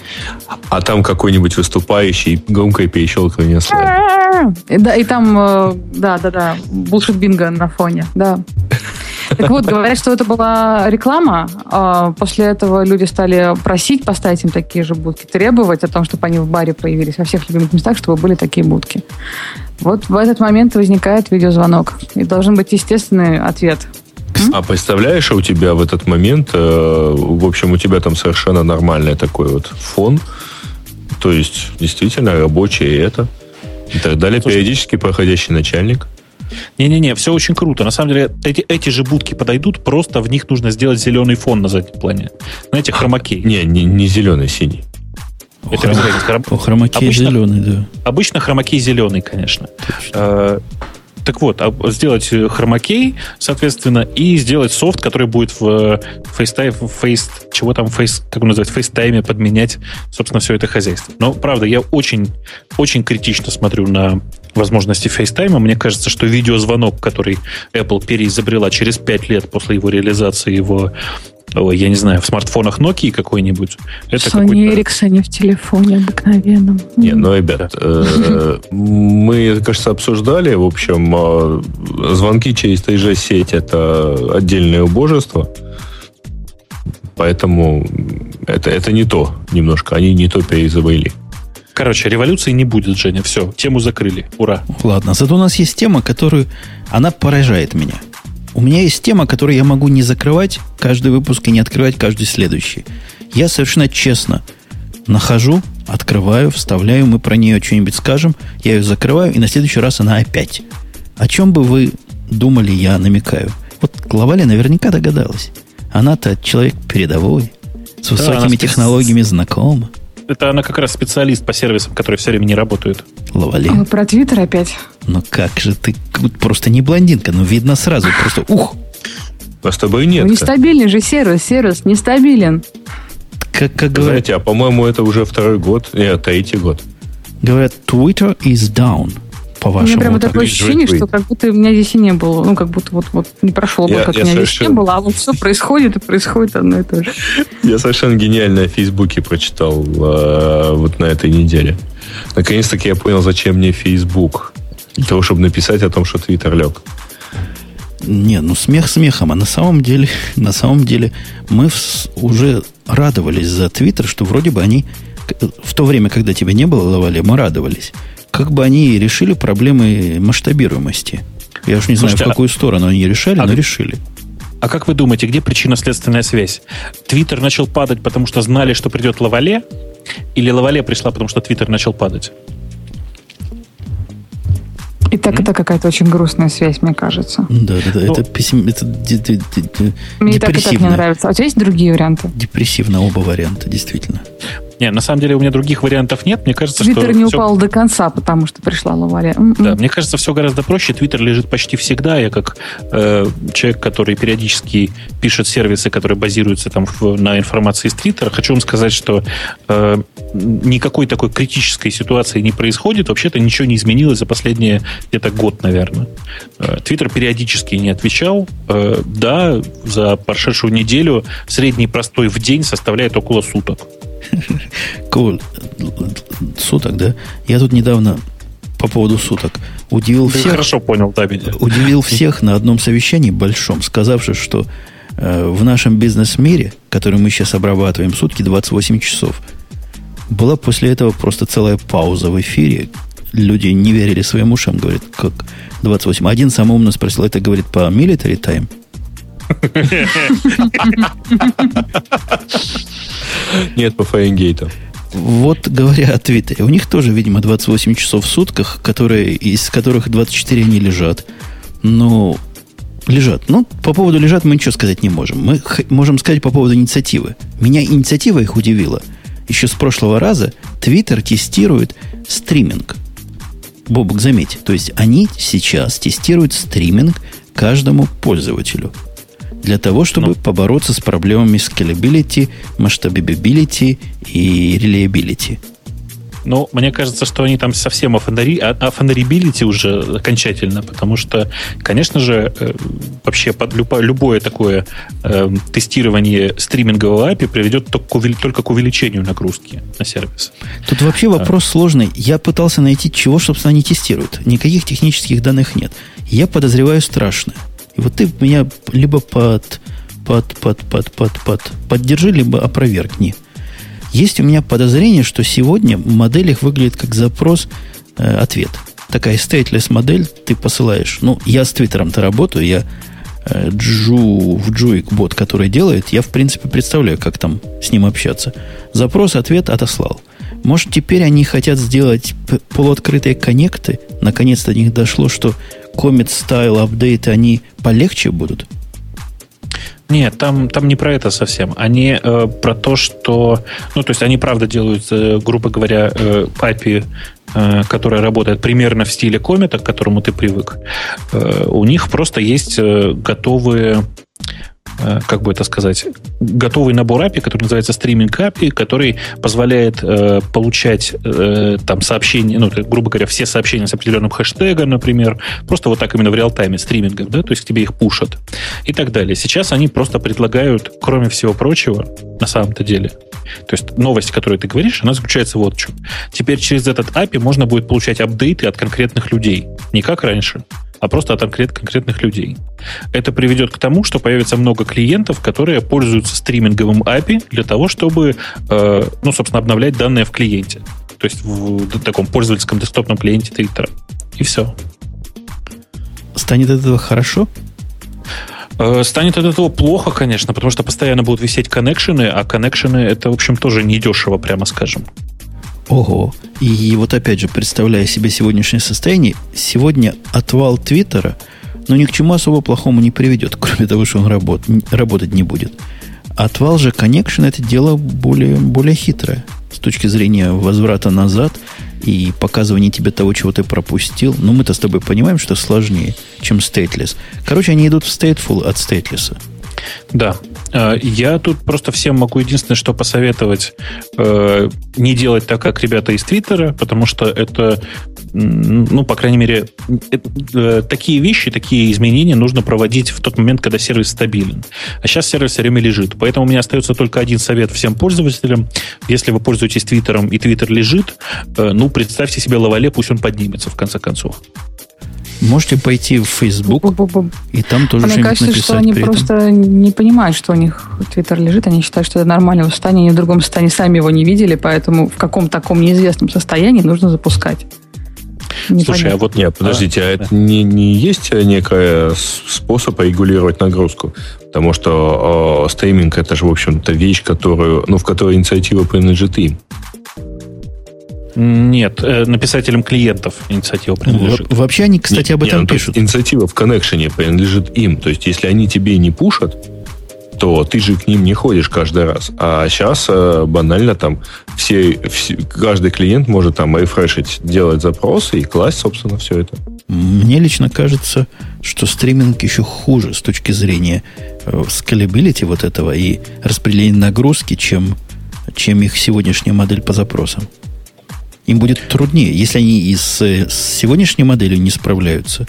А там какой-нибудь выступающий громкое перещелкивание слайда. Да, и там, да-да-да, булшит бинго на фоне, да. Так вот, говорят, что это была реклама. После этого люди стали просить поставить им такие же будки, требовать о том, чтобы они в баре появились во всех любимых местах, чтобы были такие будки. Вот в этот момент возникает видеозвонок. И должен быть естественный ответ. А представляешь, у тебя в этот момент, э, в общем, у тебя там совершенно нормальный такой вот фон, то есть действительно рабочее это, и так далее, ну, периодически проходящий начальник. Не-не-не, все очень круто. На самом деле, эти, эти же будки подойдут, просто в них нужно сделать зеленый фон на заднем плане. Знаете, хромакей. Не, не, не зеленый, синий. Это хром... Хромакей обычно, зеленый, да. Обычно хромакей зеленый, конечно. А, так вот, сделать хромакей, соответственно, и сделать софт, который будет в FaceTime, Face, чего там, Face, как называть, FaceTime подменять, собственно, все это хозяйство. Но, правда, я очень, очень критично смотрю на возможности FaceTime. Мне кажется, что видеозвонок, который Apple переизобрела через пять лет после его реализации, его, я не знаю, в смартфонах Nokia какой-нибудь. Это Sony Ericsson в телефоне обыкновенном. Не, ну, ребят, мы, кажется, обсуждали, в общем, звонки через три джи-сеть – это отдельное убожество, поэтому это, это не то немножко, они не то переизобрели. Короче, революции не будет, Женя, все, тему закрыли, ура. Ладно, зато у нас есть тема, которую, она поражает меня. У меня есть тема, которую я могу не закрывать каждый выпуск и не открывать каждый следующий. Я совершенно честно нахожу, открываю, вставляю, мы про нее что-нибудь скажем, я ее закрываю, и на следующий раз она опять. О чем бы вы думали, я намекаю. Вот Главали наверняка догадалась. Она-то человек передовой, с высокими да, технологиями спец... знакома. Это она как раз специалист по сервисам, которые все время не работают. Лавали. А вы про Твиттер опять? Ну как же ты, просто не блондинка, но видно сразу, просто ух. А с тобой нет. Ну, нестабильный же сервис, сервис нестабилен. Как, как говорят... Знаете, а по-моему это уже второй год, нет, третий год. Говорят, Twitter is down. У меня прямо такое ощущение, что как будто меня здесь и не было. Ну, как будто вот-вот не прошло бы, как меня здесь не было, а вот все происходит и происходит одно и то же. Я совершенно гениально в Фейсбуке прочитал э, вот на этой неделе. Наконец-таки я понял, зачем мне Фейсбук. Для того, чтобы написать о том, что Твиттер лег. Не, ну смех смехом, а на самом деле, на самом деле мы в, уже радовались за Твиттер, что вроде бы они в то время, когда тебя не было, Лавали, мы радовались. Как бы они решили проблемы масштабируемости. Я уж не Слушайте, знаю, в какую а... сторону они решали, а... но решили. А как вы думаете, где причинно-следственная связь? Твиттер начал падать, потому что знали, что придет Лавале? Или Лавале пришла, потому что Твиттер начал падать? И так М? это какая-то очень грустная связь, мне кажется. Да, да, да. Ну, это пессим... это де- де- де- де- мне и так и так не нравится. А у тебя есть другие варианты? Депрессивно оба варианта, действительно. Не, на самом деле у меня других вариантов нет. Мне кажется, Twitter что... Твиттер не все... упал до конца, потому что пришла Лавале. Да, мне кажется, все гораздо проще. Твиттер лежит почти всегда. Я как э, человек, который периодически пишет сервисы, которые базируются там в, на информации из Твиттера, хочу вам сказать, что э, никакой такой критической ситуации не происходит. Вообще-то ничего не изменилось за последние где-то год, наверное. Твиттер периодически не отвечал. Э, да, за прошедшую неделю средний простой в день составляет около суток. Cool. Суток, да? Я тут недавно по поводу суток удивил Ты всех. Хорошо понял, да, меня. Удивил всех на одном совещании большом, сказавши, что э, в нашем бизнес-мире, который мы сейчас обрабатываем, сутки двадцать восемь часов. Была после этого просто целая пауза в эфире. Люди не верили своим ушам, говорят, как двадцать восемь. Один самый умный спросил, это говорит по military time? Нет, по Фаренгейту. Вот говоря о Твиттере, у них тоже, видимо, двадцать восемь часов в сутках, которые, из которых двадцать четыре они лежат. Но лежат. Ну, по поводу лежат мы ничего сказать не можем. Мы х- можем сказать по поводу инициативы. Меня инициатива их удивила. Еще с прошлого раза Твиттер тестирует стриминг. Бобок, заметь. То есть они сейчас тестируют стриминг каждому пользователю. Для того, чтобы ну. побороться с проблемами scalability, масштабабилити и reliability. Ну, мне кажется, что они там совсем офонарибилити уже окончательно, потому что, конечно же, вообще под любое такое э, тестирование стримингового эй пи ай приведет только к увеличению нагрузки на сервис. Тут вообще вопрос а. сложный. Я пытался найти, чего, собственно, они тестируют. Никаких технических данных нет. Я подозреваю страшное. И вот ты меня либо под, под, под, под, под, под, поддержи, либо опровергни. Есть у меня подозрение, что сегодня модель их выглядит как запрос-ответ. Э, Такая stateless модель, ты посылаешь. Ну, я с Твиттером-то работаю, я Джу, в Джуик-бот, который делает, я, в принципе, представляю, как там с ним общаться. Запрос, ответ отослал. Может, теперь они хотят сделать полуоткрытые коннекты? Наконец-то до них дошло, что коммент-стайл-апдейты, они полегче будут? Нет, там, там не про это совсем. Они э, про то, что... Ну, то есть, они, правда, делают, э, грубо говоря, э, эй пи ай, э, которая работает примерно в стиле коммента, к которому ты привык. Э, у них просто есть э, готовые... как бы это сказать, готовый набор эй пи ай, который называется стриминг эй пи ай, который позволяет э, получать э, там сообщения, ну, грубо говоря, все сообщения с определенным хэштегом, например, просто вот так именно в реал-тайме, стримингом, да, то есть тебе их пушат и так далее. Сейчас они просто предлагают, кроме всего прочего, на самом-то деле, то есть новость, о которой ты говоришь, она заключается вот в чем. Теперь через этот эй пи ай можно будет получать апдейты от конкретных людей, не как раньше, а просто от конкретных людей. Это приведет к тому, что появится много клиентов, которые пользуются стриминговым эй пи ай для того, чтобы, э, ну, собственно, обновлять данные в клиенте. То есть в таком пользовательском десктопном клиенте Twitter. И все. Станет от этого хорошо? Э, станет от этого плохо, конечно, потому что постоянно будут висеть коннекшены, а коннекшены это, в общем, тоже недешево, прямо скажем. Ого. И вот опять же, представляя себе сегодняшнее состояние, сегодня отвал Твиттера, но ни к чему особо плохому не приведет, кроме того, что он работ, работать не будет. Отвал же коннекшн – это дело более, более хитрое с точки зрения возврата назад и показывания тебе того, чего ты пропустил. Но мы-то с тобой понимаем, что сложнее, чем стейтлес. Короче, они идут в stateful от стейтлеса. Да, я тут просто всем могу единственное, что посоветовать, не делать так, как ребята из Твиттера, потому что это, ну, по крайней мере, такие вещи, такие изменения нужно проводить в тот момент, когда сервис стабилен. А сейчас сервис все время лежит. Поэтому у меня остается только один совет всем пользователям. Если вы пользуетесь Твиттером и Твиттер лежит, ну, представьте себе лавале, пусть он поднимется в конце концов. Можете пойти в Facebook Бу-бу-бу. И там тоже а что-нибудь написать. Мне кажется, что они просто не понимают, что у них Twitter лежит. Они считают, что это нормально в состоянии. Они в другом состоянии сами его не видели. Поэтому в каком таком неизвестном состоянии нужно запускать. Не Слушай, понятно. а вот... Нет, подождите, а, а это да. не, не есть некий способ регулировать нагрузку? Потому что э, стриминг – это же, в общем-то, вещь, которую, ну, в которой инициатива принадлежит им. Нет, написателям клиентов инициатива принадлежит. Вообще они, кстати, об этом Нет, пишут. Инициатива в коннекшене принадлежит им. То есть, если они тебе не пушат, то ты же к ним не ходишь каждый раз. А сейчас банально там все, все, каждый клиент может там рефрешить, делать запросы и класть, собственно, все это. Мне лично кажется, что стриминг еще хуже с точки зрения скалибилити вот этого и распределения нагрузки, чем, чем их сегодняшняя модель по запросам. Им будет труднее. Если они и с, с сегодняшней моделью не справляются,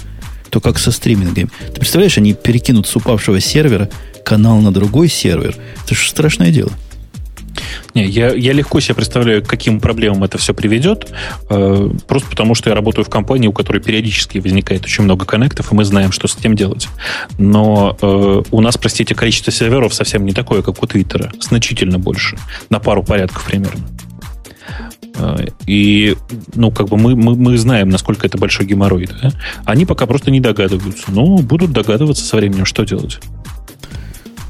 то как со стримингами? Ты представляешь, они перекинут с упавшего сервера канал на другой сервер. Это же страшное дело. Не, я, я легко себе представляю, к каким проблемам это все приведет. Э, просто потому, что я работаю в компании, у которой периодически возникает очень много коннектов, и мы знаем, что с этим делать. Но э, у нас, простите, количество серверов совсем не такое, как у Твиттера. Значительно больше. На пару порядков примерно. И, ну, как бы мы, мы, мы знаем, насколько это большой геморрой. Да? Они пока просто не догадываются. Но будут догадываться со временем, что делать.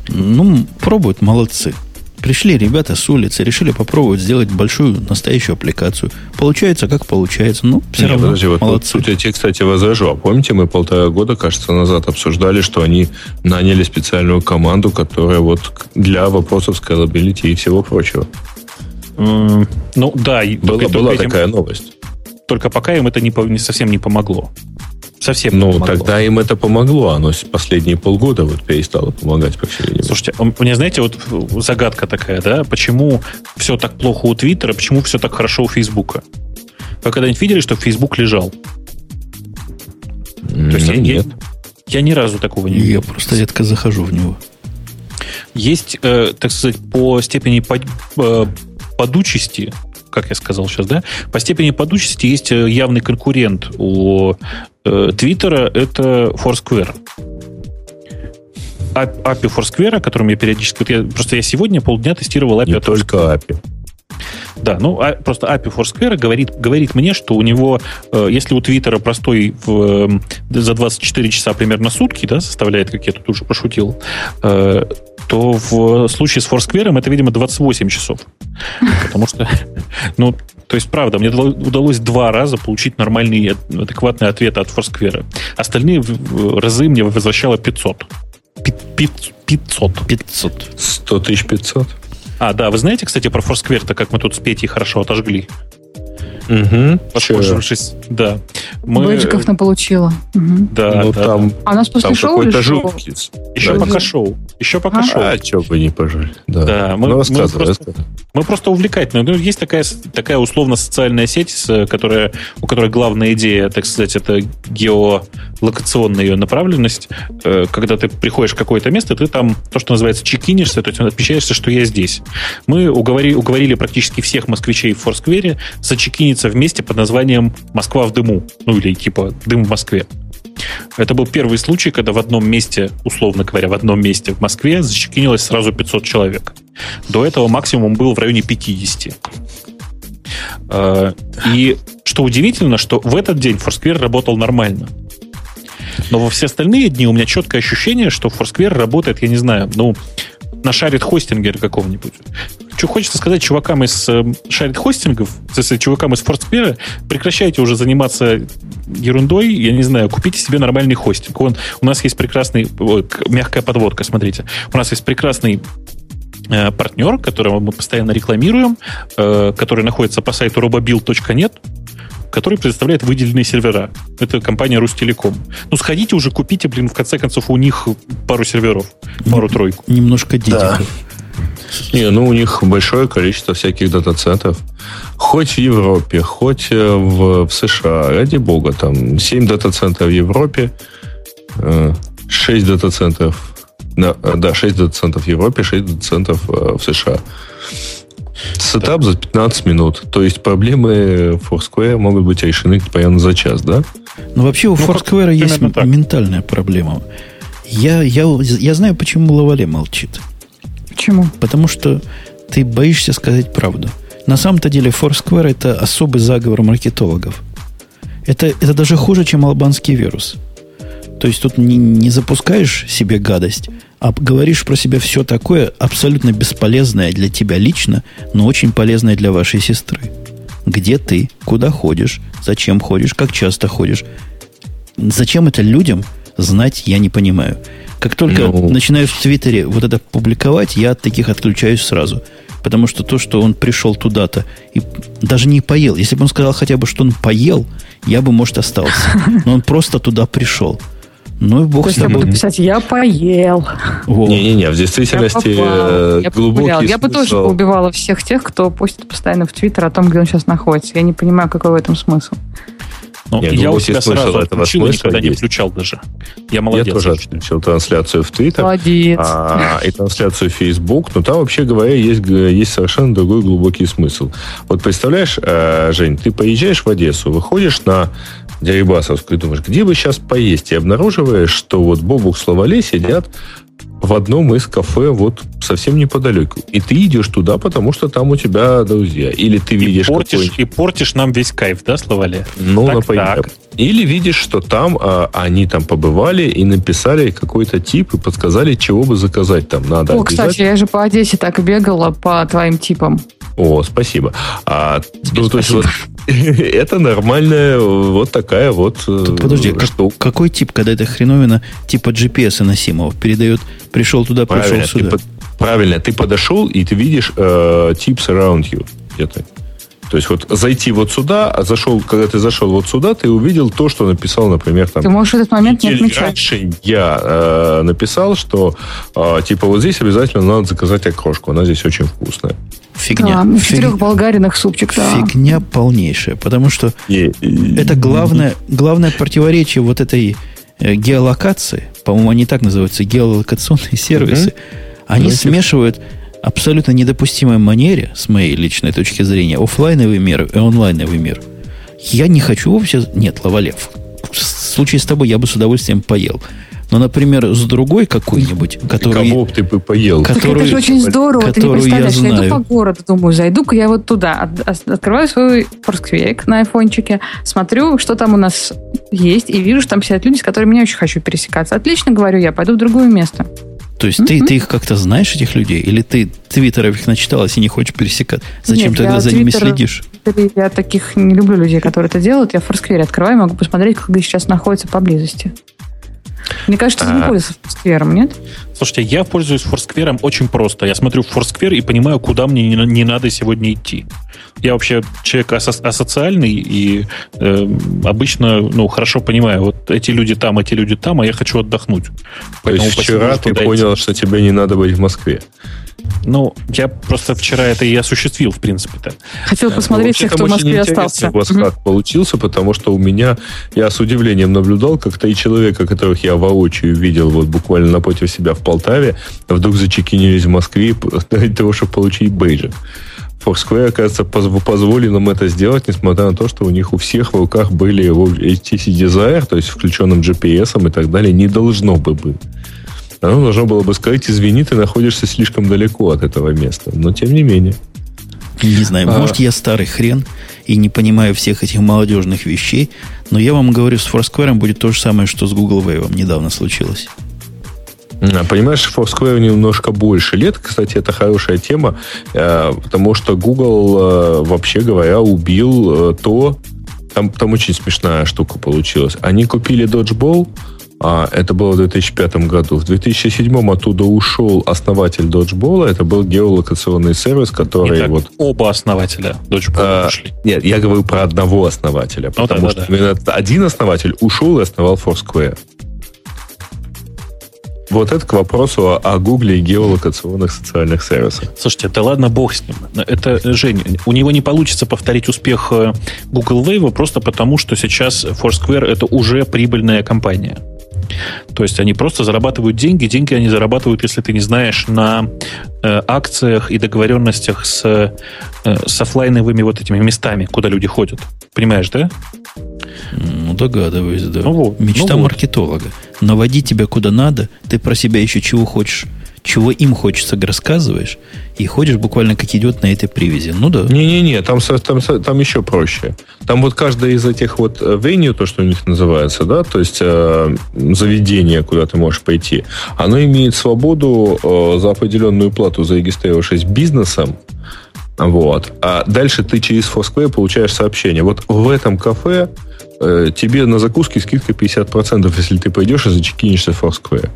Ну, пробуют, молодцы. Пришли ребята с улицы, решили попробовать сделать большую настоящую аппликацию. Получается, как получается. Ну, все Нет, равно, подожди, вот молодцы. Тут я тебе, кстати, возражу. А помните, мы полтора года, кажется, назад обсуждали, что они наняли специальную команду, которая вот для вопросов скалабилити и всего прочего. Ну да, была, только, была только такая этим, новость. Только пока им это не, не, совсем не помогло. Совсем ну, не помогло. Ну, тогда им это помогло. Оно последние полгода вот перестало помогать, по всей линии. Слушайте, у меня, знаете, вот загадка такая, да? Почему все так плохо у Твиттера, почему все так хорошо у Фейсбука? Вы когда-нибудь видели, что Фейсбук лежал? Mm, То есть нет. Я, я ни разу такого не видел. Я просто редко захожу в него. Есть, э, так сказать, по степени... Под, э, подучести, как я сказал сейчас, да, по степени подучести есть явный конкурент у Твиттера, э, это Foursquare. эй пи ай Foursquare, которым я периодически... Вот я, просто я сегодня полдня тестировал эй пи ай. Не только эй пи ай. Да, ну а, просто эй пи ай Foursquare говорит, говорит мне, что у него, э, если у Твиттера простой в, э, за двадцать четыре часа примерно сутки, да, составляет, как я тут уже пошутил, э, то в случае с Foursquare это, видимо, двадцать восемь часов. Потому что, ну, то есть, правда, мне удалось два раза получить нормальные, адекватные ответы от Foursquare. Остальные разы мне возвращало пятьсот. пятьсот. пятьсот. сто тысяч пятьсот. А, да, вы знаете, кстати, про Foursquare-то, как мы тут с Петей хорошо отожгли. Угу. Послушавшись, да. Мы... Бэджиков наполучила. Угу. Да, ну, да, там, да. А у нас после там шоу или шоу? Еще да, пока да. шоу. Еще пока а? шоу. А, чего бы не пожалели. Да, да мы, ну, мы, просто, мы просто увлекательны. Ну, есть такая, такая условно-социальная сеть, которая, у которой главная идея, так сказать, это геолокационная ее направленность. Когда ты приходишь в какое-то место, ты там, то, что называется, чекинишься, то есть отмечаешься, что я здесь. Мы уговори, уговорили практически всех москвичей в Foursquare зачекиниться вместе под названием «Москва в дыму». Ну, или типа «Дым в Москве». Это был первый случай, когда в одном месте, условно говоря, в одном месте в Москве зачекинилось сразу пятьсот человек. До этого максимум был в районе пятьдесят. И что удивительно, что в этот день Foursquare работал нормально. Но во все остальные дни у меня четкое ощущение, что Foursquare работает, я не знаю, ну... нашарит хостингер какого-нибудь. Что хочется сказать чувакам из э, шарит хостингов, если чувакам из Foursquare, прекращайте уже заниматься ерундой, я не знаю, купите себе нормальный хостинг. Он, у нас есть прекрасный, о, мягкая подводка, смотрите. У нас есть прекрасный э, партнер, которого мы постоянно рекламируем, э, который находится по сайту robobuild точка нет, который предоставляет выделенные сервера. Это компания Ростелеком. Ну, сходите уже, купите, блин, в конце концов, у них пару серверов, пару-тройку. Немножко денег. Да. Не, ну, у них большое количество всяких дата-центров. Хоть в Европе, хоть в, в США. Ради бога, там семь дата-центров в Европе, шесть дата-центров... Да, шесть дата-центров в Европе, шесть дата-центров в США. Сетап за пятнадцать минут. То есть проблемы Foursquare могут быть решены, понятно, за час, да? Ну, вообще у ну, Foursquare есть м- ментальная проблема. Я, я, я знаю, почему Лавале молчит. Почему? Потому что ты боишься сказать правду. На самом-то деле Foursquare — это особый заговор маркетологов. Это, это даже хуже, чем албанский вирус. То есть тут не, не запускаешь себе гадость, а говоришь про себя все такое абсолютно бесполезное для тебя лично, но очень полезное для вашей сестры. Где ты? Куда ходишь? Зачем ходишь? Как часто ходишь? Зачем это людям знать, я не понимаю. Как только no. начинаешь в Твиттере вот это публиковать, я от таких отключаюсь сразу. Потому что то, что он пришел туда-то и даже не поел. Если бы он сказал хотя бы, что он поел, я бы, может, остался. Но он просто туда пришел. Ну и бог с ним. Я буду писать, я поел. Не-не-не, в действительности я глубокий я, я бы тоже поубивала всех тех, кто постит постоянно в Твиттер о том, где он сейчас находится. Я не понимаю, какой в этом смысл. Ну, я, я у тебя сразу отключил, никогда есть. не включал даже. Я молодец. Я тоже отключил трансляцию в Твиттер. Молодец. А, и трансляцию в Facebook. Но там, вообще говоря, есть, есть совершенно другой глубокий смысл. Вот представляешь, Жень, ты поезжаешь в Одессу, выходишь на Дерибасовскую и думаешь, где бы сейчас поесть? И обнаруживаешь, что вот Бобук с Лавале сидят в одном из кафе вот совсем неподалеку. И ты идешь туда, потому что там у тебя друзья. Или ты и видишь... Портишь, какой... И портишь нам весь кайф, да, Славале? Ну, так, например. Так. Или видишь, что там а, они там побывали и написали какой-то тип и подсказали, чего бы заказать там надо. О, кстати, я же по Одессе так бегала по твоим типам. О, спасибо. А, ну, то есть, вот, это нормальная вот такая вот Тут, подожди, штука. Как, какой тип, когда эта хреновина типа джи пи эс носимого передает, пришел туда, правильно, пришел сюда? Ты под, правильно, ты подошел, и ты видишь э, tips around you где-то. То есть вот зайти вот сюда, а зашел, когда ты зашел вот сюда, ты увидел то, что написал, например, там... Ты можешь этот момент не отмечать. Раньше я э, написал, что э, типа вот здесь обязательно надо заказать окрошку, она здесь очень вкусная. Фигня. Да, в четырех болгаринах супчик. Да. Фигня полнейшая, потому что и, это главное, главное противоречие вот этой геолокации, по-моему, они так называются, геолокационные сервисы, угу. они да, смешивают... абсолютно недопустимой манере, с моей личной точки зрения, офлайновый мир и онлайновый мир. Я не хочу вообще... Нет, Лавалев, в случае с тобой я бы с удовольствием поел. Но, например, с другой какой-нибудь, который... Кого ты бы поел? Который, это же очень здорово, ты не представляешь. Я, я иду по городу, думаю, зайду-ка я вот туда. От, открываю свой Foursquare на айфончике, смотрю, что там у нас есть, и вижу, что там сидят люди, с которыми я очень хочу пересекаться. Отлично, говорю я, пойду в другое место. То есть mm-hmm. ты, ты их как-то знаешь, этих людей? Или ты твиттеров их начиталась и не хочешь пересекать? Зачем Нет, тогда за твиттер... ними следишь? Я таких не люблю людей, которые это делают. Я в Foursquare открываю, могу посмотреть, где сейчас находятся поблизости. Мне кажется, ты не пользуешься Foursquare, нет? Слушайте, я пользуюсь Foursquare очень просто. Я смотрю в Foursquare и понимаю, куда мне не, не надо сегодня идти. Я вообще человек асо- асоциальный и э, обычно ну, хорошо понимаю, вот эти люди там, эти люди там, а я хочу отдохнуть. Поэтому То есть вчера ты понял, идти. Что тебе не надо быть в Москве? Ну, я просто вчера это и осуществил, в принципе-то. Хотел посмотреть всех, кто в Москве остался. Восход получился, потому что у меня, я с удивлением наблюдал, как три человека, которых я воочию видел вот буквально напротив себя в Полтаве, вдруг зачекинились в Москве для того, чтобы получить бейджи. Foursquare, оказывается, позволил им это сделать, несмотря на то, что у них у всех в руках были эйч ти си-дизайр, то есть включенным джи пи эс и так далее, не должно бы быть. Оно должно было бы сказать, извини, ты находишься слишком далеко от этого места. Но тем не менее. Не знаю, а... может, я старый хрен и не понимаю всех этих молодежных вещей, но я вам говорю, с Foursquare будет то же самое, что с Google Wave недавно случилось. Понимаешь, Foursquare немножко больше лет. Кстати, это хорошая тема, потому что Google, вообще говоря, убил то... Там, там очень смешная штука получилась. Они купили Dodgeball. А, это было в две тысячи пятом году. В две тысячи седьмом оттуда ушел основатель Dodgeball. Это был геолокационный сервис, который... Итак, вот... оба основателя Dodgeball а, ушли. Нет, я говорю про одного основателя. Ну, потому да, что да, именно да. один основатель ушел и основал Foursquare. Вот это к вопросу о, о Гугле и геолокационных социальных сервисах. Слушайте, да ладно, бог с ним. Это, Женя, у него не получится повторить успех Google Wave просто потому, что сейчас Foursquare это уже прибыльная компания. То есть они просто зарабатывают деньги. Деньги они зарабатывают, если ты не знаешь, на э, акциях и договоренностях с, э, с офлайновыми вот этими местами, куда люди ходят. Понимаешь, да? Ну, догадываюсь, да. Ну, вот, Мечта ну, маркетолога. Вот. Наводи тебя куда надо, ты про себя еще чего хочешь, чего им хочется, рассказываешь, и ходишь буквально как идет на этой привязи. Ну да. Не-не-не, там, там, там еще проще. Там вот каждая из этих вот venue, то, что у них называется, да, то есть э, заведение, куда ты можешь пойти, оно имеет свободу э, за определенную плату, зарегистрировавшись бизнесом. Вот. А дальше ты через Foursquare получаешь сообщение. Вот в этом кафе э, тебе на закуске скидка пятьдесят процентов, если ты пойдешь и зачекинешься в Foursquare.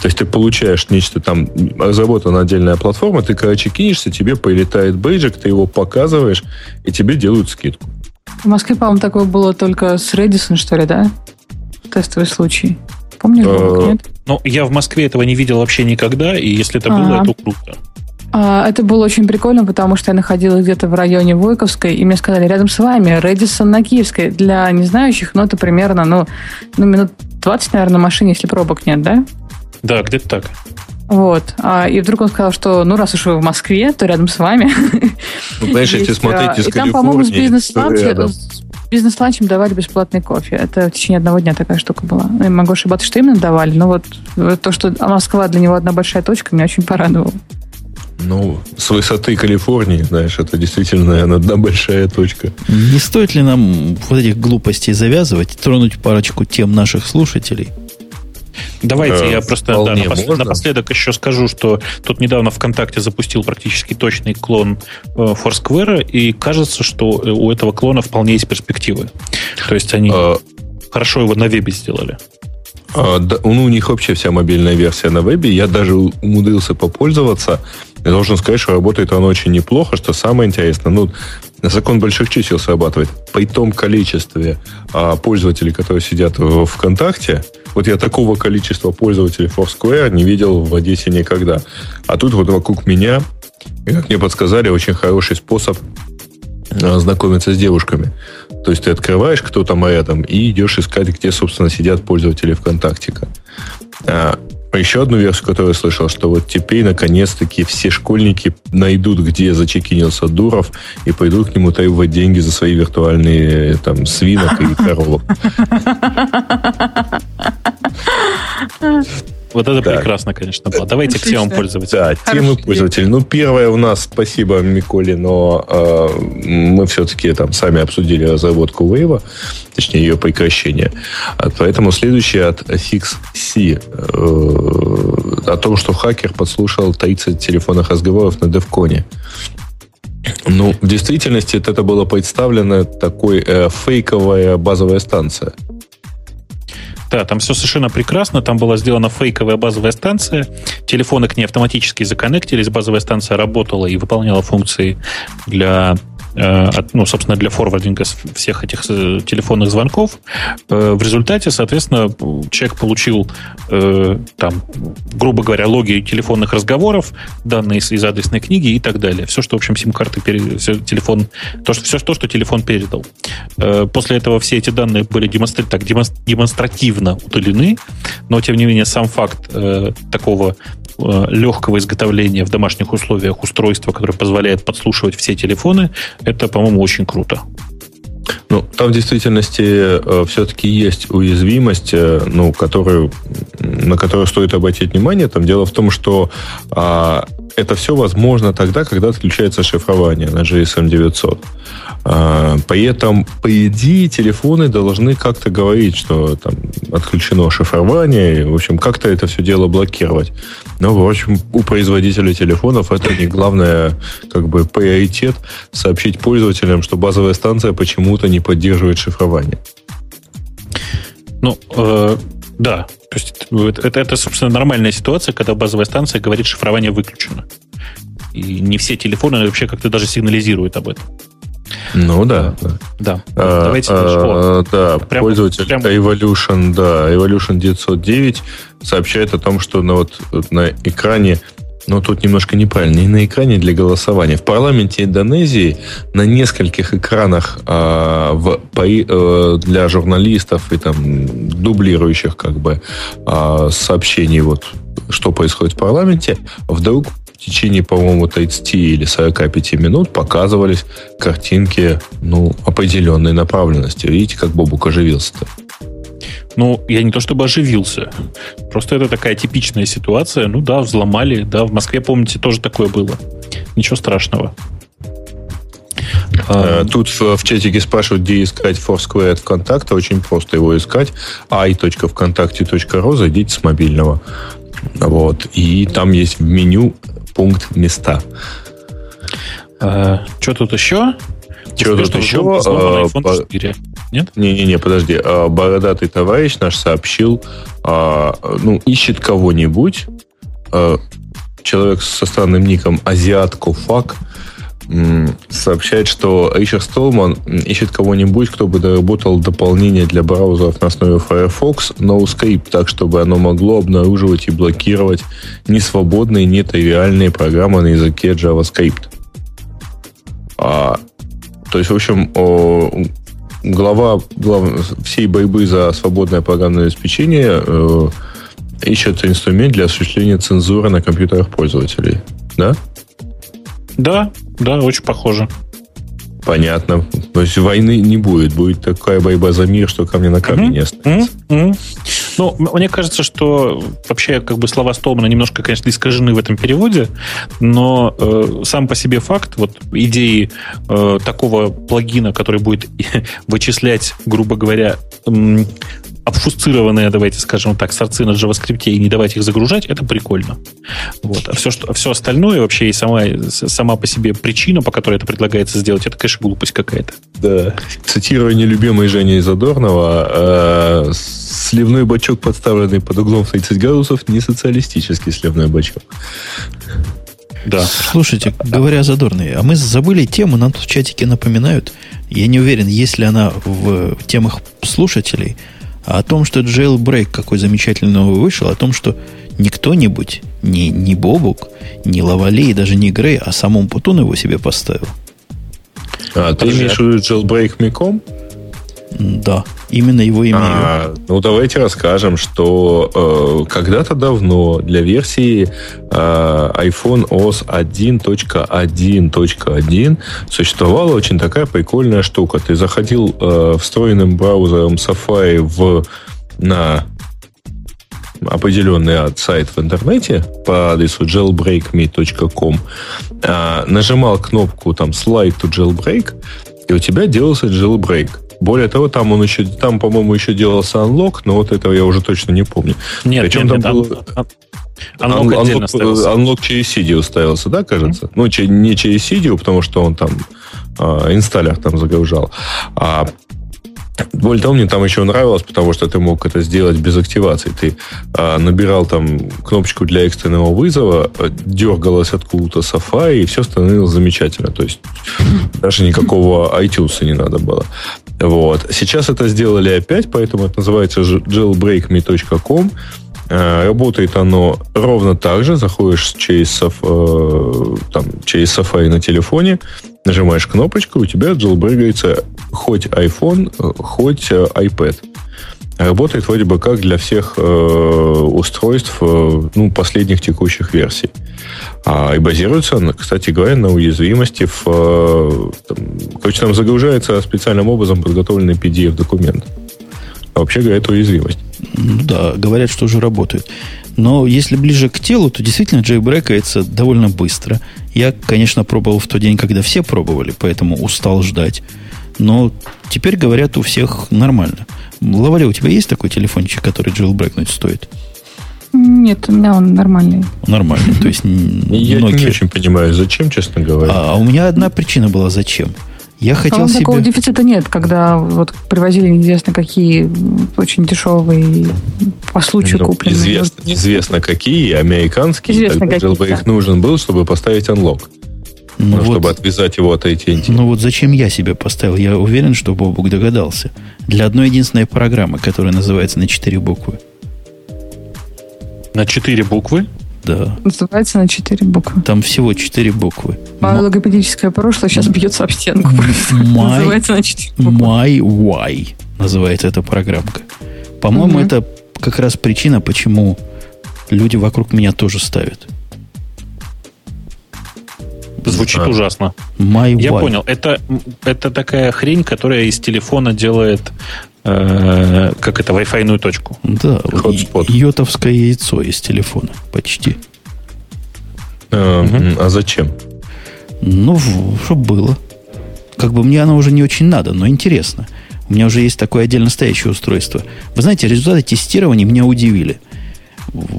То есть ты получаешь нечто там, разработана отдельная платформа, ты, короче, кинешься, тебе прилетает бейджик, ты его показываешь, и тебе делают скидку. В Москве, по-моему, такое было только с Редисон, что ли, да? Тестовый случай. Помнишь, а... нет? Ну, я в Москве этого не видел вообще никогда, и если это было, а-а-а, это круто. А, это было очень прикольно, потому что я находилась где-то в районе Войковской, и мне сказали, рядом с вами Редисон на Киевской. Для незнающих, ну, это примерно, ну, ну минут двадцать, наверное, на машине, если пробок нет, да? Да, где-то так. Вот. А, и вдруг он сказал, что ну, раз уж вы в Москве, то рядом с вами. Ну, знаешь, если смотреть из Калифорнии... И там, по-моему, с, бизнес-ланч, с бизнес-ланчем давали бесплатный кофе. Это в течение одного дня такая штука была. Я могу ошибаться, что именно давали, но вот то, что Москва для него одна большая точка, меня очень порадовало. Ну, с высоты Калифорнии, знаешь, это действительно, наверное, одна большая точка. Не стоит ли нам вот этих глупостей завязывать, тронуть парочку тем наших слушателей? Давайте э, я просто да, напоследок, напоследок еще скажу, что тут недавно ВКонтакте запустил практически точный клон э, Foursquare, и кажется, что у этого клона вполне есть перспективы. То есть они э, хорошо его на вебе сделали. Э, да, ну, у них вообще вся мобильная версия на вебе. Я даже умудрился попользоваться. Я должен сказать, что работает он очень неплохо, что самое интересное. Ну, закон больших чисел срабатывает. При том количестве а, пользователей, которые сидят в ВКонтакте, вот я такого количества пользователей Foursquare не видел в Одессе никогда. А тут вот вокруг меня, как мне подсказали, очень хороший способ а, знакомиться с девушками. То есть ты открываешь, кто там рядом, и идешь искать, где, собственно, сидят пользователи ВКонтактика. А, еще одну версию, которую я слышал, что вот теперь, наконец-таки, все школьники найдут, где зачекинился Дуров, и пойдут к нему требовать деньги за свои виртуальные там свинок и коровок. Вот это так. Прекрасно, конечно, было. Давайте Отлично. К темам пользователей. Да, Хороший темы пользователей. Ну, первое у нас, спасибо, Миколе, но э, мы все-таки там сами обсудили разработку Wave, точнее ее прекращение. Поэтому следующее от шесть си, э, о том, что хакер подслушал тридцать телефонных разговоров на DevCon'е. Ну, в действительности это было представлено такой э, фейковая базовая станция. Да, там все совершенно прекрасно. Там была сделана фейковая базовая станция. Телефоны к ней автоматически законнектились. Базовая станция работала и выполняла функции для, ну, собственно, для форвардинга всех этих телефонных звонков. В результате, соответственно, человек получил, там, грубо говоря, логи телефонных разговоров, данные из адресной книги и так далее. Все, что, в общем, сим-карты передал, все, телефон, то, что, все, что телефон передал. После этого все эти данные были демонстр... так, демонстративно удалены, но, тем не менее, сам факт такого легкого изготовления в домашних условиях устройства, которое позволяет подслушивать все телефоны, это, по-моему, очень круто. Ну, там в действительности э, все-таки есть уязвимость, э, ну, которую, на которую стоит обратить внимание. Там дело в том, что э, это все возможно тогда, когда отключается шифрование на джи эс эм девятьсот. Э, при этом, по идее, телефоны должны как-то говорить, что там отключено шифрование, и, в общем, как-то это все дело блокировать. Но, в общем, у производителей телефонов это не главное, как бы, приоритет сообщить пользователям, что базовая станция почему-то не поддерживает шифрование. Ну, э, да. То есть это, это, это, собственно, нормальная ситуация, когда базовая станция говорит, шифрование выключено. И не все телефоны вообще как-то даже сигнализируют об этом. Ну да. Да. Да. А, давайте дальше. А, да, прям, пользователь прям... Evolution, да, Evolution девятьсот девять сообщает о том, что на, вот, на экране, но тут немножко неправильно, не на экране для голосования. В парламенте Индонезии на нескольких экранах а, в, а, для журналистов и там дублирующих как бы а, сообщений, вот, что происходит в парламенте, вдруг в течение, по-моему, тридцать или сорок пять минут показывались картинки, ну, определенной направленности. Видите, как Бобук оживился-то? Ну, я не то чтобы оживился. Просто это такая типичная ситуация. Ну да, взломали. Да, в Москве, помните, тоже такое было. Ничего страшного. Тут в чатике спрашивают, где искать Foursquare от ВКонтакте. Очень просто его искать. ай точка вконтакте точка ру. Зайдите с мобильного. Вот. И там есть в меню пункт «Места». А, что тут еще? Что тут еще? iPhone четыре. Нет? Не-не-не, подожди. Бородатый товарищ наш сообщил, ну, ищет кого-нибудь. Человек со странным ником азиаткофак сообщает, что Ричард Столман ищет кого-нибудь, кто бы доработал дополнение для браузеров на основе Firefox NoScript, так, чтобы оно могло обнаруживать и блокировать несвободные, нетривиальные программы на языке JavaScript. А, то есть, в общем, о, глава, глава всей борьбы за свободное программное обеспечение э, ищет инструмент для осуществления цензуры на компьютерах пользователей. Да? Да, да, очень похоже. Понятно. То есть войны не будет. Будет такая борьба за мир, что камня на камне mm-hmm. не останется. Mm-hmm. Ну, мне кажется, что вообще как бы слова Столмана немножко, конечно, искажены в этом переводе, но э, сам по себе факт вот идеи э, такого плагина, который будет вычислять, грубо говоря, э, обфусцированные, давайте скажем так, сорцы на JavaScript и не давать их загружать, это прикольно. Вот. А все, что, все остальное вообще и сама, сама по себе причина, по которой это предлагается сделать, это, конечно, глупость какая-то. Да. Цитируя нелюбимый Женя Задорнова, э, сливной бачок, подставленный под углом в тридцать градусов, не социалистический сливной бачок. Да. Слушайте, говоря о Задорной, а мы забыли тему, нам тут в чатике напоминают. Я не уверен, есть ли она в темах слушателей, о том, что jailbreak какой замечательный новый вышел, о том, что не кто-нибудь, не, не Бобук, не Лавалей, даже не Грей, а сам Умпутун его себе поставил. А, ты имеешь в виду jailbreak Миком? Да, именно его имею. А, ну, давайте расскажем, что э, когда-то давно для версии э, iPhone о эс один точка один точка один существовала очень такая прикольная штука. Ты заходил э, встроенным браузером Safari в, на определенный сайт в интернете по адресу jailbreakme точка com, нажимал кнопку там slide to jailbreak, и у тебя делался jailbreak. Более того, там он еще, там, по-моему, еще делался unlock, но вот этого я уже точно не помню. Нет, причем нет, там нет, было... Unlock через си ди ю ставился, да, кажется? Mm-hmm. Ну, не через си ди ю, потому что он там э, инсталлер там загружал. А более того, мне там еще нравилось, потому что ты мог это сделать без активации. Ты э, набирал там кнопочку для экстренного вызова, дергалась откуда-то Safari, и все становилось замечательно. То есть даже никакого iTunes не надо было. Вот. Сейчас это сделали опять, поэтому это называется jailbreakme точка com. Работает оно ровно так же. Заходишь через, там, через Safari на телефоне, нажимаешь кнопочку, у тебя jailbreakается хоть iPhone, хоть iPad. Работает вроде бы как для всех э, устройств э, ну, последних текущих версий. А, и базируется, кстати говоря, на уязвимости. В, э, там, короче, там загружается специальным образом подготовленный пи ди эф-документ. А вообще, говоря, это уязвимость. Да, говорят, что уже работает. Но если ближе к телу, то действительно джейбрекается довольно быстро. Я, конечно, пробовал в тот день, когда все пробовали, поэтому устал ждать. Но теперь, говорят, у всех нормально. Лаваля, у тебя есть такой телефончик, который джейлбрекнуть стоит? Нет, у меня он нормальный. Нормальный, то есть я не очень понимаю, зачем, честно говоря. А у меня одна причина была, зачем. Я хотел а себе... Такого дефицита нет, когда вот привозили неизвестно какие очень дешевые по случаю ну, купленные. Известно, вот. Известно какие, американские. Известно какие, да. Их нужен был, чтобы поставить unlock. Ну, ну, вот, чтобы отвязать его от эй ти энд ти. Ну вот зачем я себе поставил? Я уверен, что Бобук догадался. Для одной единственной программы, которая называется на четыре буквы. На четыре буквы? Да. Называется на четыре буквы. Там всего четыре буквы. Мое логопедическое прошлое сейчас бьется об стенку. My, называется на четыре буквы. My Why называется эта программка. По-моему, mm-hmm. это как раз причина, почему люди вокруг меня тоже ставят. Звучит а. ужасно. My Я wife. понял. Это, это такая хрень, которая из телефона делает э, как это, вай-файную точку. Да, hotspot. Йотовское яйцо из телефона. Почти. А, угу. а зачем? Ну, чтобы было. Как бы мне оно уже не очень надо, но интересно. У меня уже есть такое отдельно стоящее устройство. Вы знаете, результаты тестирования меня удивили.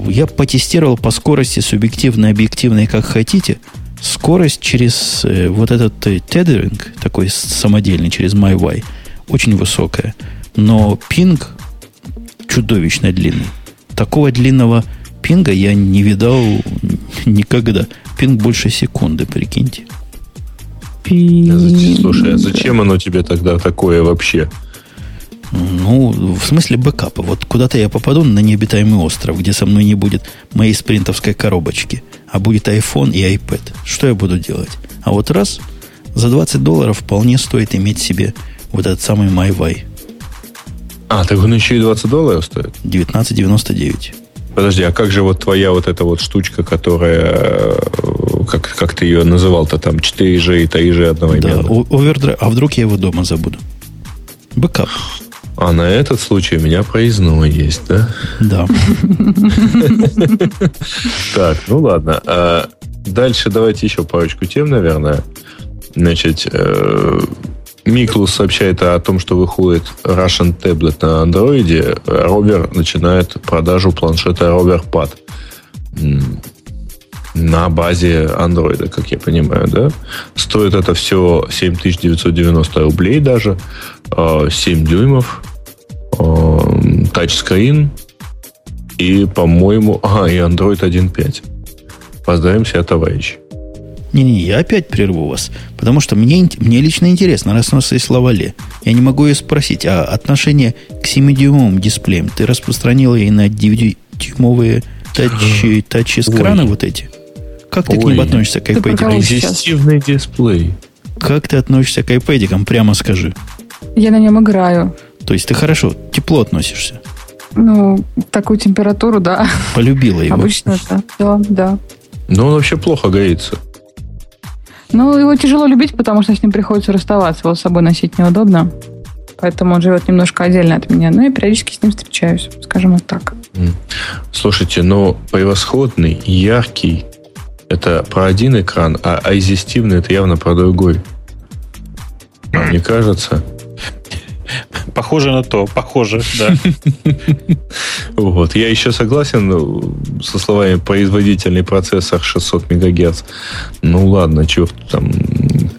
Я потестировал по скорости субъективной, объективной, как хотите. Скорость через э, вот этот э, тедеринг, такой самодельный, через MyWay, очень высокая. Но пинг чудовищно длинный. Такого длинного пинга я не видал никогда. Пинг больше секунды, прикиньте. Пинг. Слушай, а зачем оно тебе тогда такое вообще? Ну, в смысле бэкапа. Вот куда-то я попаду на необитаемый остров, где со мной не будет моей спринтовской коробочки, а будет iPhone и iPad. Что я буду делать? А вот раз, за двадцать долларов вполне стоит иметь себе вот этот самый MyWay. А, так он еще и двадцать долларов стоит? девятнадцать девяносто девять. Подожди, а как же вот твоя вот эта вот штучка, которая... Как, как ты ее называл-то там? четыре джи и три джи одновременно. Да, овердрайв. А вдруг я его дома забуду? Бэкап. А на этот случай у меня проездной есть, да? Да. Так, ну ладно. Дальше давайте еще парочку тем, наверное. Значит, Миклус сообщает о том, что выходит Russian Tablet на Android. Ровер начинает продажу планшета RoverPad на базе Android, как я понимаю, да? Стоит это все семь тысяч девятьсот девяносто рублей даже. семь дюймов. Тачскрин. И, по-моему... А, и Android один пять. Поздравим себя, товарищи. Не-не, я опять прерву вас. Потому что мне, мне лично интересно, раз у нас есть Лавале. Я не могу ее спросить, а отношение к семидюймовым дисплеям ты распространила и на девятидюймовые тачи, тачи-скраны вот эти? Как Ой. ты к ним относишься, к iPad? Резистивный дисплей. Как ты относишься к iPad? Прямо скажи. Я на нем играю. То есть ты хорошо, тепло относишься? Ну, такую температуру, да. Полюбила его. Обычно, да. да, да. Но он вообще плохо греется. Ну, его тяжело любить, потому что с ним приходится расставаться. Его с собой носить неудобно. Поэтому он живет немножко отдельно от меня. Ну, я периодически с ним встречаюсь, скажем вот так. Слушайте, ну, превосходный, яркий — это про один экран, а айзистивный — это явно про другой. Мне кажется. Похоже на то, похоже, да. Вот. Я еще согласен со словами производительный процессор шестьсот мегагерц. Ну ладно, чего там,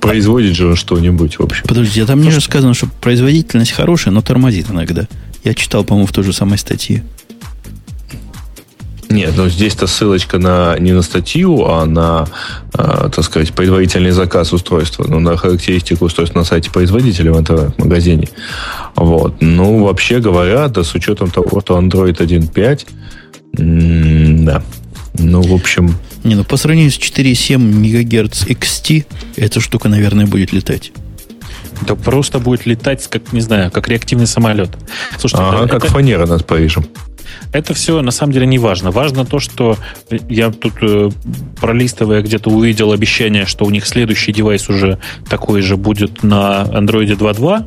производит же он что-нибудь, в общем. Подождите, а там мне же сказано, что производительность хорошая, но тормозит иногда. Я читал, по-моему, в той же самой статье. Нет, ну здесь-то ссылочка на не на статью, а на, э, так сказать, предварительный заказ устройства, ну, на характеристику устройства на сайте производителя в интернет-магазине. Вот. Ну, вообще говоря, да, с учетом того, что Android один пять, м- да. Ну, в общем... Не, ну, по сравнению с четыре целых семь десятых мегагерц икс ти, эта штука, наверное, будет летать. Да просто будет летать, как, не знаю, как реактивный самолет. Слушайте, ага, это, как это... фанера над Парижем. Это все, на самом деле, не важно. Важно то, что я тут, э, пролистывая, где-то увидел обещание, что у них следующий девайс уже такой же будет на Android два точка два.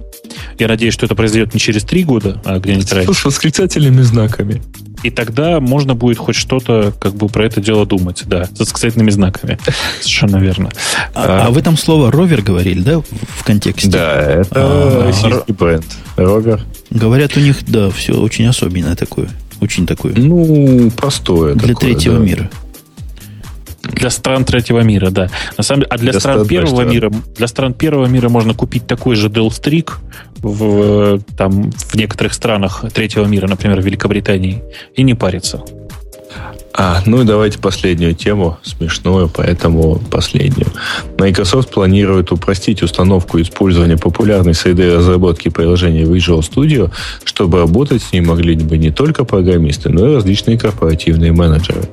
Я надеюсь, что это произойдет не через три года, а где-нибудь раньше. С восклицательными знаками. И тогда можно будет хоть что-то, как бы, про это дело думать. Да, с восклицательными знаками. Совершенно верно. А, а, а вы там слово «ровер» говорили, да, в контексте? Да, это российский бренд. Ровер. Говорят, у них, да, все очень особенное такое. Очень такое. Ну, простое. Для такое, третьего да. мира. Для стран третьего мира, да. На самом деле, а для, для стран, стран первого стран. мира, для стран первого мира можно купить такой же Dell-Strix в, там, в некоторых странах третьего мира, например, в Великобритании, и не париться. А, ну и давайте последнюю тему, смешную, поэтому последнюю. Microsoft планирует упростить установку использования популярной среды разработки приложения Visual Studio, чтобы работать с ней могли бы не только программисты, но и различные корпоративные менеджеры.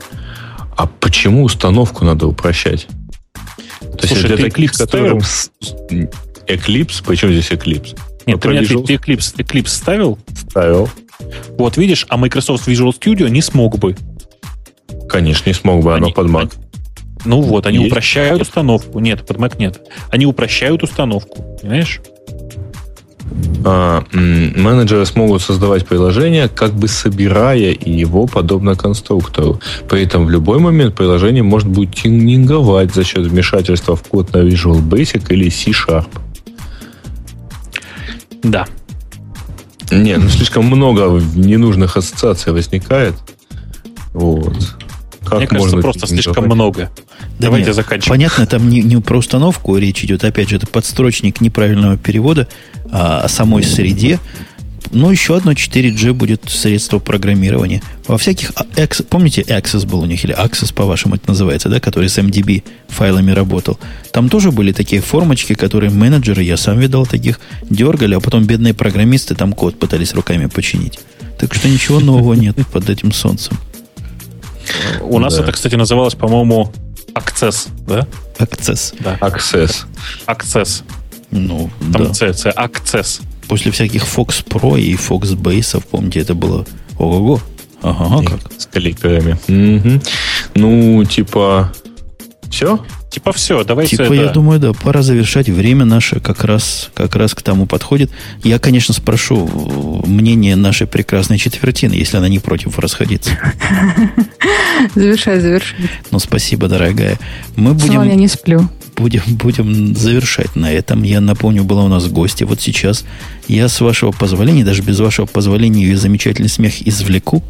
А почему установку надо упрощать? То Слушай, есть это Eclipse, которым... Eclipse? Почему здесь Eclipse? Нет, ты, меня, Visual... ты Eclipse, Eclipse ставил? Ставил. Вот видишь, а Microsoft Visual Studio не смог бы. Конечно, не смог бы, они, оно под Mac. Ну вот, они Есть? упрощают установку. Нет, под Mac нет. Они упрощают установку, понимаешь? А, м- менеджеры смогут создавать приложение, как бы собирая его подобно конструктору. При этом в любой момент приложение может будет тюнинговать за счет вмешательства в код на Visual Basic или C-Sharp. Да. Нет, ну слишком много ненужных ассоциаций возникает. Вот. Как Мне кажется, просто слишком много. Да Давайте нет, заканчиваем. Понятно, там не, не про установку речь идет. Опять же, это подстрочник неправильного перевода а, о самой среде. Но еще одно четыре джи будет средство программирования. Во всяких... Access, помните, Access был у них, или Access, по-вашему, это называется, да, который с эм ди би файлами работал. Там тоже были такие формочки, которые менеджеры, я сам видал таких, дергали, а потом бедные программисты там код пытались руками починить. Так что ничего нового нет под этим солнцем. У нас да. это, кстати, называлось, по-моему, Access, да? Access. Да. Access. Access. Ну, там да. C, C, Access. После всяких Fox Pro и Fox Base, помните, это было ого-го. Ага, как. С кликами. Угу. Ну, типа, все? Типа все, давайте Типа, это... я думаю, да, пора завершать. Время наше как раз, как раз к тому подходит. Я, конечно, спрошу мнение нашей прекрасной четвертины, если она не против расходиться. Завершай, завершай. Ну, спасибо, дорогая. Мы будем... Я не сплю. Будем, будем завершать на этом. Я напомню, была у нас гостья. Вот сейчас я, с вашего позволения, даже без вашего позволения, ее замечательный смех извлеку.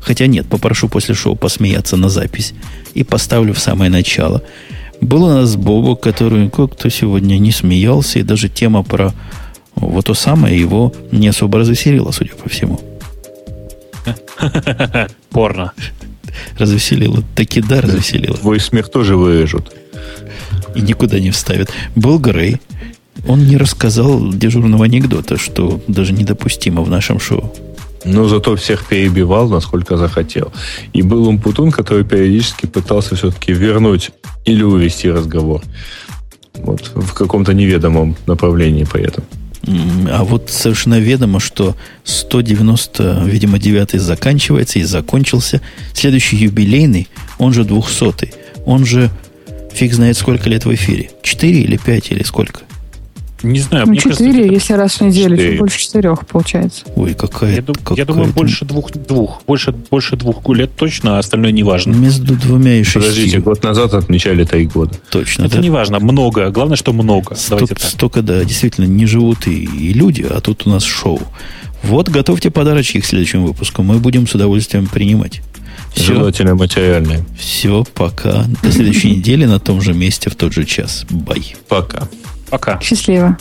Хотя нет, попрошу после шоу посмеяться на запись и поставлю в самое начало. Был у нас Бобок, который как-то сегодня не смеялся, и даже тема про вот то самое его не особо развеселила, судя по всему. Порно. Развеселила. Таки да, развеселила. Твой смех тоже вырежут. И никуда не вставят. Был Грей. Он не рассказал дежурного анекдота, что даже недопустимо в нашем шоу. Но зато всех перебивал, насколько захотел. И был Умпутун, который периодически пытался все-таки вернуть или увести разговор. Вот, в каком-то неведомом направлении при этом. А вот совершенно ведомо, что сто девяносто, видимо, девятый заканчивается и закончился. Следующий юбилейный, он же двухсотый, он же фиг знает сколько лет в эфире. четыре или пять или сколько? Не знаю. Ну, четыре, если раз в неделю, чуть больше четырех получается. Ой, какая... Я, какая я думаю, это... больше двух, двух. Больше, больше двух лет точно, а остальное не важно. Между двумя и шестью. Подождите, год назад отмечали три года. Точно. Это да? Не важно. Много. Главное, что много. Стоп, давайте так. Столько, да, действительно, не живут и, и люди, а тут у нас шоу. Вот, готовьте подарочки к следующему выпуску. Мы будем с удовольствием принимать. Все. Желательно материальное. Все, пока. До следующей недели на том же месте в тот же час. Бай. Пока. Пока. Счастливо.